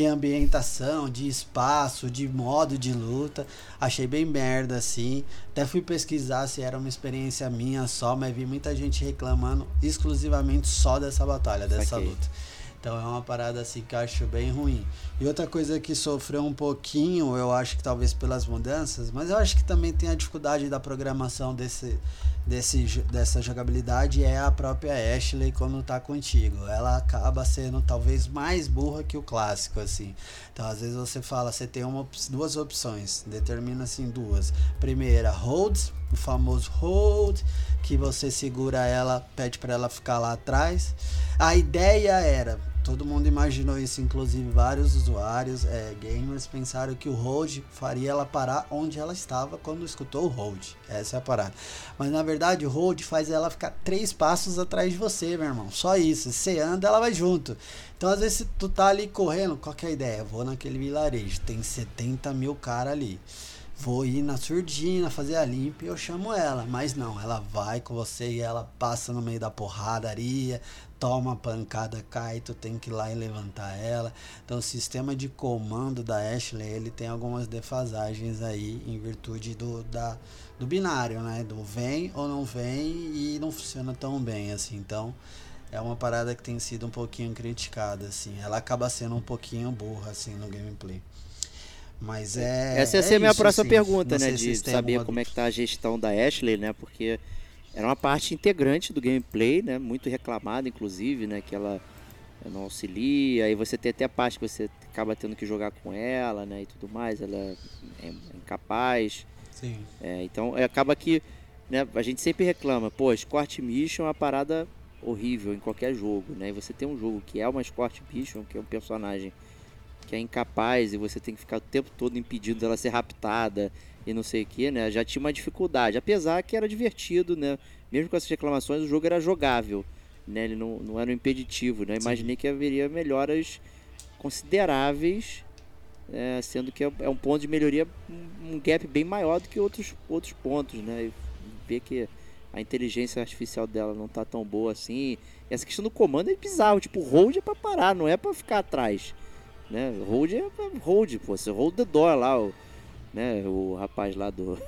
ambientação, de espaço, de modo de luta, achei bem merda, assim, até fui pesquisar se era uma experiência minha só, mas vi muita gente reclamando exclusivamente só dessa batalha, dessa luta. Então é uma parada assim que eu acho bem ruim. E outra coisa que sofreu um pouquinho, eu acho que talvez pelas mudanças, mas eu acho que também tem a dificuldade da programação dessa jogabilidade, é a própria Ashley quando tá contigo. Ela acaba sendo talvez mais burra que o clássico, assim. Então às vezes você fala, você tem duas opções, determina assim duas. Primeira, hold, o famoso hold, que você segura ela, pede pra ela ficar lá atrás. A ideia era... Todo mundo imaginou isso, inclusive vários usuários, gamers, pensaram que o hold faria ela parar onde ela estava quando escutou o hold. Essa é a parada. Mas na verdade o hold faz ela ficar 3 passos atrás de você, meu irmão. Só isso. Você anda, ela vai junto. Então às vezes tu tá ali correndo, qual que é a ideia? Eu vou naquele vilarejo, tem 70.000 caras ali. Vou ir na surdina, fazer a limpa e eu chamo ela. Mas não, ela vai com você e ela passa no meio da porradaria, toma a pancada, cai, tu tem que ir lá e levantar ela. Então o sistema de comando da Ashley, ele tem algumas defasagens aí em virtude do binário, né? Do vem ou não vem, e não funciona tão bem assim. Então é uma parada que tem sido um pouquinho criticada, assim. Ela acaba sendo um pouquinho burra, assim, no gameplay. Mas essa ia ser a minha próxima pergunta, né? De saber como é que tá a gestão da Ashley, né? Porque era uma parte integrante do gameplay, né? Muito reclamada, inclusive, né? Que ela não auxilia. E você tem até a parte que você acaba tendo que jogar com ela, né? E tudo mais. Ela é incapaz. Sim. Então, acaba que, né? A gente sempre reclama. Pô, Escort Mission é uma parada horrível em qualquer jogo, né? E você tem um jogo que é uma Escort Mission, que é um personagem que é incapaz e você tem que ficar o tempo todo impedindo dela ser raptada e não sei o que, né? Já tinha uma dificuldade, apesar que era divertido, né? Mesmo com essas reclamações, o jogo era jogável, né? Ele não era um impeditivo, né? Imaginei que haveria melhoras consideráveis, sendo que é um ponto de melhoria, um gap bem maior do que outros pontos, né? E ver que a inteligência artificial dela não tá tão boa assim. E essa questão do comando é bizarro, tipo, hold é pra parar, não é pra ficar atrás. Né? Hold é hold, pô. Você hold the door lá, né? O rapaz lá do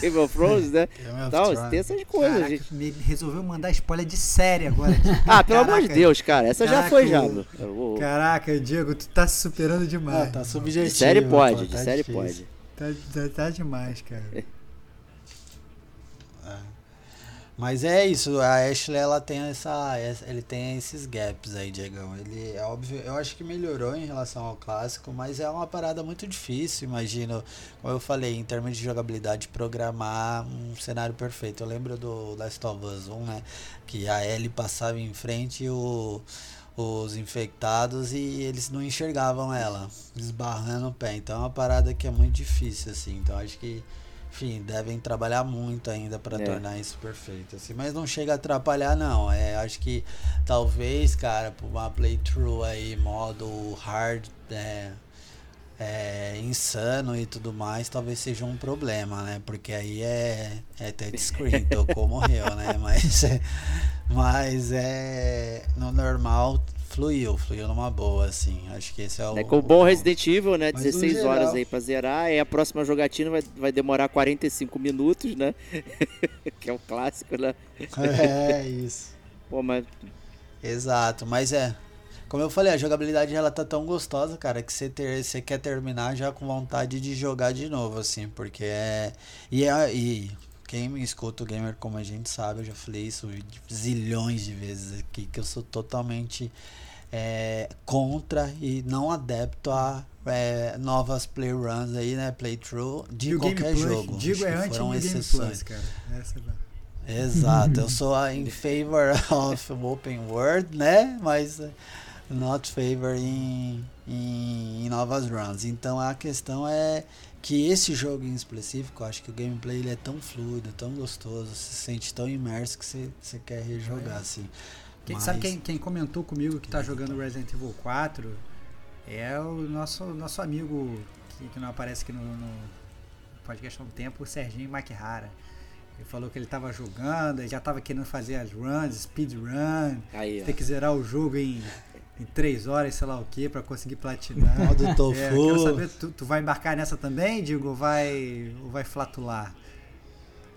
Game of Thrones, né? Então, tem essas coisas, caraca, gente. Me resolveu mandar spoiler de série agora. Pelo amor de Deus, cara. Essa já foi já. Caraca, Diego, tu tá se superando demais. Tá subjetivo. De série pode, de série pode. Tá demais, cara. Mas é isso, a Ashley, ela tem ele tem esses gaps aí, Diegão. Ele é óbvio, eu acho que melhorou em relação ao clássico, mas é uma parada muito difícil, imagino, como eu falei, em termos de jogabilidade, programar um cenário perfeito. Eu lembro do Last of Us 1, né, que a Ellie passava em frente e os infectados e eles não enxergavam ela, esbarrando o pé. Então é uma parada que é muito difícil, assim, então acho que... Enfim, devem trabalhar muito ainda para tornar isso perfeito, assim, mas não chega a atrapalhar, não. Acho que talvez, cara, por uma playthrough aí, modo hard, insano e tudo mais, talvez seja um problema, né? Porque aí é touchscreen, tocou, morreu, né? Mas no normal fluiu numa boa, assim. Acho que esse é o... Com o bom Resident Evil, né? Mas 16 geral... horas aí pra zerar. E a próxima jogatina vai demorar 45 minutos, né? Que é um clássico, né? Isso. Pô, mas... Exato, mas como eu falei, a jogabilidade, ela tá tão gostosa, cara, que você quer terminar já com vontade de jogar de novo, assim, porque quem me escuta o Gamer Como a Gente sabe, eu já falei isso zilhões de vezes aqui, que eu sou totalmente contra e não adepto a novas playruns aí, né? Playthrough de e qualquer jogo. Digo, é anti-exceções, cara. Essa lá. Exato, eu sou in favor of open world, né? Mas not favor em novas runs. Então a questão é que esse jogo em específico, eu acho que o gameplay ele é tão fluido, tão gostoso, se sente tão imerso que você quer rejogar, assim. Mas... Sabe quem comentou comigo que tá jogando Resident Evil 4 é o nosso amigo que não aparece aqui no podcast há um tempo, o Serginho Maquihara. Ele falou que ele tava jogando, já tava querendo fazer as runs, speedrun, ter que zerar o jogo em 3 horas, sei lá o que, pra conseguir platinar. Do tofu. É, quero saber, tu vai embarcar nessa também, Diego, ou vai flatular?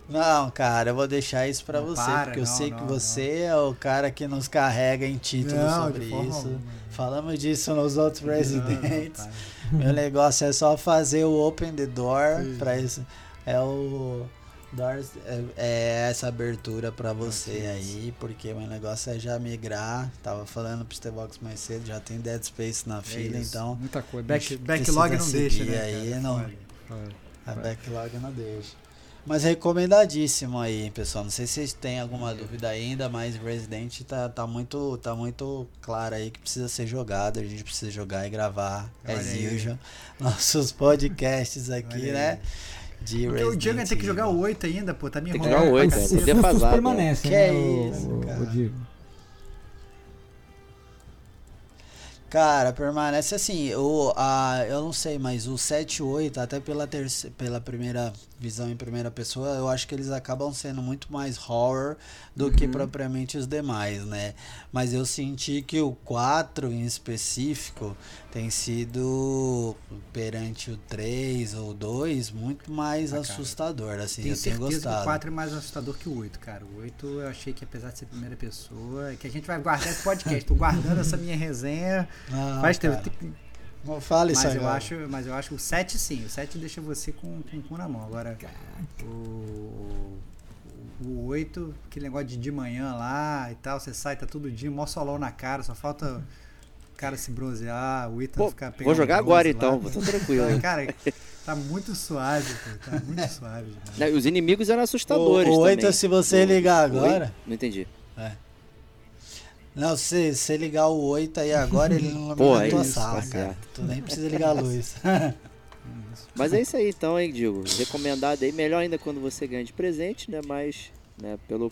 Não, cara, eu vou deixar isso pra você, porque eu sei que você é o cara que nos carrega em títulos sobre isso. Falamos disso nos outros Residentes. Meu negócio é só fazer o Open the Door, pra isso. É o... é essa abertura pra você aí, porque o meu negócio é já migrar. Tava falando pro Stevox mais cedo, já tem Dead Space na fila, então. Muita coisa. Backlog não deixa, né? Aí, não. A backlog não deixa. Mas recomendadíssimo aí, pessoal. Não sei se vocês têm alguma dúvida ainda, mas Resident tá muito claro aí que precisa ser jogado. A gente precisa jogar e gravar, as usual, nossos podcasts aqui, né? Porque o Diego tem que jogar o 8 ainda, pô, tá me enrolando. Tem que jogar o 8, cara. O susto permanece, né? Que isso, cara. O Diego. Cara, permanece assim, eu não sei, mas o 7 e o 8, até pela primeira visão em primeira pessoa, eu acho que eles acabam sendo muito mais horror do que propriamente os demais, né? Mas eu senti que o 4 em específico tem sido, perante o 3 ou 2, muito mais assustador, assim, eu tenho gostado. Que o 4 é mais assustador que o 8, cara. O 8 eu achei que, apesar de ser primeira pessoa, que a gente vai guardar esse podcast, tô guardando essa minha resenha. Não, faz tempo. Não fale isso agora. Mas eu acho que o 7 sim, o 7 deixa você com o cu na mão. Agora, o 8, aquele negócio de manhã lá e tal, você sai, tá todo dia, mó solão na cara, só falta o cara se bronzear, o Ethan ficar pegando. Vou jogar agora lá, então, tô tranquilo. Cara, tá muito suave, pô, tá muito suave. Não, os inimigos eram assustadores também. O 8, também. Se você ligar agora... Oi? Não entendi. É. Não, se você ligar o 8 aí agora, ele não ilumina a tua sala, cara. Tu nem precisa ligar a luz. Mas é isso aí então, hein, Diego. Recomendado aí, melhor ainda quando você ganha de presente, né? Mas, né, pelo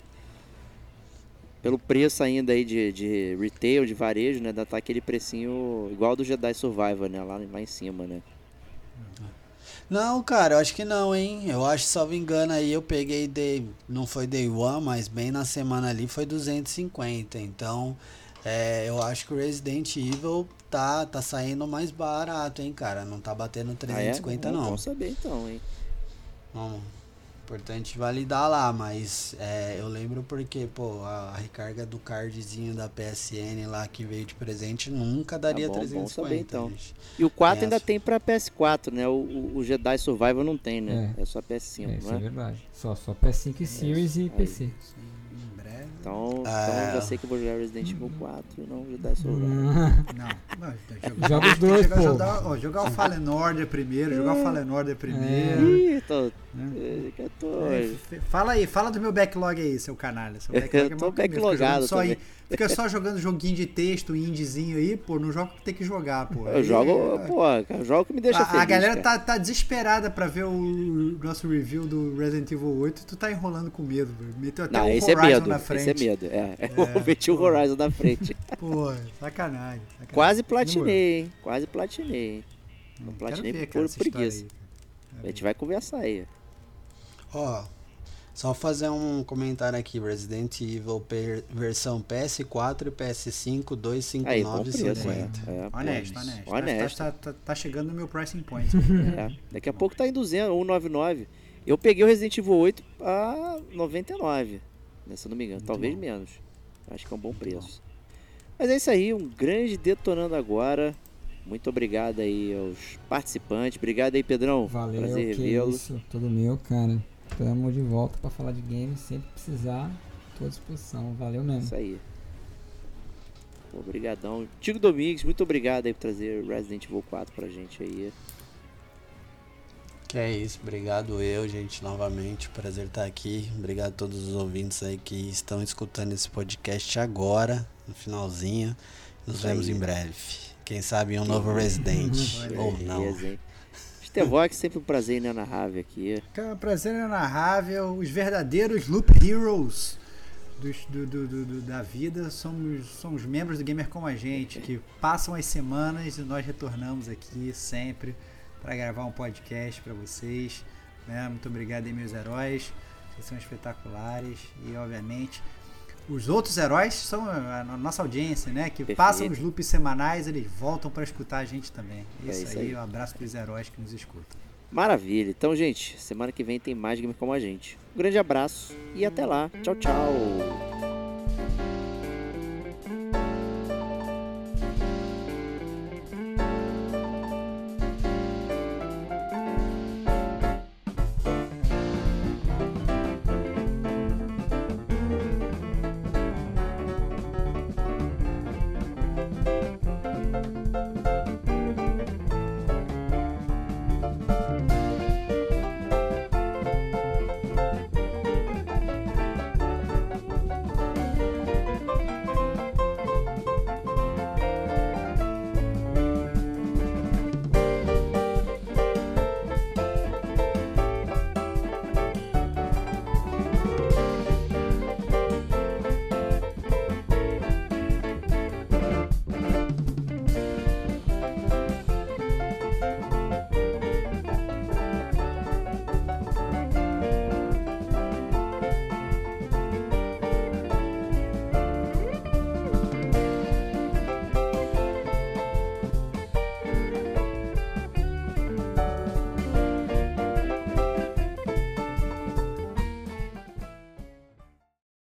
preço ainda aí de retail, de varejo, né? Dá tá aquele precinho igual do Jedi Survivor, né? Lá em cima, né? Não, cara, eu acho que não, hein? Eu acho, salvo engano, aí eu peguei, não foi day one, mas bem na semana ali foi 250. Então, eu acho que o Resident Evil tá saindo mais barato, hein, cara? Não tá batendo 350, não. Vamos saber então, hein? Bom, importante validar lá, mas eu lembro porque, pô, a recarga do cardzinho da PSN lá que veio de presente nunca daria 350. Bom saber, então. E o 4 ainda tem pra PS4, né? O Jedi Survivor não tem, né? É só PS5, né? É verdade. Só PS5 e Series e PC. Sim, em breve. Então eu já sei que eu vou jogar Resident Evil 4 e não Jedi Survivor. Não. Joga os dois, pô. Jogar o Fallen Order primeiro, Ih, Fala do meu backlog aí, seu canalha. Seu backlog eu tô backlogado também. Fica só jogando joguinho de texto, indiezinho aí, pô, não jogo que tem que jogar, pô. Eu jogo, eu jogo que me deixa feliz. A galera tá desesperada pra ver o nosso review do Resident Evil 8 e tu tá enrolando com medo, velho. Meteu até o Horizon na frente. Esse é medo, eu meti o Horizon na frente. Pô, sacanagem. Quase platinei, hein. Não platinei por preguiça. A gente vai conversar aí. Ó, só fazer um comentário aqui, Resident Evil versão PS4 e PS5 259,50. Honesto. Tá chegando no meu pricing point. Daqui a pouco tá em 200 ou 99. Eu peguei o Resident Evil 8 a 99, né, se eu não me engano, muito talvez bom. Menos. Acho que é um bom preço. Mas é isso aí, um grande Detonando Agora. Muito obrigado aí aos participantes. Obrigado aí, Pedrão. Valeu, prazer revê-lo. Isso, tudo meu, cara. Estamos de volta para falar de games, sempre precisar, estou à disposição. Valeu mesmo. Isso aí. Obrigadão. Tigo Domingues, muito obrigado aí por trazer Resident Evil 4 pra gente aí. Que é isso, obrigado eu, gente, novamente, prazer estar aqui, obrigado a todos os ouvintes aí que estão escutando esse podcast agora, no finalzinho, nos vemos em breve, quem sabe um novo Resident, ou não. Estevox, sempre um prazer inenarrável aqui. Cara, prazer inenarrável, os verdadeiros Loop Heroes da vida, somos membros do Gamer Como a Gente, que passam as semanas e nós retornamos aqui sempre, para gravar um podcast para vocês, né? Muito obrigado aí, meus heróis, vocês são espetaculares, e obviamente os outros heróis são a nossa audiência, né? Que perfeito. Passam os loops semanais, eles voltam para escutar a gente também. Isso aí, um abraço para os heróis que nos escutam. Maravilha, então gente, semana que vem tem mais Gamer Como a Gente. Um grande abraço e até lá, tchau, tchau!